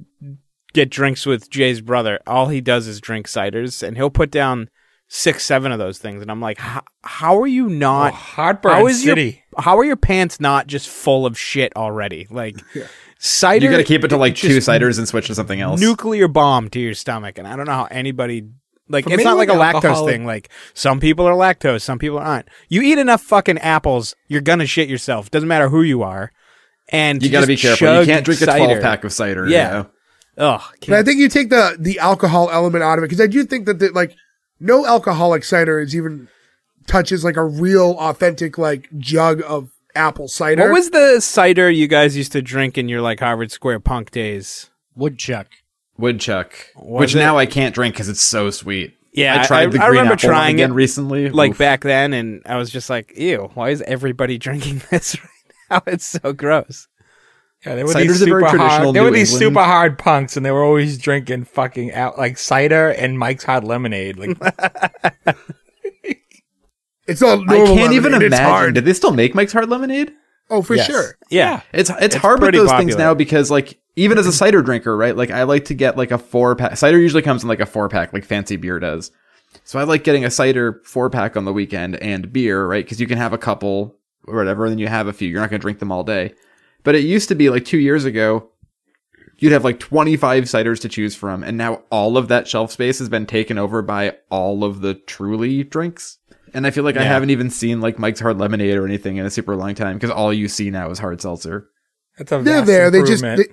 get drinks with Jay's brother, all he does is drink ciders, and he'll put down six, seven of those things, and I'm like, how are you not? Oh, heartburn how is city. Your, how are your pants not just full of shit already? Like yeah. cider, you got to keep it to like two ciders and switch to something else. Nuclear bomb to your stomach, and I don't know how anybody like. For it's not like a alcoholic. lactose thing. Like some people are lactose, some people aren't. You eat enough fucking apples, you're gonna shit yourself. Doesn't matter who you are, and you got to be careful. You can't drink a twelve pack of cider. Yeah. You know? Oh, but I think you take the the alcohol element out of it because I do think that the, like. No alcoholic cider is even touches like a real authentic like jug of apple cider. What was the cider you guys used to drink in your like Harvard Square punk days? Woodchuck. Woodchuck. Was which it? Now I can't drink because it's so sweet. Yeah, I tried I, the green I remember apple trying again it recently. Like Oof. back then, and I was just like, ew, why is everybody drinking this right now? It's so gross. Yeah, they were Cider's these super hard. They were New these England. super hard punks, and they were always drinking fucking out like cider and Mike's Hard Lemonade. Like, it's all. Normal I can't lemonade. even it's imagine. Hard. Did they still make Mike's Hard Lemonade? Oh, for yes. sure. Yeah, it's it's, it's hard with those popular. things now because like even as a cider drinker, right? Like I like to get like a four pack. Cider usually comes in like a four pack, like fancy beer does. So I like getting a cider four pack on the weekend and beer, right? Because you can have a couple or whatever, and then you have a few. You're not going to drink them all day. But it used to be like two years ago, you'd have like twenty-five ciders to choose from. And now all of that shelf space has been taken over by all of the Truly drinks. And I feel like yeah. I haven't even seen like Mike's Hard Lemonade or anything in a super long time because all you see now is hard seltzer. That's a They're there. They just they,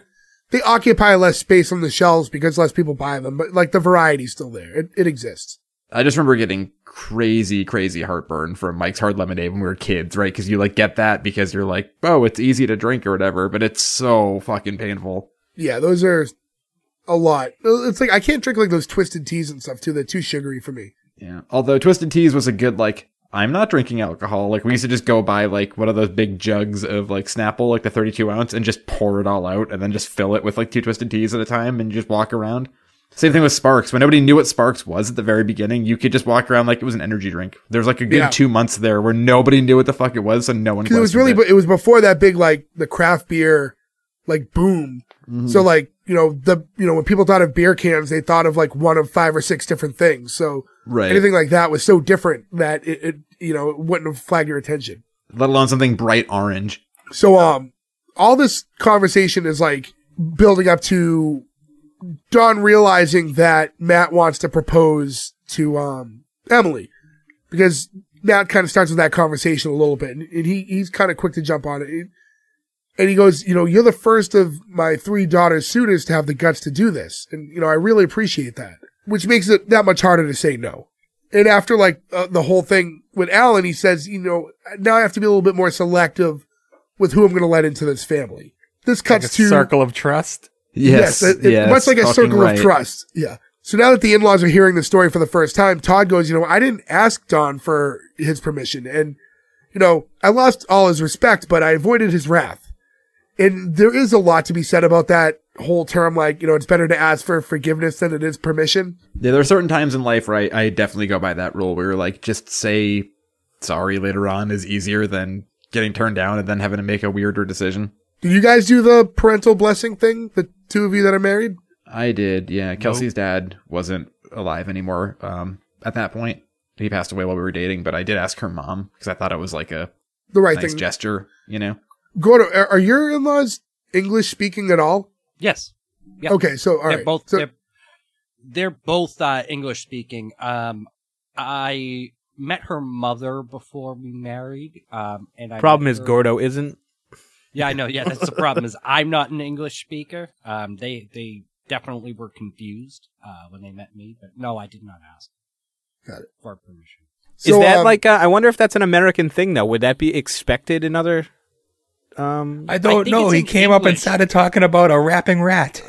they occupy less space on the shelves because less people buy them. But like the variety's still there. It, it exists. I just remember getting crazy, crazy heartburn from Mike's Hard Lemonade when we were kids, right? Because you, like, get that because you're like, oh, it's easy to drink or whatever, but it's so fucking painful. Yeah, those are a lot. It's like, I can't drink, like, those Twisted Teas and stuff, too. They're too sugary for me. Yeah, although Twisted Teas was a good, like, I'm not drinking alcohol. Like, we used to just go buy, like, one of those big jugs of, like, Snapple, like, the thirty-two ounce, and just pour it all out and then just fill it with, like, two Twisted Teas at a time and just walk around. Same thing with Sparks. When nobody knew what Sparks was at the very beginning, you could just walk around like it was an energy drink. There was like a good yeah. two months there where nobody knew what the fuck it was, and no one. Because it was really, it. it was before that big like the craft beer, like boom. Mm-hmm. So like you know the you know when people thought of beer cans, they thought of like one of five or six different things. So right. anything like that was so different that it, it you know, it wouldn't have flagged your attention. Let alone something bright orange. So um, all this conversation is like building up to Don realizing that Matt wants to propose to um Emily, because Matt kind of starts with that conversation a little bit, and, and he he's kind of quick to jump on it. it And he goes, you know, you're the first of my three daughters' suitors to have the guts to do this. And, you know, I really appreciate that, which makes it that much harder to say no. And after, like, uh, the whole thing with Alan, he says, you know, now I have to be a little bit more selective with who I'm going to let into this family. This cuts like a to... circle of trust? Yes. yes, it, yes much like a circle right. of trust. Yeah. So now that the in-laws are hearing the story for the first time, Todd goes, you know, I didn't ask Don for his permission. And, you know, I lost all his respect, but I avoided his wrath. And there is a lot to be said about that whole term, like, you know, it's better to ask for forgiveness than it is permission. Yeah, there are certain times in life where I, I definitely go by that rule where, like, just say sorry later on is easier than getting turned down and then having to make a weirder decision. Do you guys do the parental blessing thing, the two of you that are married? I did, yeah. Kelsey's nope. dad wasn't alive anymore um, at that point. He passed away while we were dating, but I did ask her mom because I thought it was, like, a the right nice thing. gesture, you know? Gordo, are your in-laws English speaking at all? Yes. Yep. Okay, so all they're right. Both, so, they're, they're both uh, English speaking. Um, I met her mother before we married. Um, and I problem is her... Gordo isn't. Yeah, I know. Yeah, that's the problem is I'm not an English speaker. Um, they they definitely were confused uh, when they met me, but no, I did not ask Got it. for permission. So, is that um, like? A, I wonder if that's an American thing though. Would that be expected in other? Um, I don't I know. He came English. up and started talking about a rapping rat.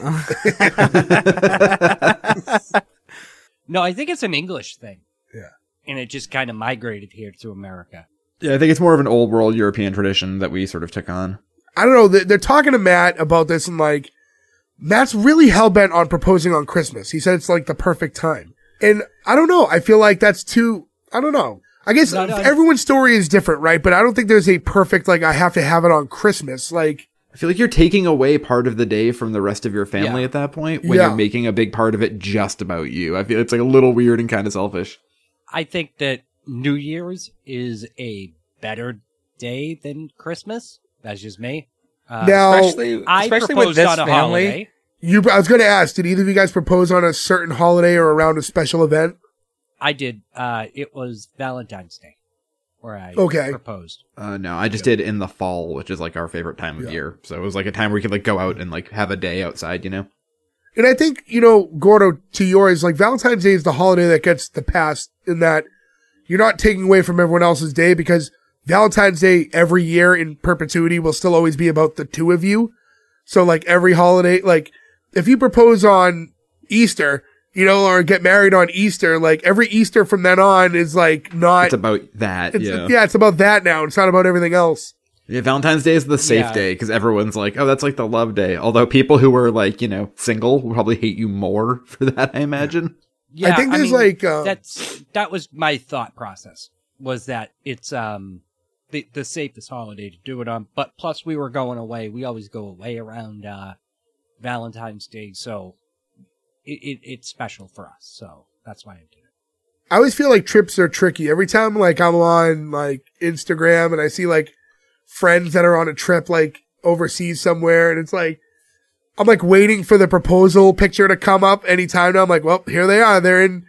No, I think it's an English thing. Yeah. And it just kind of migrated here to America. Yeah, I think it's more of an old world European tradition that we sort of took on. I don't know. They're talking to Matt about this, and like, Matt's really hell-bent on proposing on Christmas. He said it's like the perfect time. And I don't know. I feel like that's too, I don't know. I guess no, no, everyone's story is different, right? But I don't think there's a perfect, like, I have to have it on Christmas. Like, I feel like you're taking away part of the day from the rest of your family yeah. at that point when yeah. you're making a big part of it just about you. I feel it's like a little weird and kind of selfish. I think that New Year's is a better day than Christmas. That's just me. Uh, now, especially, I especially proposed with this on a family. Holiday. You, I was going to ask, did either of you guys propose on a certain holiday or around a special event? I did. Uh, it was Valentine's Day where I okay. proposed. Uh, no, I just did in the fall, which is like our favorite time of yeah. year. So it was like a time where we could like go out and like have a day outside, you know? And I think, you know, Gordo, to yours, like Valentine's Day is the holiday that gets the pass in that you're not taking away from everyone else's day, because Valentine's Day every year in perpetuity will still always be about the two of you. So like every holiday, like if you propose on Easter, you know, or get married on Easter, like every Easter from then on is like not. It's about that. It's, yeah. yeah, it's about that now. It's not about everything else. Yeah, Valentine's Day is the safe yeah. day because everyone's like, oh, that's like the love day. Although people who are like, you know, single will probably hate you more for that, I imagine. Yeah. I think there's I mean, like. Uh, that's That was my thought process, was that it's um the, the safest holiday to do it on. But plus, we were going away. We always go away around uh, Valentine's Day. So. It, it it's special for us, so that's why I did it. I always feel like trips are tricky. Every time, like I'm on like Instagram and I see like friends that are on a trip like overseas somewhere, and it's like I'm like waiting for the proposal picture to come up anytime now. I'm like, well, here they are. They're in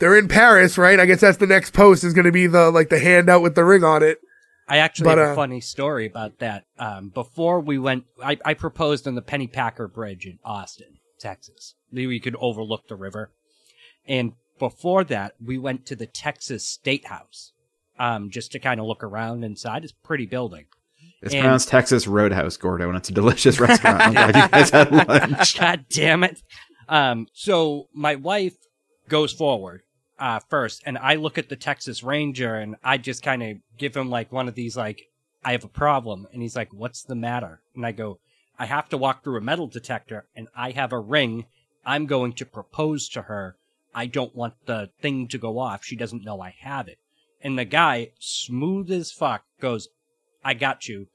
they're in Paris, right? I guess that's the next post is going to be the like the handout with the ring on it. I actually but, have a uh, funny story about that. Um, before we went, I, I proposed on the Penny Packer Bridge in Austin, Texas. We could overlook the river. And before that, we went to the Texas State House um, just to kind of look around inside. It's a pretty building. It's and pronounced Texas Roadhouse, Gordo, and it's a delicious restaurant. I'm glad you guys had lunch. God damn it. Um, so my wife goes forward uh, first, and I look at the Texas Ranger, and I just kind of give him like one of these, like, I have a problem. And he's like, what's the matter? And I go, I have to walk through a metal detector, and I have a ring. I'm going to propose to her. I don't want the thing to go off. She doesn't know I have it. And the guy, smooth as fuck, goes, I got you.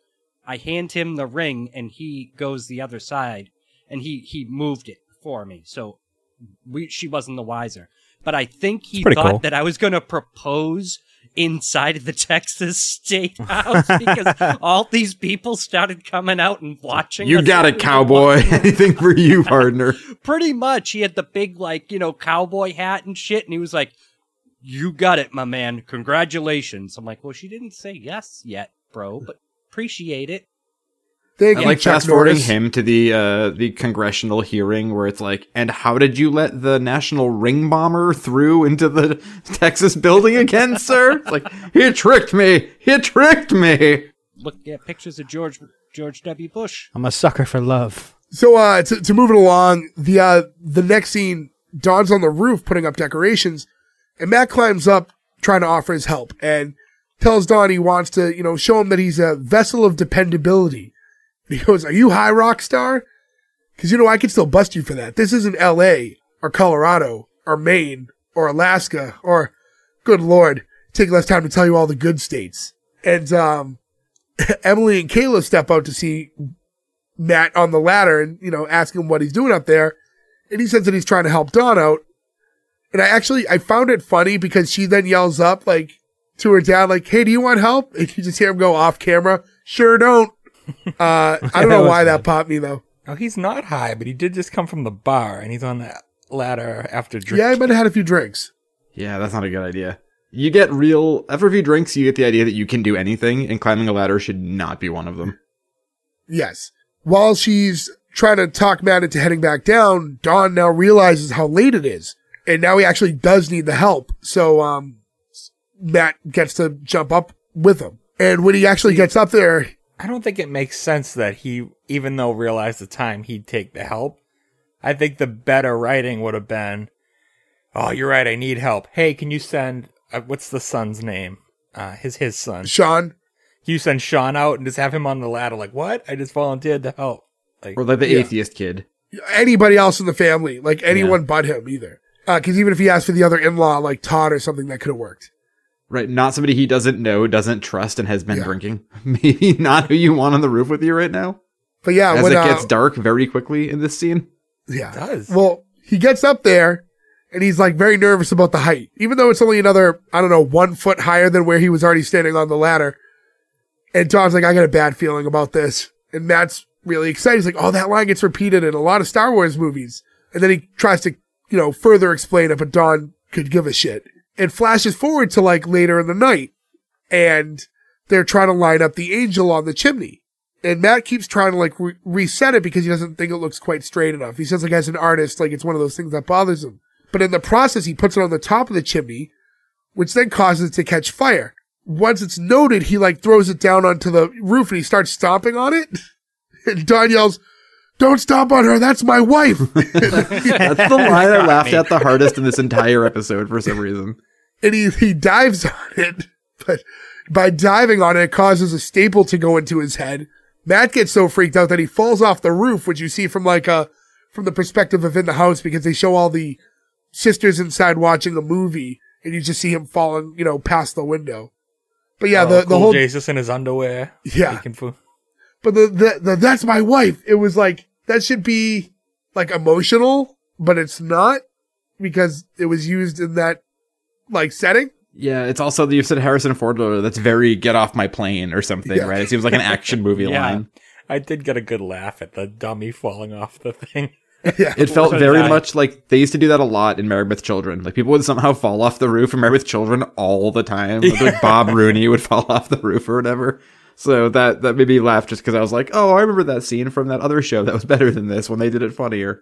I hand him the ring, and he goes the other side, and he, he moved it for me. So we, she wasn't the wiser. but I think he thought cool. that I was going to propose inside the Texas State House because all these people started coming out and watching. You got it, cowboy. Anything for you, partner. Pretty much. He had the big, like, you know, cowboy hat and shit. And he was like, you got it, my man. Congratulations. I'm like, well, she didn't say yes yet, bro, but appreciate it. I like fast forwarding him to the uh, the congressional hearing where it's like, and how did you let the national ring bomber through into the Texas building again, sir? It's like, he tricked me. He tricked me. Look at pictures of George George W. Bush. I'm a sucker for love. So uh, to, to move it along, the uh, the next scene, Don's on the roof putting up decorations, and Matt climbs up trying to offer his help and tells Don he wants to, you know, show him that he's a vessel of dependability. He goes, are you high, rock star? Because, you know, I could still bust you for that. This isn't L A or Colorado or Maine or Alaska or, good Lord, take less time to tell you all the good states. And um, Emily and Kayla step out to see Matt on the ladder and, you know, ask him what he's doing up there. And he says that he's trying to help Dawn out. And I actually, I found it funny because she then yells up, like, to her dad, like, hey, do you want help? And you just hear him go off camera, sure don't. Uh, I don't know why that popped me though. Oh, he's not high, but he did just come from the bar and he's on the ladder after drinks. Yeah, he might have had a few drinks. Yeah, that's not a good idea. You get real, after a few drinks, you get the idea that you can do anything and climbing a ladder should not be one of them. Yes. While she's trying to talk Matt into heading back down, Dawn now realizes how late it is and now he actually does need the help. So, um, Matt gets to jump up with him. And when he actually gets up there, I don't think it makes sense that he, even though realized the time, he'd take the help. I think the better writing would have been, oh, you're right, I need help. Hey, can you send, uh, what's the son's name? Uh, his his son. Sean. Can you send Sean out and just have him on the ladder? Like, what? I just volunteered to help. Like, or like the yeah. atheist kid. Anybody else in the family. Like, anyone yeah. but him either. Because uh, even if he asked for the other in-law, like Todd or something, that could have worked. Right, not somebody he doesn't know, doesn't trust, and has been yeah. drinking. Maybe not who you want on the roof with you right now. But yeah, as when, it uh, gets dark very quickly in this scene. Yeah, it does. Well, he gets up there, and he's like very nervous about the height, even though it's only another, I don't know, one foot higher than where he was already standing on the ladder. And Tom's like, I got a bad feeling about this, and Matt's really excited. He's like, oh, that line gets repeated in a lot of Star Wars movies, and then he tries to, you know, further explain it, but Don could give a shit. It flashes forward to like later in the night and they're trying to line up the angel on the chimney. And Matt keeps trying to like re- reset it because he doesn't think it looks quite straight enough. He says like as an artist, like it's one of those things that bothers him. But in the process, he puts it on the top of the chimney, which then causes it to catch fire. Once it's noted, he like throws it down onto the roof and he starts stomping on it. And Don yells, don't stomp on her. That's my wife. That's the line I laughed at the hardest in this entire episode for some reason. And he, he dives on it, but by diving on it, it causes a staple to go into his head. Matt gets so freaked out that he falls off the roof, which you see from like a, from the perspective of in the house because they show all the sisters inside watching a movie and you just see him falling, you know, past the window. But yeah, oh, the, the cool whole Jesus in his underwear. Yeah. But the, the, the, that's my wife. It was like, that should be like emotional, but it's not because it was used in that like setting. Yeah. It's also that you've said Harrison Ford, that's very get off my plane or something, yeah. right? It seems like an action movie yeah. line. I did get a good laugh at the dummy falling off the thing. Yeah. It felt very guy. much like they used to do that a lot in Married with Children. Like people would somehow fall off the roof in Married with Children all the time. Yeah. Like Bob Rooney would fall off the roof or whatever. So that, that made me laugh just because I was like, oh, I remember that scene from that other show that was better than this when they did it funnier.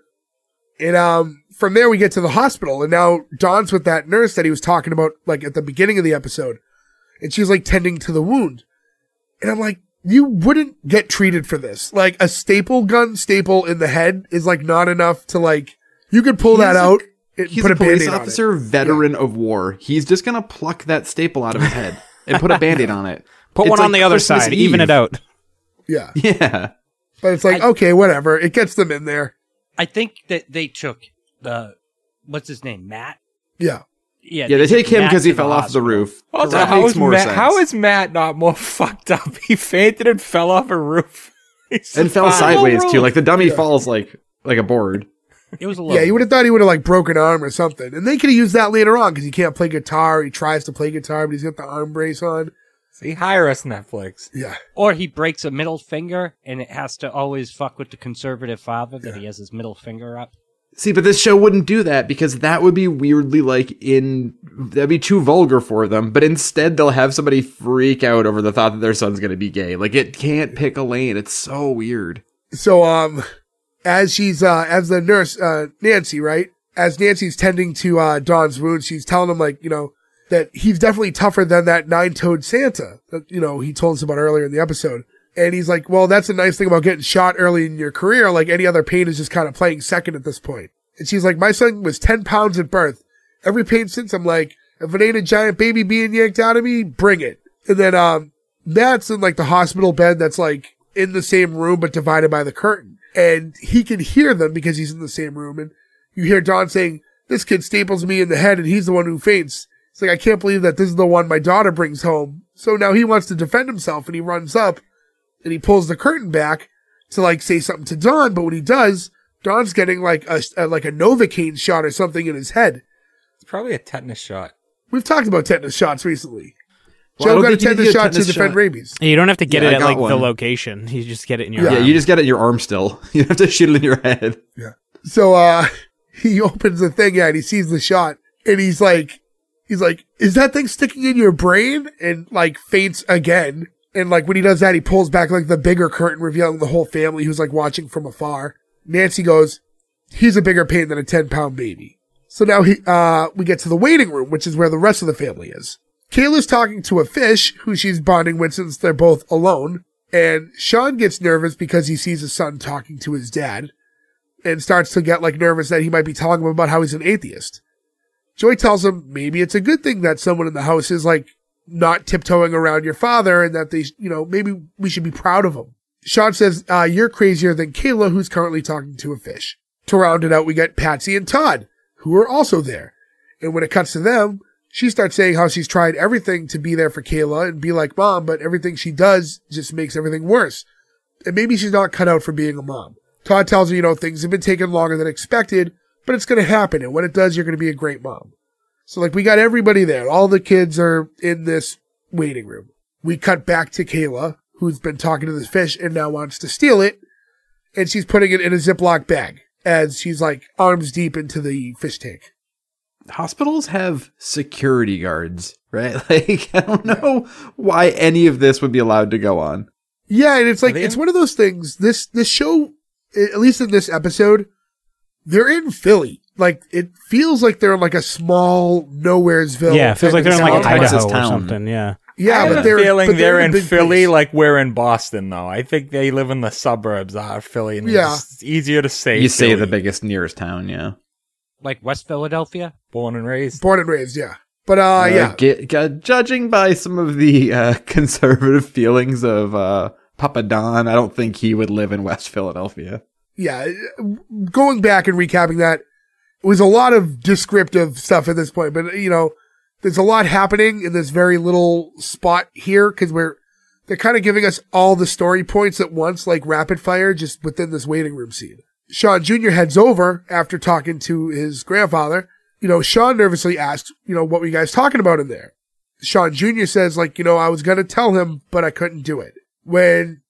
And um, from there, we get to the hospital. And now Don's with that nurse that he was talking about like at the beginning of the episode. And she's like tending to the wound. And I'm like, you wouldn't get treated for this. Like a staple gun staple in the head is like not enough to like, you could pull that out. And he's put a, a police officer, veteran yeah. of war. He's just going to pluck that staple out of his head and put a Band-Aid on it. Put it's one like on the other Christmas side, Eve. Even it out. Yeah. Yeah. But it's like, I, okay, whatever. It gets them in there. I think that they took the, what's his name, Matt? Yeah. Yeah, yeah they, they take him because he fell off the roof. Also, that how, is more Matt, sense. how is Matt not more fucked up? He fainted and fell off a roof. He's and fell sideways, too. Like, the dummy yeah. falls like like a board. It was a low. Yeah, you would have thought he would have like broken an arm or something. And they could have used that later on because he can't play guitar. He tries to play guitar, but he's got the arm brace on. See, hire us, Netflix. Yeah. Or he breaks a middle finger, and it has to always fuck with the conservative father that yeah. he has his middle finger up. See, but this show wouldn't do that because that would be weirdly like in that'd be too vulgar for them. But instead, they'll have somebody freak out over the thought that their son's going to be gay. Like it can't pick a lane. It's so weird. So, um, as she's uh, as the nurse, uh, Nancy, right? As Nancy's tending to uh, Don's wounds, she's telling him like, you know, that he's definitely tougher than that nine-toed Santa that you know he told us about earlier in the episode. And he's like, well, that's a nice thing about getting shot early in your career. Like any other pain is just kind of playing second at this point. And she's like, my son was ten pounds at birth. Every pain since, I'm like, if it ain't a giant baby being yanked out of me, bring it. And then, um, Matt's in like the hospital bed that's like in the same room, but divided by the curtain. And he can hear them because he's in the same room. And you hear Don saying, this kid staples me in the head and he's the one who faints. It's like, I can't believe that this is the one my daughter brings home. So now he wants to defend himself and he runs up. And he pulls the curtain back to like say something to Don, but when he does, Don's getting like a, a like a Novocaine shot or something in his head. It's probably a tetanus shot. We've talked about tetanus shots recently. Well, Joe got a tetanus shot a tetanus to defend shot. rabies. You don't have to get yeah, it I at like one. the location. You just get it in your. Yeah, arm. yeah you just get it in your arm. Still, you have to shoot it in your head. Yeah. So uh, he opens the thing out. He sees the shot, and he's like, he's like, is that thing sticking in your brain? And like faints again. And, like, when he does that, he pulls back, like, the bigger curtain, revealing the whole family who's, like, watching from afar. Nancy goes, he's a bigger pain than a ten-pound baby. So now he, uh, we get to the waiting room, which is where the rest of the family is. Kayla's talking to a fish, who she's bonding with since they're both alone. And Sean gets nervous because he sees his son talking to his dad and starts to get, like, nervous that he might be telling him about how he's an atheist. Joy tells him maybe it's a good thing that someone in the house is, like, not tiptoeing around your father and that they, you know, maybe we should be proud of him. Sean says, uh, you're crazier than Kayla, who's currently talking to a fish. To round it out, we get Patsy and Todd, who are also there. And when it cuts to them, she starts saying how she's tried everything to be there for Kayla and be like mom, but everything she does just makes everything worse. And maybe she's not cut out for being a mom. Todd tells her, you know, things have been taking longer than expected, but it's going to happen. And when it does, you're going to be a great mom. So, like, we got everybody there. All the kids are in this waiting room. We cut back to Kayla, who's been talking to this fish and now wants to steal it. And she's putting it in a Ziploc bag as she's, like, arms deep into the fish tank. Hospitals have security guards, right? Like, I don't know why any of this would be allowed to go on. Yeah, and it's like, it's one of those things. This, this show, at least in this episode, they're in Philly. Like, it feels like they're in, like, a small nowheresville. Yeah, it feels like they're in, like, Idaho or something, yeah. Yeah, but they're, feeling but they're, they're in, in Philly place. Like we're in Boston, though. I think they live in the suburbs out of Philly, and yeah. it's easier to say You Philly. say the biggest nearest town, yeah. Like West Philadelphia? Born and raised. Born and raised, yeah. But, uh, uh yeah. Get, get, judging by some of the uh, conservative feelings of uh, Papa Don, I don't think he would live in West Philadelphia. Yeah, going back and recapping that, it was a lot of descriptive stuff at this point, but, you know, there's a lot happening in this very little spot here because we're, they're kind of giving us all the story points at once, like rapid fire, just within this waiting room scene. Sean Junior heads over after talking to his grandfather. You know, Sean nervously asks, you know, what were you guys talking about in there? Sean Junior says, like, you know, I was going to tell him, but I couldn't do it. When,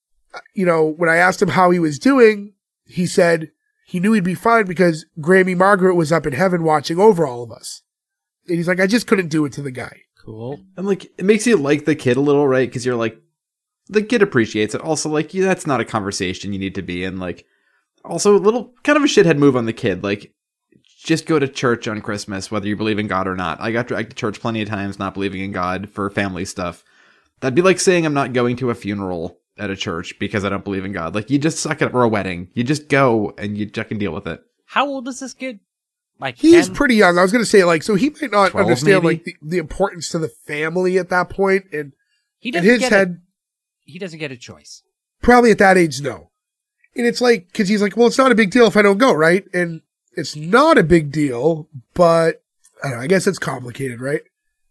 you know, when I asked him how he was doing, he said, he knew he'd be fine because Grammy Margaret was up in heaven watching over all of us. And he's like, I just couldn't do it to the guy. Cool. And like, it makes you like the kid a little, right? Because you're like, the kid appreciates it. Also, like, yeah, that's not a conversation you need to be in. Like, also a little kind of a shithead move on the kid. Like, just go to church on Christmas, whether you believe in God or not. I got dragged to church plenty of times, not believing in God for family stuff. That'd be like saying I'm not going to a funeral at a church because I don't believe in God. Like, you just suck it up for a wedding. You just go and you check and deal with it. How old is this kid? Like, he's ten? Pretty young. I was going to say, like, so he might not twelve, understand, maybe? Like, the, the importance to the family at that point. And he doesn't in his get head, a, he doesn't get a choice. Probably at that age, no. And it's like, because he's like, well, it's not a big deal if I don't go, right? And it's not a big deal, but I don't know, I guess it's complicated, right?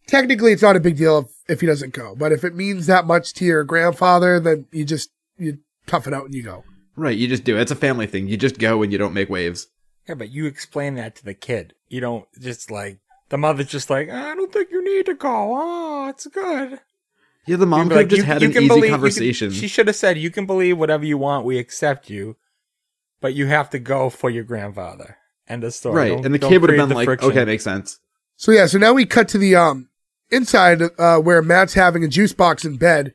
Technically, it's not a big deal if, if he doesn't go. But if it means that much to your grandfather, then you just, you tough it out and you go. Right. You just do it. It's a family thing. You just go and you don't make waves. Yeah, but you explain that to the kid. You don't just like, the mother's just like, I don't think you need to call. Oh, it's good. Yeah, the mom could like, have just you, had you an easy believe, conversation. Can, she should have said, you can believe whatever you want. We accept you. But you have to go for your grandfather. End of story. Right, don't, and the kid would have been like, friction. Okay, makes sense. So yeah, so now we cut to the um inside uh, where Matt's having a juice box in bed.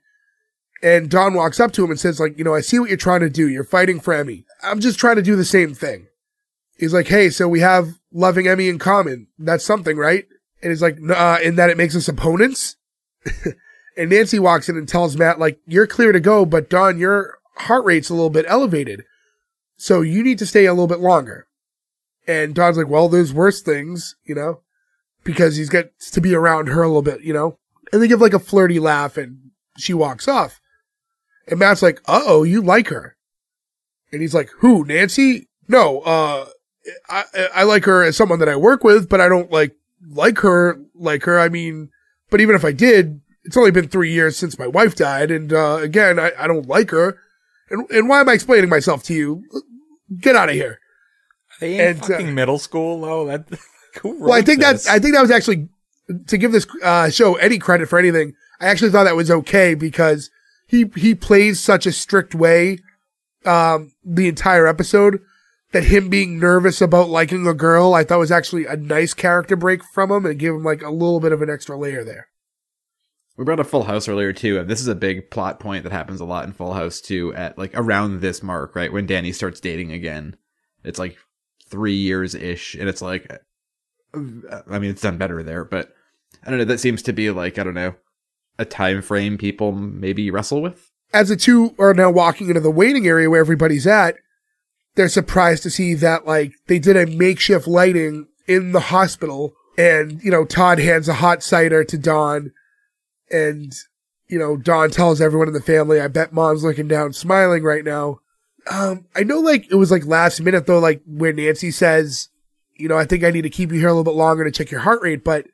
And Don walks up to him and says, like, you know, I see what you're trying to do. You're fighting for Emmy. I'm just trying to do the same thing. He's like, hey, so we have loving Emmy in common. That's something, right? And he's like, nah, in that it makes us opponents? And Nancy walks in and tells Matt, like, you're clear to go, but Don, your heart rate's a little bit elevated. So you need to stay a little bit longer. And Don's like, well, there's worse things, you know, because he's got to be around her a little bit, you know. And they give, like, a flirty laugh, and she walks off. And Matt's like, uh-oh, you like her. And he's like, who, Nancy? No, uh, I, I like her as someone that I work with, but I don't like, like her, like her. I mean, but even if I did, it's only been three years since my wife died. And, uh, again, I, I don't like her. And, and why am I explaining myself to you? Get out of here. Are they in and, fucking uh, middle school though? That, who well, I think this? That's, I think that was actually, to give this, uh, show any credit for anything, I actually thought that was okay because He he plays such a strict way um, the entire episode that him being nervous about liking a girl I thought was actually a nice character break from him and gave him like a little bit of an extra layer there. We brought up Full House earlier too. This is a big plot point that happens a lot in Full House too at like around this mark, right? When Danny starts dating again. It's like three years-ish and it's like, I mean, it's done better there, but I don't know. That seems to be like, I don't know. A time frame people maybe wrestle with. As the two are now walking into the waiting area where everybody's at, they're surprised to see that, like, they did a makeshift lighting in the hospital, and, you know, Todd hands a hot cider to Don, and, you know, Don tells everyone in the family, I bet Mom's looking down, smiling right now. Um, I know, like, it was, like, last minute, though, like, where Nancy says, you know, I think I need to keep you here a little bit longer to check your heart rate, but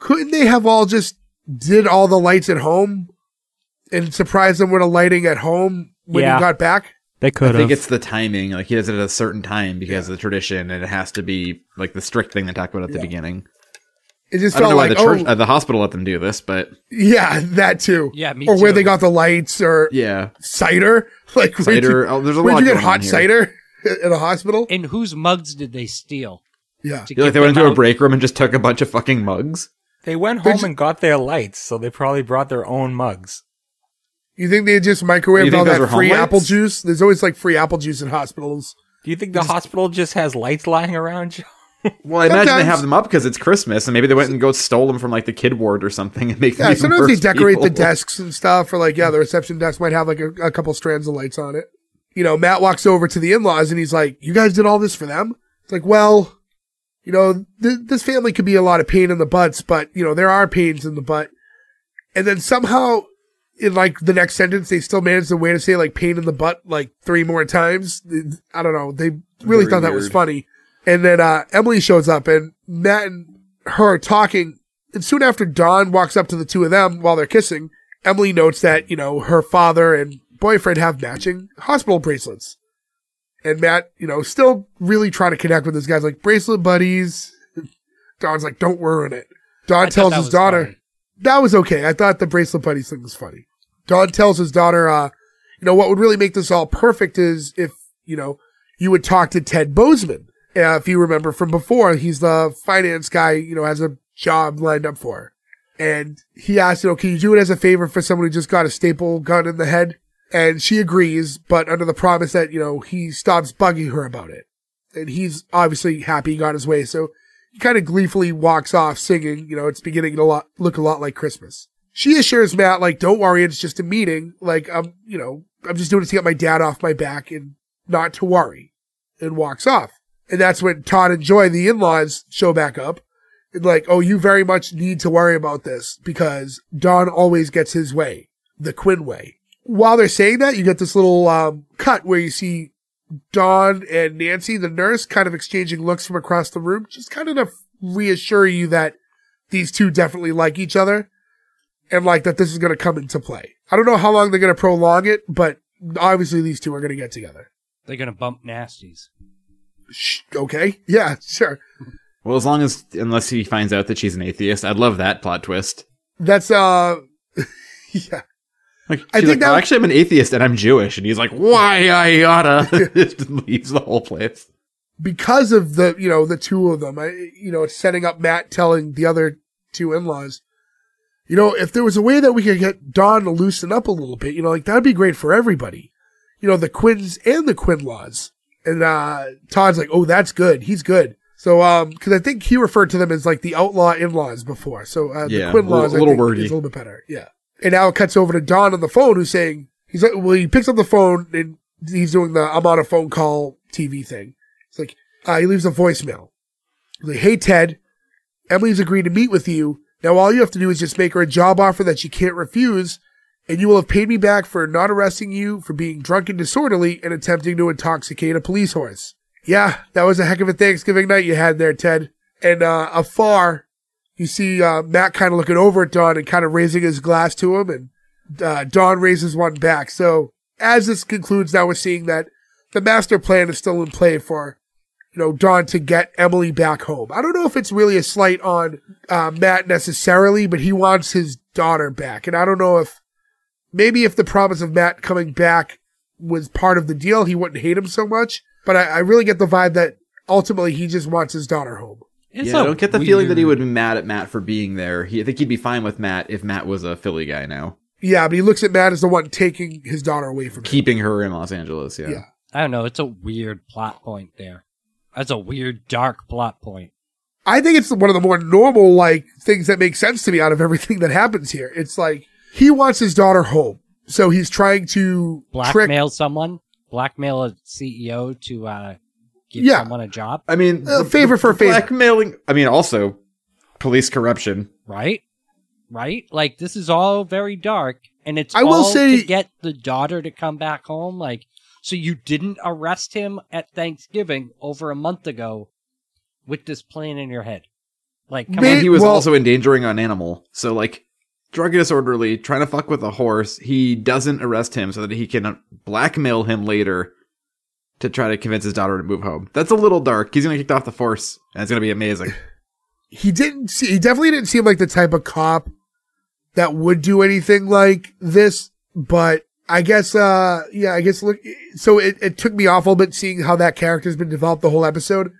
couldn't they have all just did all the lights at home and surprised them with a lighting at home when yeah. he got back? They could I think it's the timing. Like, he does it at a certain time because yeah. of the tradition, and it has to be, like, the strict thing they talked about at yeah. the beginning. It just I felt don't know like, why the, church, oh, uh, the hospital let them do this, but... Yeah, that too. Yeah, me Or too. Where they got the lights, or... Yeah. Cider. Like, cider. You, oh, there's a lot Where'd you get hot cider at a hospital? And whose mugs did they steal? Yeah. Like, they went into out. a break room and just took a bunch of fucking mugs? They went home just, and got their lights, so they probably brought their own mugs. You think they just microwaved all that free apple juice? There's always, like, free apple juice in hospitals. Do you think the just, hospital just has lights lying around? Well, I sometimes. imagine they have them up because it's Christmas, and maybe they went and go stole them from, like, the kid ward or something. And make yeah, sometimes they decorate people. the desks and stuff, or, like, yeah, the reception desk might have, like, a, a couple strands of lights on it. You know, Matt walks over to the in-laws, and he's like, you guys did all this for them? It's like, well... You know, th- this family could be a lot of pain in the butts, but, you know, there are pains in the butt. And then somehow, in, like, the next sentence, they still managed the way to say, like, pain in the butt, like, three more times. I don't know. They really Very thought that weird. was funny. And then uh Emily shows up, and Matt and her are talking. And soon after Dawn walks up to the two of them while they're kissing, Emily notes that, you know, her father and boyfriend have matching hospital bracelets. And Matt, you know, still really trying to connect with this guy's like, bracelet buddies. Don's like, don't ruin it. Don I tells his daughter, funny. that was okay. I thought the bracelet buddies thing was funny. Don tells his daughter, uh, you know, what would really make this all perfect is if, you know, you would talk to Ted Bozeman. Uh, if you remember from before, he's the finance guy, you know, has a job lined up for her. And he asked, you know, can you do it as a favor for someone who just got a staple gun in the head? And she agrees, but under the promise that, you know, he stops bugging her about it. And he's obviously happy he got his way, so he kind of gleefully walks off singing, you know, it's beginning to lot, look a lot like Christmas. She assures Matt, like, don't worry, it's just a meeting. Like, I'm, you know, I'm just doing it to get my dad off my back and not to worry. And walks off. And that's when Todd and Joy, the in-laws, show back up. And like, oh, you very much need to worry about this because Don always gets his way. The Quinn way. While they're saying that, you get this little um, cut where you see Dawn and Nancy, the nurse, kind of exchanging looks from across the room, just kind of to reassure you that these two definitely like each other and, like, that this is going to come into play. I don't know how long they're going to prolong it, but obviously these two are going to get together. They're going to bump nasties. Okay. Yeah, sure. Well, as long as, unless he finds out that she's an atheist, I'd love that plot twist. That's, uh, yeah. Like, she's I think like, that oh, was... actually, I'm an atheist and I'm Jewish. And he's like, why I oughta? Just leaves the whole place. Because of the, you know, the two of them, I, you know, it's setting up Matt telling the other two in-laws, you know, if there was a way that we could get Dawn to loosen up a little bit, you know, like that'd be great for everybody. You know, the Quins and the Quinlaws. And, uh, Todd's like, oh, that's good. He's good. So, um, cause I think he referred to them as like the outlaw in-laws before. So, uh, yeah, the Quinlaws, a little, I think, wordy. Is a little bit better. Yeah. And now it cuts over to Dawn on the phone who's saying, he's like, well, he picks up the phone and he's doing the, I'm on a phone call T V thing. It's like, uh, he leaves a voicemail. He's like, hey, Ted, Emily's agreed to meet with you. Now, all you have to do is just make her a job offer that she can't refuse, and you will have paid me back for not arresting you for being drunk and disorderly and attempting to intoxicate a police horse. Yeah, that was a heck of a Thanksgiving night you had there, Ted. And uh, afar, you see uh, Matt kind of looking over at Don and kind of raising his glass to him, and uh, Don raises one back. So as this concludes, now we're seeing that the master plan is still in play for, you know, Dawn to get Emily back home. I don't know if it's really a slight on uh, Matt necessarily, but he wants his daughter back. And I don't know if, maybe if the promise of Matt coming back was part of the deal, he wouldn't hate him so much. But I, I really get the vibe that ultimately he just wants his daughter home. It's yeah, I don't get the weird. feeling that he would be mad at Matt for being there. He, I think he'd be fine with Matt if Matt was a Philly guy now. Yeah, but he looks at Matt as the one taking his daughter away from him. Keeping her in Los Angeles, yeah. yeah. I don't know. It's a weird plot point there. That's a weird, dark plot point. I think it's one of the more normal, like, things that make sense to me out of everything that happens here. It's like, he wants his daughter home, so he's trying to blackmail trick- someone, blackmail a C E O to uh, give yeah. someone a job. I mean, uh, favor for favor. Blackmailing. I mean, also police corruption. Right, right. Like, this is all very dark, and it's I all will say- to get the daughter to come back home, like. So you didn't arrest him at Thanksgiving over a month ago with this plan in your head. Like, come Maybe, on. He was well, also endangering an animal. So, like, drug disorderly, trying to fuck with a horse. He doesn't arrest him so that he can blackmail him later to try to convince his daughter to move home. That's a little dark. He's going to get kicked off the force, and it's going to be amazing. He didn't. See, he definitely didn't seem like the type of cop that would do anything like this, but... I guess, uh, yeah, I guess, look, so it, it took me off a little bit seeing how that character's been developed the whole episode.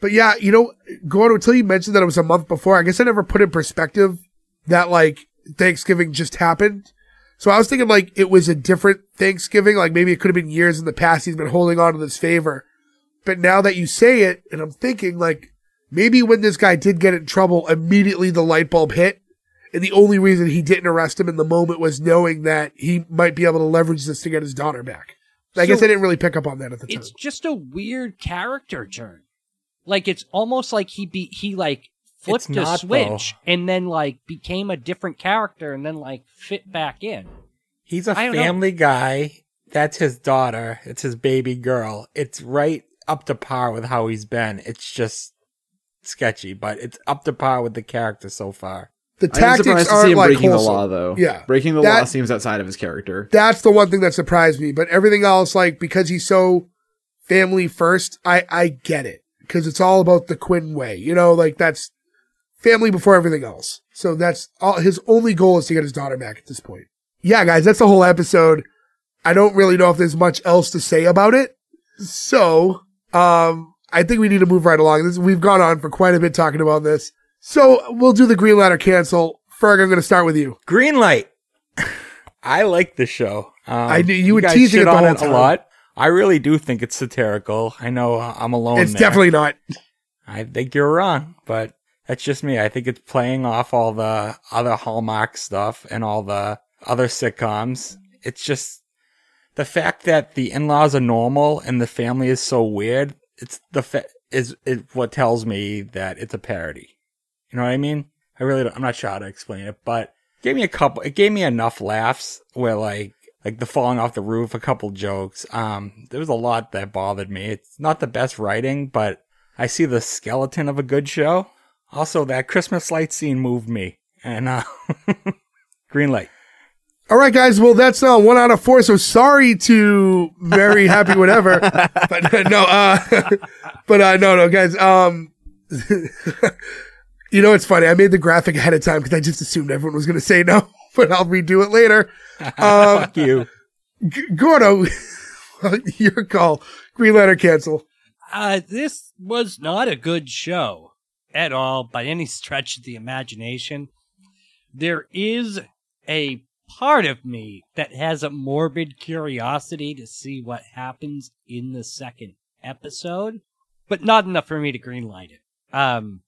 But yeah, you know, Gordo, until you mentioned that it was a month before, I guess I never put in perspective that, like, Thanksgiving just happened. So I was thinking, like, it was a different Thanksgiving. Like, maybe it could have been years in the past he's been holding on to this favor. But now that you say it, and I'm thinking, like, maybe when this guy did get in trouble, immediately the light bulb hit. And the only reason he didn't arrest him in the moment was knowing that he might be able to leverage this to get his daughter back. I so guess I didn't really pick up on that at the time. It's just a weird character turn. Like, it's almost like he be, he like flipped not, a switch though. And then like became a different character and then like fit back in. He's a family know. guy. That's his daughter. It's his baby girl. It's right up to par with how he's been. It's just sketchy, but it's up to par with the character so far. The tactics I'm surprised to see him like breaking wholesome. the law, though. Yeah, breaking the that, law seems outside of his character. That's the one thing that surprised me. But everything else, like because he's so family first, I I get it because it's all about the Quinn way. You know, like that's family before everything else. So that's all. His only goal is to get his daughter back at this point. Yeah, guys, that's the whole episode. I don't really know if there's much else to say about it. So um, I think we need to move right along. This we've gone on for quite a bit talking about this. So we'll do the green light or cancel. Ferg, I'm going to start with you. Green light. I like this show. Um, I knew you, you were teasing it the whole time. A lot. I really do think it's satirical. I know uh, I'm alone. It's there. Definitely not. I think you're wrong, but that's just me. I think it's playing off all the other Hallmark stuff and all the other sitcoms. It's just the fact that the in-laws are normal and the family is so weird. It's the fa- is it what tells me that it's a parody. You know what I mean? I really don't, I'm not sure how to explain it, but it gave me a couple, it gave me enough laughs where like, like the falling off the roof, a couple jokes. Um, there was a lot that bothered me. It's not the best writing, but I see the skeleton of a good show. Also that Christmas light scene moved me and, uh, green light. All right, guys. Well, that's uh, one out of four. So sorry to Merry Happy Whatever, but uh, no, uh, but uh, no, no, guys. Um, you know, it's funny. I made the graphic ahead of time because I just assumed everyone was going to say no, but I'll redo it later. Um, Fuck you, G- Gordo. Your call. Green Lantern cancel. Uh, this was not a good show at all by any stretch of the imagination. There is a part of me that has a morbid curiosity to see what happens in the second episode, but not enough for me to greenlight it. Um,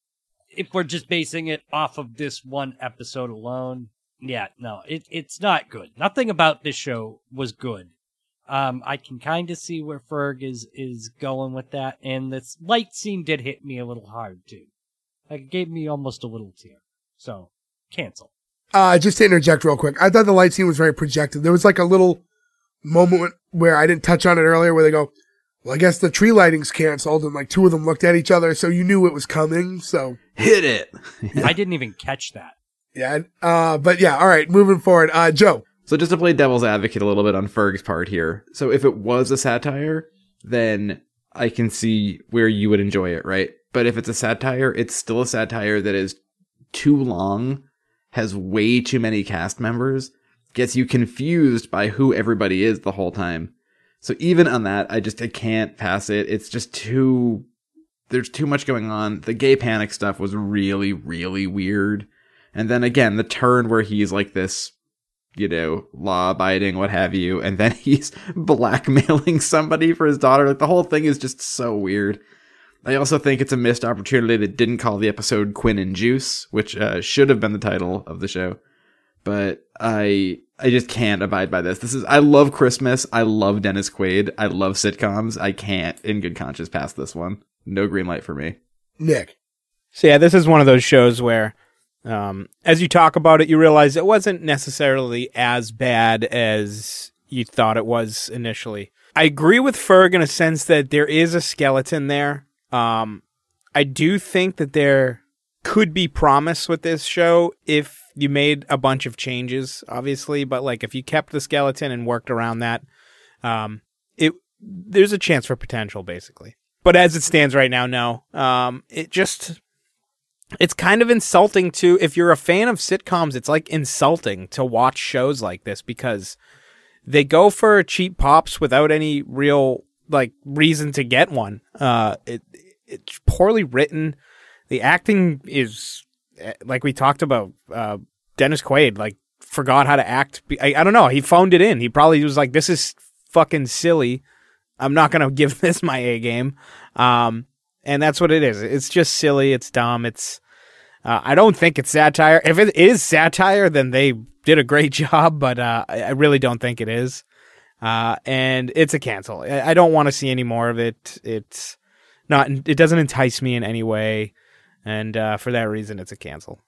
if we're just basing it off of this one episode alone, yeah, no, it, it's not good. Nothing about this show was good. Um, I can kind of see where Ferg is, is going with that, and this light scene did hit me a little hard, too. Like, it gave me almost a little tear. So, cancel. Uh, just to interject real quick, I thought the light scene was very projective. There was like a little moment where I didn't touch on it earlier where they go, well, I guess the tree lighting's canceled, and like two of them looked at each other, so you knew it was coming, so. Hit it. I didn't even catch that. Yeah, uh, but yeah, all right, moving forward. Uh, Joe. So just to play devil's advocate a little bit on Ferg's part here. So if it was a satire, then I can see where you would enjoy it, right? But if it's a satire, it's still a satire that is too long, has way too many cast members, gets you confused by who everybody is the whole time. So even on that, I just I can't pass it. It's just too... There's too much going on. The gay panic stuff was really, really weird. And then again, the turn where he's like this, you know, law-abiding, what have you, and then he's blackmailing somebody for his daughter. Like, the whole thing is just so weird. I also think it's a missed opportunity that didn't call the episode Quinn and Juice, which uh, should have been the title of the show. But I I just can't abide by this. This is I love Christmas. I love Dennis Quaid. I love sitcoms. I can't, in good conscience, pass this one. No green light for me. Nick. So yeah, this is one of those shows where, um, as you talk about it, you realize it wasn't necessarily as bad as you thought it was initially. I agree with Ferg in a sense that there is a skeleton there. Um, I do think that there could be promise with this show if you made a bunch of changes, obviously, but like if you kept the skeleton and worked around that, um, it, there's a chance for potential basically, but as it stands right now, no, um, it just, it's kind of insulting to, if you're a fan of sitcoms, it's like insulting to watch shows like this because they go for cheap pops without any real like reason to get one. Uh, it, it's poorly written. The acting is like we talked about, uh, Dennis Quaid, like forgot how to act. I, I don't know. He phoned it in. He probably was like, this is fucking silly. I'm not going to give this my A game. Um, and that's what it is. It's just silly. It's dumb. It's, uh, I don't think it's satire. If it is satire, then they did a great job, but, uh, I really don't think it is. Uh, and it's a cancel. I don't want to see any more of it. It's not, it doesn't entice me in any way. And, uh, for that reason, it's a cancel.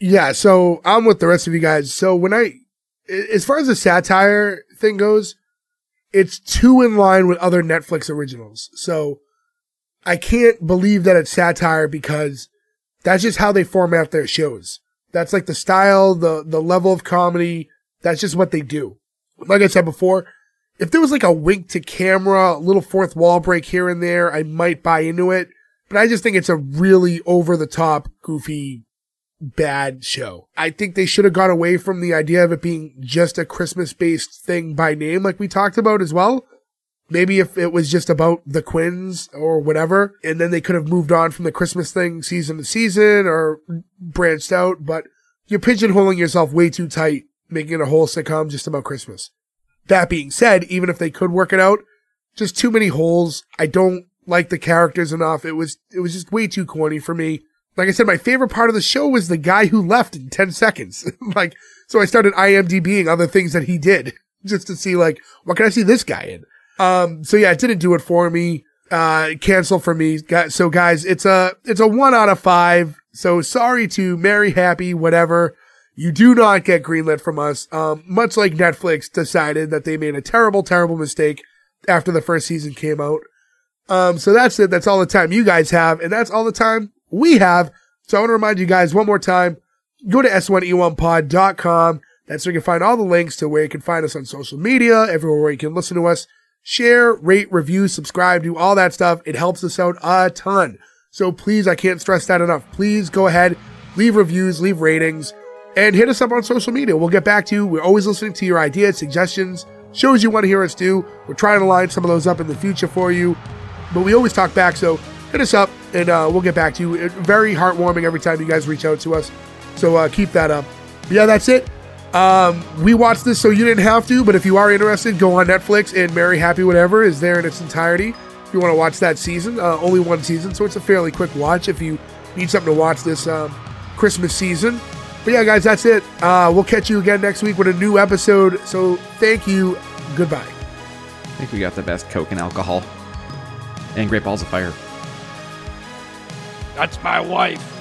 Yeah. So I'm with the rest of you guys. So when I, as far as the satire thing goes, it's too in line with other Netflix originals. So I can't believe that it's satire because that's just how they format their shows. That's like the style, the, the level of comedy. That's just what they do. Like I said before, if there was like a wink to camera, a little fourth wall break here and there, I might buy into it. But I just think it's a really over-the-top, goofy, bad show. I think they should have gone away from the idea of it being just a Christmas-based thing by name, like we talked about as well. Maybe if it was just about the Quins or whatever, and then they could have moved on from the Christmas thing season to season or branched out. But you're pigeonholing yourself way too tight, making it a whole sitcom just about Christmas. That being said, even if they could work it out, just too many holes. I don't like the characters enough. It was it was just way too corny for me. Like I said, my favorite part of the show was the guy who left in ten seconds. Like, so I started IMDBing other things that he did just to see, like, what can I see this guy in? Um, so yeah, it didn't do it for me. Uh, cancel for me. So guys, it's a it's a one out of five. So sorry to Merry, Happy, Whatever. You do not get greenlit from us, um, much like Netflix decided that they made a terrible, terrible mistake after the first season came out. Um, so that's it. That's all the time you guys have, and that's all the time we have. So I want to remind you guys one more time, go to S one E one pod dot com. That's where you can find all the links to where you can find us on social media, everywhere where you can listen to us, share, rate, review, subscribe, do all that stuff. It helps us out a ton. So please, I can't stress that enough. Please go ahead, leave reviews, leave ratings, and hit us up on social media. We'll get back to you. We're always listening to your ideas, suggestions, shows you want to hear us do. We're trying to line some of those up in the future for you, but we always talk back. So hit us up, and uh, we'll get back to you. It's very heartwarming every time you guys reach out to us. So uh, keep that up. But yeah, that's it. Um, we watched this so you didn't have to, but if you are interested, go on Netflix and Merry Happy Whatever is there in its entirety. If you want to watch that season, uh, only one season, so it's a fairly quick watch if you need something to watch this um, Christmas season. But yeah, guys, that's it. Uh, we'll catch you again next week with a new episode. So thank you. Goodbye. I think we got the best Coke and alcohol and great balls of fire. That's my wife.